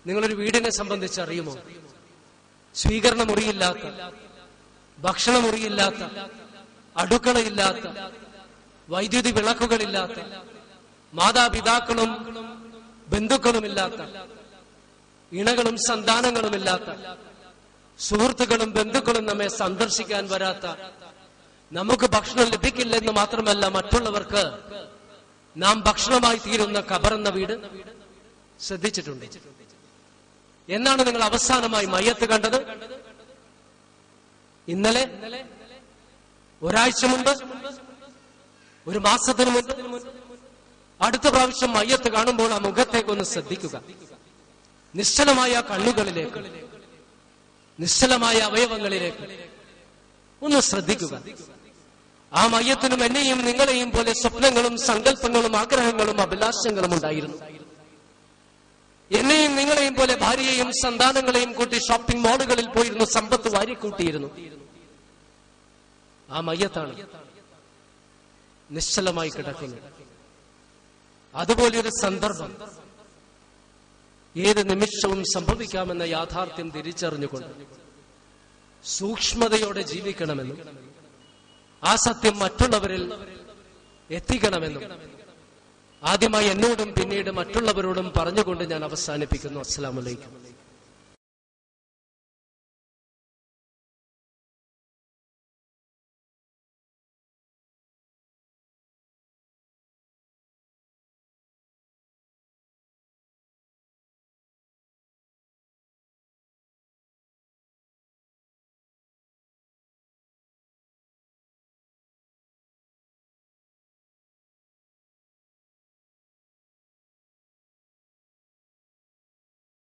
നിങ്ങളൊരു വീടിനെ സംബന്ധിച്ച് അറിയുമോ? സ്വീകരണ മുറിയില്ലാത്ത, ഭക്ഷണമുറിയില്ലാത്ത, അടുക്കളയില്ലാത്ത, വൈദ്യുതി വിളക്കുകളില്ലാത്ത, മാതാപിതാക്കളും ബന്ധുക്കളുമില്ലാത്ത, ഇണകളും സന്താനങ്ങളുമില്ലാത്ത, സുഹൃത്തുക്കളും ബന്ധുക്കളും നമ്മെ സന്ദർശിക്കാൻ വരാത്ത, നമുക്ക് ഭക്ഷണം ലഭിക്കില്ലെന്ന് മാത്രമല്ല മറ്റുള്ളവർക്ക് നാം ഭക്ഷണമായി തീരുന്ന കബറെന്ന വീട് ശ്രദ്ധിച്ചിട്ടുണ്ട്. എന്നാണ് നിങ്ങൾ അവസാനമായി മയ്യത്ത് കണ്ടത്? ഇന്നലെ? ഒരാഴ്ച മുൻപ്? 1 മാസത്തിന് മുൻപ്? അടുത്ത പ്രാവശ്യം മയ്യത്ത് കാണുമ്പോൾ ആ മുഖത്തേക്കൊന്ന് ശ്രദ്ധിക്കുക. നിശ്ചലമായ കണ്ണുകളിലേക്ക്, നിശ്ചലമായ അവയവങ്ങളിലേക്ക് ഒന്ന് ശ്രദ്ധിക്കുക. ആ മയ്യത്തിനും എന്നെയും നിങ്ങളെയും പോലെ സ്വപ്നങ്ങളും സങ്കല്പങ്ങളും ആഗ്രഹങ്ങളും അഭിലാഷങ്ങളും ഉണ്ടായിരുന്നു. എന്നെയും നിങ്ങളെയും പോലെ ഭാര്യയെയും സന്താനങ്ങളെയും കൂട്ടി ഷോപ്പിംഗ് മാളുകളിൽ പോയിരുന്നു, സമ്പത്ത് വാരിക്കൂട്ടിയിരുന്നു. ആ മയ്യത്താണ് നിശ്ചലമായി കിടക്കുന്നത്. അതുപോലെയൊരു സന്ദർഭം ഏത് നിമിഷവും സംഭവിക്കാമെന്ന യാഥാർത്ഥ്യം തിരിച്ചറിഞ്ഞുകൊണ്ട് സൂക്ഷ്മതയോടെ ജീവിക്കണമെന്നും ആ സത്യം മറ്റുള്ളവരിൽ എത്തിക്കണമെന്നും ആദ്യമായി എന്നോടും പിന്നീട് മറ്റുള്ളവരോടും പറഞ്ഞുകൊണ്ട് ഞാൻ അവസാനിപ്പിക്കുന്നു. അസ്സലാമു അലൈക്കും.